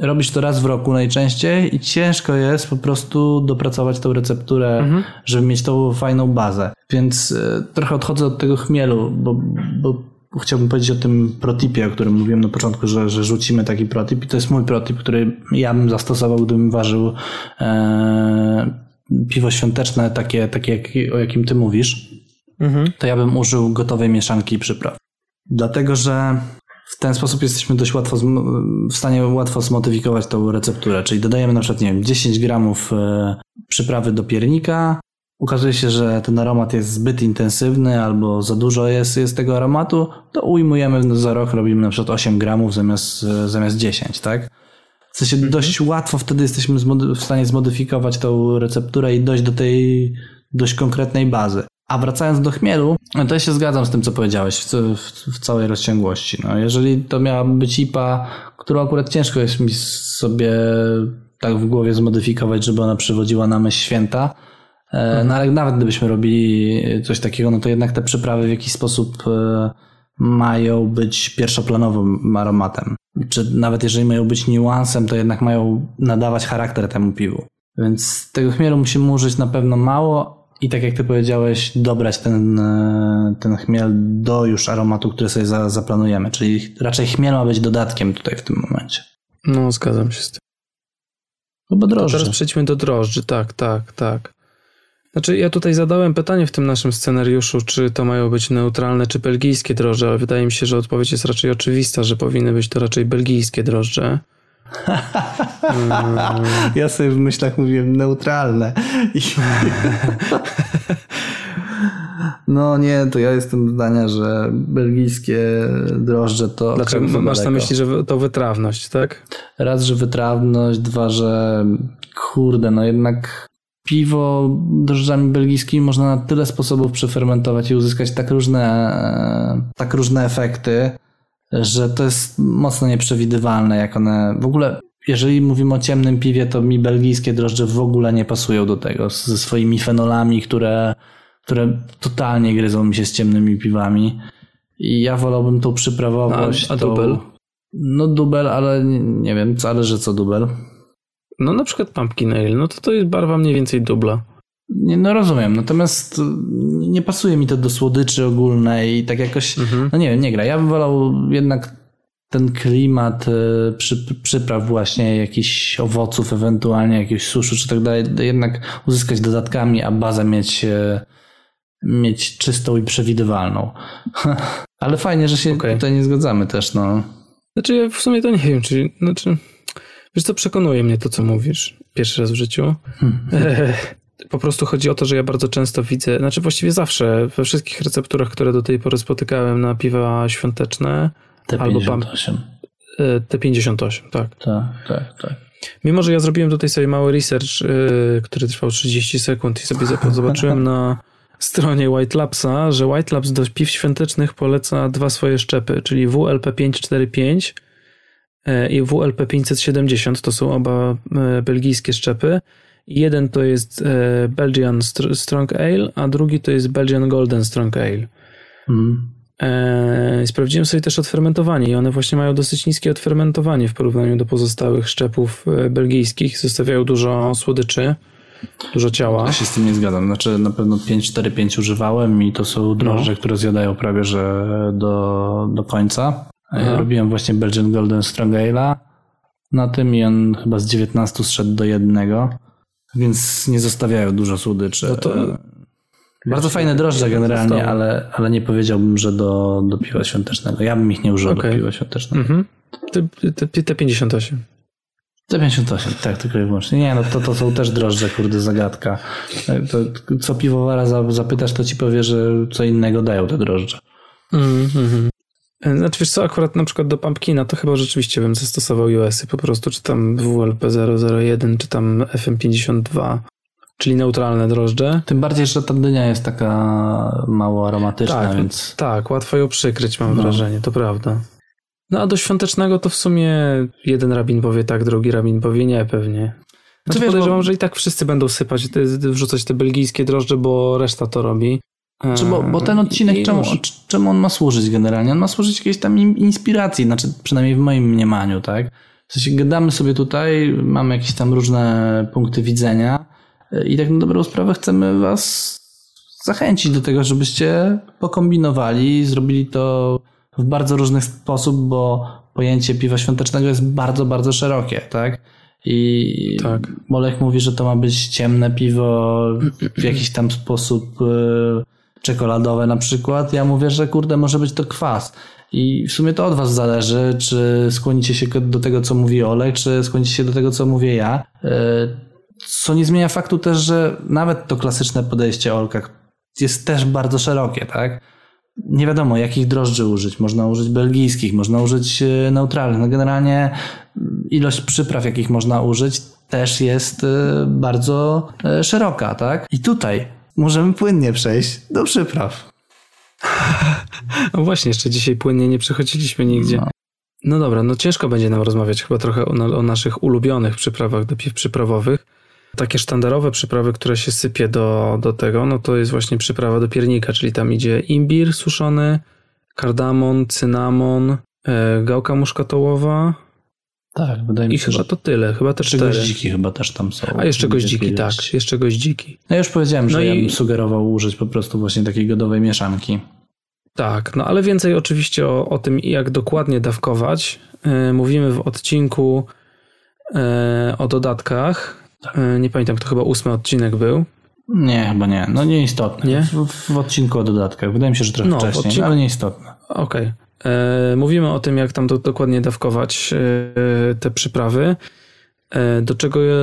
robisz to raz w roku najczęściej i ciężko jest po prostu dopracować tą recepturę, mhm. żeby mieć tą fajną bazę. Więc y, trochę odchodzę od tego chmielu, bo, bo chciałbym powiedzieć o tym protipie, o którym mówiłem na początku, że, że rzucimy taki protip i to jest mój protip, który ja bym zastosował, gdybym ważył e, piwo świąteczne, takie, takie jak, o jakim ty mówisz, mhm. to ja bym użył gotowej mieszanki przypraw. Dlatego, że w ten sposób jesteśmy dość łatwo w stanie łatwo zmodyfikować tą recepturę, czyli dodajemy na przykład, nie wiem, dziesięć gramów e, przyprawy do piernika. Ukazuje się, że ten aromat jest zbyt intensywny albo za dużo jest, jest tego aromatu, to ujmujemy za rok, robimy na przykład osiem gramów zamiast, zamiast dziesięć, tak? W sensie mm-hmm. dość łatwo wtedy jesteśmy w stanie zmodyfikować tą recepturę i dojść do tej dość konkretnej bazy. A wracając do chmielu, to ja się zgadzam z tym, co powiedziałeś w, w, w całej rozciągłości. No, jeżeli to miała być I P A, którą akurat ciężko jest mi sobie tak w głowie zmodyfikować, żeby ona przywodziła na myśl święta, no ale nawet gdybyśmy robili coś takiego, no to jednak te przyprawy w jakiś sposób mają być pierwszoplanowym aromatem. Czy nawet jeżeli mają być niuansem, to jednak mają nadawać charakter temu piwu. Więc tego chmielu musimy użyć na pewno mało i tak jak ty powiedziałeś, dobrać ten, ten chmiel do już aromatu, który sobie za, zaplanujemy. Czyli raczej chmiel ma być dodatkiem tutaj w tym momencie. No, zgadzam się z tym. Chyba drożdże. To teraz przejdźmy do drożdży, tak, tak, tak. Znaczy ja tutaj zadałem pytanie w tym naszym scenariuszu, czy to mają być neutralne czy belgijskie drożdże, ale wydaje mi się, że odpowiedź jest raczej oczywista, że powinny być to raczej belgijskie drożdże. Hmm. Ja sobie w myślach mówiłem neutralne. No nie, to ja jestem zdania, że belgijskie drożdże to... Dlaczego masz daleko. Na myśli, że to wytrawność, tak? Raz, że wytrawność, dwa, że kurde, no jednak piwo drożdżami belgijskimi można na tyle sposobów przefermentować i uzyskać tak różne, tak różne efekty, że to jest mocno nieprzewidywalne, jak one... W ogóle, jeżeli mówimy o ciemnym piwie, to mi belgijskie drożdże w ogóle nie pasują do tego, ze swoimi fenolami, które... które totalnie gryzą mi się z ciemnymi piwami i ja wolałbym tą przyprawowość. A, a dubel? Tą... No dubel, ale nie, nie wiem, ale że co dubel? No na przykład pumpkin ale, no to to jest barwa mniej więcej dubla. Nie, no rozumiem, natomiast nie pasuje mi to do słodyczy ogólnej i tak jakoś, mhm. no nie wiem, nie gra. Ja bym wolał jednak ten klimat przy, przypraw właśnie, jakichś owoców, ewentualnie jakiegoś suszu czy tak dalej, jednak uzyskać dodatkami, a bazę mieć... mieć czystą i przewidywalną. Ale fajnie, że się okay. tutaj nie zgadzamy też, no. Znaczy ja w sumie to nie wiem, czy, znaczy wiesz co, przekonuje mnie to, co mówisz pierwszy raz w życiu. e, po prostu chodzi o to, że ja bardzo często widzę, znaczy właściwie zawsze we wszystkich recepturach, które do tej pory spotykałem na piwa świąteczne T pięćdziesiąt osiem. T pięćdziesiąt osiem, tak. Tak, tak, tak. Mimo, że ja zrobiłem tutaj sobie mały research, yy, który trwał trzydzieści sekund i sobie zobaczyłem na stronie White Labsa, że White Labs do piw świątecznych poleca dwa swoje szczepy, czyli W L P pięć cztery pięć i W L P pięćset siedemdziesiąt, to są oba belgijskie szczepy. Jeden to jest Belgian Strong Ale, a drugi to jest Belgian Golden Strong Ale. Hmm. Sprawdziłem sobie też odfermentowanie i one właśnie mają dosyć niskie odfermentowanie w porównaniu do pozostałych szczepów belgijskich, zostawiają dużo słodyczy. Dużo ciała. Ja się z tym nie zgadzam. Znaczy na pewno pięć cztery pięć używałem i to są drożdże, no. które zjadają prawie że do, do końca. Ja robiłem właśnie Belgian Golden Strong Ale'a na tym i on chyba z dziewiętnastu zszedł do jednego, więc nie zostawiają dużo słodyczy. No to... Bardzo ja fajne drożdże generalnie, ale, ale nie powiedziałbym, że do, do piwa świątecznego. Ja bym ich nie użył okay. do piwa świątecznego. Mhm. T pięćdziesiąt osiem. T pięćdziesiąt osiem, tak, tylko i wyłącznie. Nie, no to, to są też drożdże, kurde, zagadka. To, co piwowara zapytasz, to ci powie, że co innego dają te drożdże. Mm-hmm. Znaczy wiesz co, akurat na przykład do pumpkina to chyba rzeczywiście bym zastosował U S-y po prostu, czy tam W L P zero zero jeden, czy tam F M pięćdziesiąt dwa, czyli neutralne drożdże. Tym bardziej, że ta dynia jest taka mało aromatyczna, tak, więc... Tak, łatwo ją przykryć, mam no. wrażenie, to prawda. No a do świątecznego to w sumie jeden rabin powie tak, drugi rabin powie nie pewnie. Znaczy wiesz, podejrzewam, bo... że i tak wszyscy będą sypać, te, wrzucać te belgijskie drożdże, bo reszta to robi. Czy bo, bo ten odcinek, I, czemu, i... czemu on ma służyć generalnie? On ma służyć jakiejś tam inspiracji, znaczy przynajmniej w moim mniemaniu, tak? W sensie gadamy sobie tutaj, mamy jakieś tam różne punkty widzenia i tak na dobrą sprawę chcemy was zachęcić do tego, żebyście pokombinowali, zrobili to w bardzo różny sposób, bo pojęcie piwa świątecznego jest bardzo, bardzo szerokie, tak? I tak. Olek mówi, że to ma być ciemne piwo w jakiś tam sposób y, czekoladowe na przykład. Ja mówię, że kurde, może być to kwas. I w sumie to od was zależy, czy skłonicie się do tego, co mówi Olek, czy skłonicie się do tego, co mówię ja. Y, co nie zmienia faktu też, że nawet to klasyczne podejście Olka jest też bardzo szerokie, tak? Nie wiadomo, jakich drożdży użyć. Można użyć belgijskich, można użyć neutralnych. No generalnie ilość przypraw, jakich można użyć, też jest bardzo szeroka, tak? I tutaj możemy płynnie przejść do przypraw. No właśnie, jeszcze dzisiaj płynnie nie przechodziliśmy nigdzie. No, no dobra, no ciężko będzie nam rozmawiać chyba trochę o, na, o naszych ulubionych przyprawach do piw przyprawowych. Takie sztandarowe przyprawy, które się sypie do, do tego, no to jest właśnie przyprawa do piernika, czyli tam idzie imbir suszony, kardamon, cynamon, e, gałka muszkatołowa. Tak, wydaje mi się, chyba że... to tyle, chyba też cztery. Goździki chyba też tam są. A jeszcze goździki, tak, jeszcze goździki. No ja już powiedziałem, że no ja i... bym sugerował użyć po prostu właśnie takiej godowej mieszanki. Tak, no ale więcej oczywiście o, o tym, jak dokładnie dawkować. Yy, mówimy w odcinku o dodatkach. Nie pamiętam, to chyba ósmy odcinek był. Nie, chyba nie. No nieistotne. Nie? W, w odcinku o dodatkach. Wydaje mi się, że trochę no, wcześniej, odcinku... ale nieistotne. Okej. Okay. Mówimy o tym, jak tam do, dokładnie dawkować e, te przyprawy. E, do czego ja,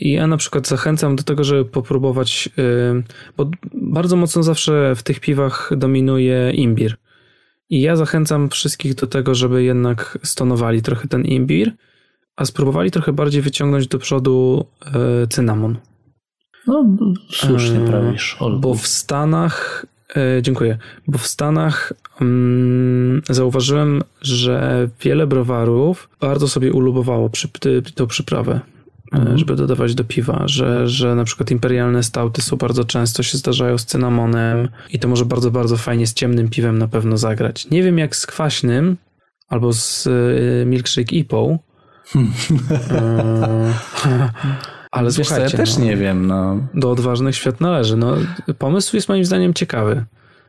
ja na przykład zachęcam do tego, żeby popróbować, e, bo bardzo mocno zawsze w tych piwach dominuje imbir. I ja zachęcam wszystkich do tego, żeby jednak stonowali trochę ten imbir, a spróbowali trochę bardziej wyciągnąć do przodu e, cynamon. No, słusznie prawisz. Olgu. Bo w Stanach, dziękuję, bo w Stanach mm, zauważyłem, że wiele browarów bardzo sobie ulubowało przy, tą przyprawę, mm. żeby dodawać do piwa, że, że na przykład imperialne stouty są bardzo często, się zdarzają z cynamonem i to może bardzo, bardzo fajnie z ciemnym piwem na pewno zagrać. Nie wiem jak z kwaśnym albo z milkshake I P A. Ale wiesz, słuchajcie, co, ja też no, nie wiem. No. Do odważnych świat należy. No, pomysł jest moim zdaniem ciekawy,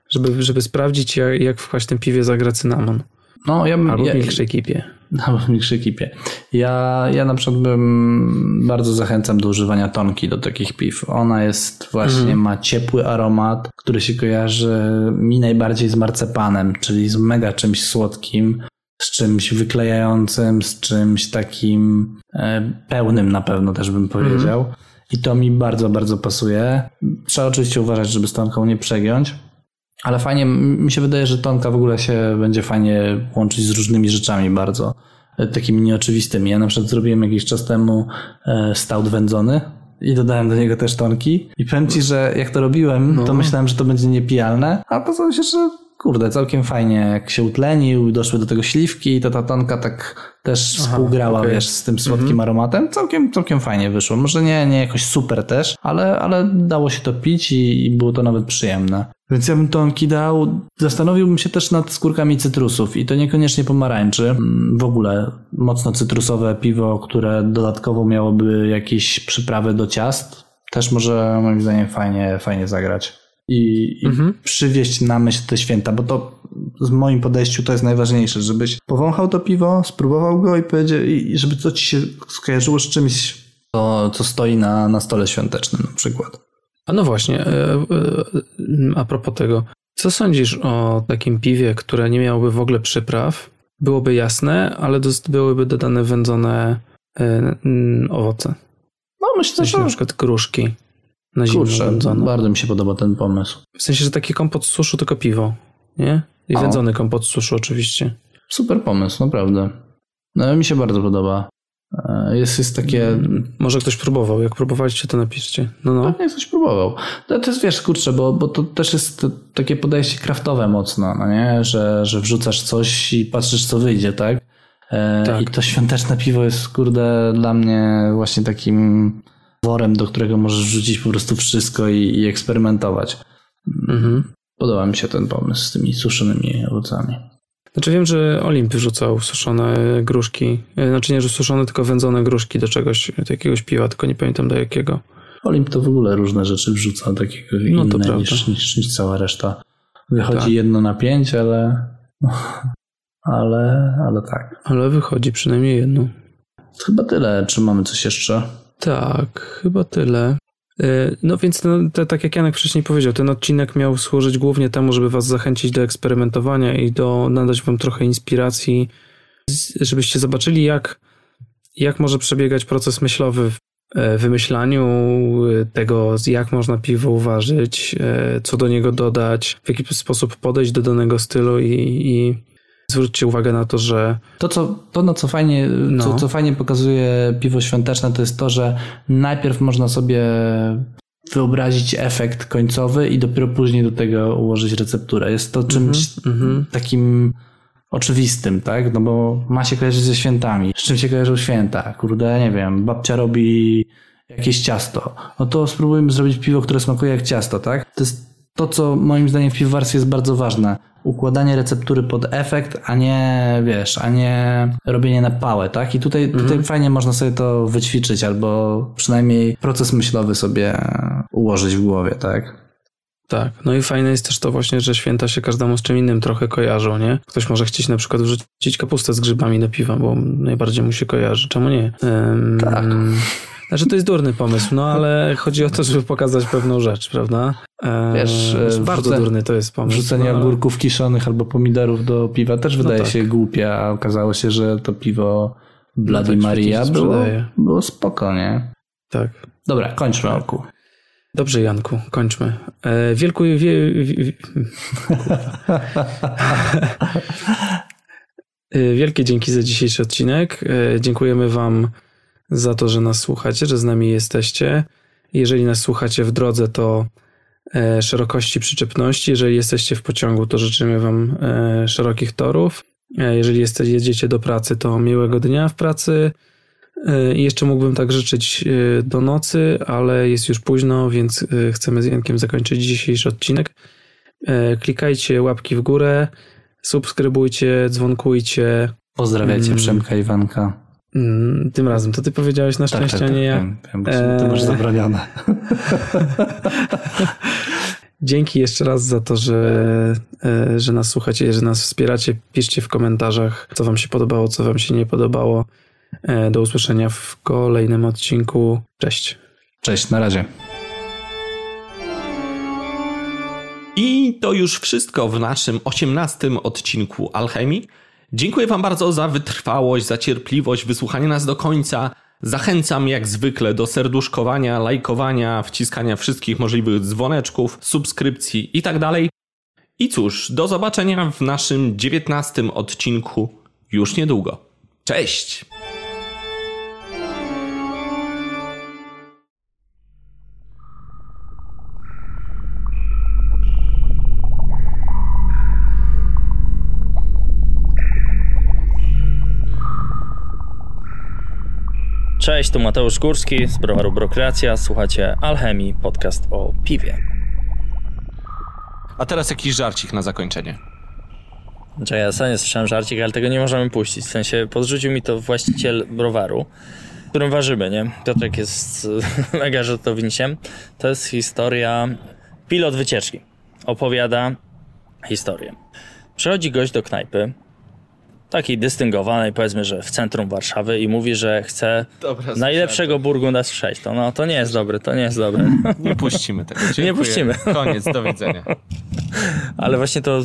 żeby, żeby sprawdzić, jak, jak w kwaśnym piwie zagra cynamon. No, ja bym, albo w milkshake I P A. Albo w milkshake I P A. Ja, ja na przykład bym bardzo zachęcam do używania tonki do takich piw. Ona jest właśnie, mhm. ma ciepły aromat, który się kojarzy mi najbardziej z marcepanem, czyli z mega czymś słodkim, z czymś wyklejającym, z czymś takim pełnym na pewno też bym powiedział. Mm. I to mi bardzo, bardzo pasuje. Trzeba oczywiście uważać, żeby z tonką nie przegiąć, ale fajnie, mi się wydaje, że tonka w ogóle się będzie fajnie łączyć z różnymi rzeczami bardzo, takimi nieoczywistymi. Ja na przykład zrobiłem jakiś czas temu stout wędzony i dodałem do niego też tonki i powiem ci, że jak to robiłem, no. to myślałem, że to będzie niepijalne, a okazało się, że kurde, całkiem fajnie, jak się utlenił, doszły do tego śliwki, to ta tonka tak też Aha, współgrała, okay. wiesz, z tym słodkim mm-hmm. aromatem. Całkiem, całkiem fajnie wyszło. Może nie, nie jakoś super też, ale, ale dało się to pić i, i było to nawet przyjemne. Więc ja bym tonki dał. Zastanowiłbym się też nad skórkami cytrusów i to niekoniecznie pomarańczy. W ogóle mocno cytrusowe piwo, które dodatkowo miałoby jakieś przyprawy do ciast, też może moim zdaniem fajnie, fajnie zagrać. I, mhm. i przywieźć na myśl te święta, bo to w moim podejściu to jest najważniejsze, żebyś powąchał to piwo, spróbował go i powiedział, i żeby to ci się skojarzyło z czymś, co, co stoi na, na stole świątecznym na przykład. A no właśnie, a propos tego, co sądzisz o takim piwie, które nie miałoby w ogóle przypraw, byłoby jasne, ale byłyby dodane wędzone owoce? No myślę, że... Na przykład gruszki. Na Kurczę, wędzone. Bardzo mi się podoba ten pomysł. W sensie, że taki kompot z suszu, tylko piwo, nie? I o. wędzony kompot z suszu oczywiście. Super pomysł, naprawdę. No, mi się bardzo podoba. Jest, jest takie... Hmm. Może ktoś próbował, jak próbowaliście, to napiszcie. No, no. Pewnie ktoś próbował. No, to jest, wiesz, kurczę, bo, bo to też jest takie podejście kraftowe mocno, no nie? Że, że wrzucasz coś i patrzysz, co wyjdzie, tak? E, tak? I to świąteczne piwo jest, kurde, dla mnie właśnie takim... worem, do którego możesz wrzucić po prostu wszystko i, i eksperymentować. Mhm. Podoba mi się ten pomysł z tymi suszonymi owocami. Znaczy wiem, że Olimp wrzucał suszone gruszki, znaczy nie, że suszone, tylko wędzone gruszki do czegoś, do jakiegoś piwa, tylko nie pamiętam do jakiego. Olimp to w ogóle różne rzeczy wrzuca, takiego no inne niż, niż, niż cała reszta. Wychodzi tak. jedno na pięć, ale, ale ale tak. Ale wychodzi przynajmniej jedno. Chyba tyle. Czy mamy coś jeszcze? Tak, chyba tyle. No więc, ten, te, tak jak Janek wcześniej powiedział, ten odcinek miał służyć głównie temu, żeby was zachęcić do eksperymentowania i do nadać wam trochę inspiracji, żebyście zobaczyli, jak, jak może przebiegać proces myślowy w wymyślaniu tego, jak można piwo uważać, co do niego dodać, w jaki sposób podejść do danego stylu i... i zwróćcie uwagę na to, że... To, co, to no, co, fajnie, no. Co, co fajnie pokazuje piwo świąteczne, to jest to, że najpierw można sobie wyobrazić efekt końcowy i dopiero później do tego ułożyć recepturę. Jest to czymś mm-hmm. takim oczywistym, tak? No bo ma się kojarzyć ze świętami. Z czym się kojarzą święta? Kurde, nie wiem, babcia robi jakieś ciasto. No to spróbujmy zrobić piwo, które smakuje jak ciasto, tak? To jest to, co moim zdaniem w piwowarstwie jest bardzo ważne. Układanie receptury pod efekt, a nie, wiesz, a nie robienie na pałę, tak? I tutaj, mhm. tutaj fajnie można sobie to wyćwiczyć, albo przynajmniej proces myślowy sobie ułożyć w głowie, tak? Tak, no i fajne jest też to właśnie, że święta się każdemu z czym innym trochę kojarzą, nie? Ktoś może chcieć na przykład wrzucić kapustę z grzybami do piwa, bo najbardziej mu się kojarzy, czemu nie? Um, tak. Znaczy to jest durny pomysł, no ale chodzi o to, żeby pokazać pewną rzecz, prawda? E, Wiesz, bardzo wrzucenie, durny to jest pomysł. Wrzucenie no, ogórków kiszonych albo pomidorów do piwa też wydaje no tak. się głupie, a okazało się, że to piwo Bloody no tak, Maria było, było spoko, nie? Tak. Dobra, kończmy tak. oku. Dobrze, Janku, kończmy. E, wielku... Wie, wie, Wielkie dzięki za dzisiejszy odcinek. E, dziękujemy wam za to, że nas słuchacie, że z nami jesteście. Jeżeli nas słuchacie w drodze, to e, szerokości przyczepności. Jeżeli jesteście w pociągu, to życzymy wam e, szerokich torów. E, jeżeli jest, jedziecie do pracy, to miłego dnia w pracy. I jeszcze mógłbym tak życzyć do nocy, ale jest już późno, więc chcemy z Jankiem zakończyć dzisiejszy odcinek. Klikajcie łapki w górę, subskrybujcie, dzwonkujcie. Pozdrawiajcie Przemka i Iwanka. Tym razem to ty powiedziałeś na szczęście, tak, tak, a nie tak, ja. Wiem, wiem, to masz zabraniane. Dzięki jeszcze raz za to, że, że nas słuchacie, że nas wspieracie. Piszcie w komentarzach, co wam się podobało, co wam się nie podobało. Do usłyszenia w kolejnym odcinku. Cześć. Cześć, na razie. I to już wszystko w naszym osiemnastym odcinku Alchemii. Dziękuję wam bardzo za wytrwałość, za cierpliwość, wysłuchanie nas do końca. Zachęcam jak zwykle do serduszkowania, lajkowania, wciskania wszystkich możliwych dzwoneczków, subskrypcji i tak dalej. I cóż, do zobaczenia w naszym dziewiętnastym odcinku już niedługo. Cześć! Cześć, tu Mateusz Górski z browaru Brokreacja. Słuchacie Alchemii, podcast o piwie. A teraz jakiś żarcik na zakończenie. Znaczy ja sam nie słyszałem żarcik, ale tego nie możemy puścić. W sensie podrzucił mi to właściciel browaru, którym warzymy, nie? Piotrek jest mega żartowniciem. To jest historia... Pilot wycieczki. Opowiada historię. Przychodzi gość do knajpy. Takiej dystyngowanej, powiedzmy, że w centrum Warszawy i mówi, że chce Dobra, najlepszego burgunda z sześć. To, no, to nie jest dobre, to nie jest dobre. Nie puścimy tego. Dziękuję. Nie puścimy. Koniec, do widzenia. Ale właśnie to...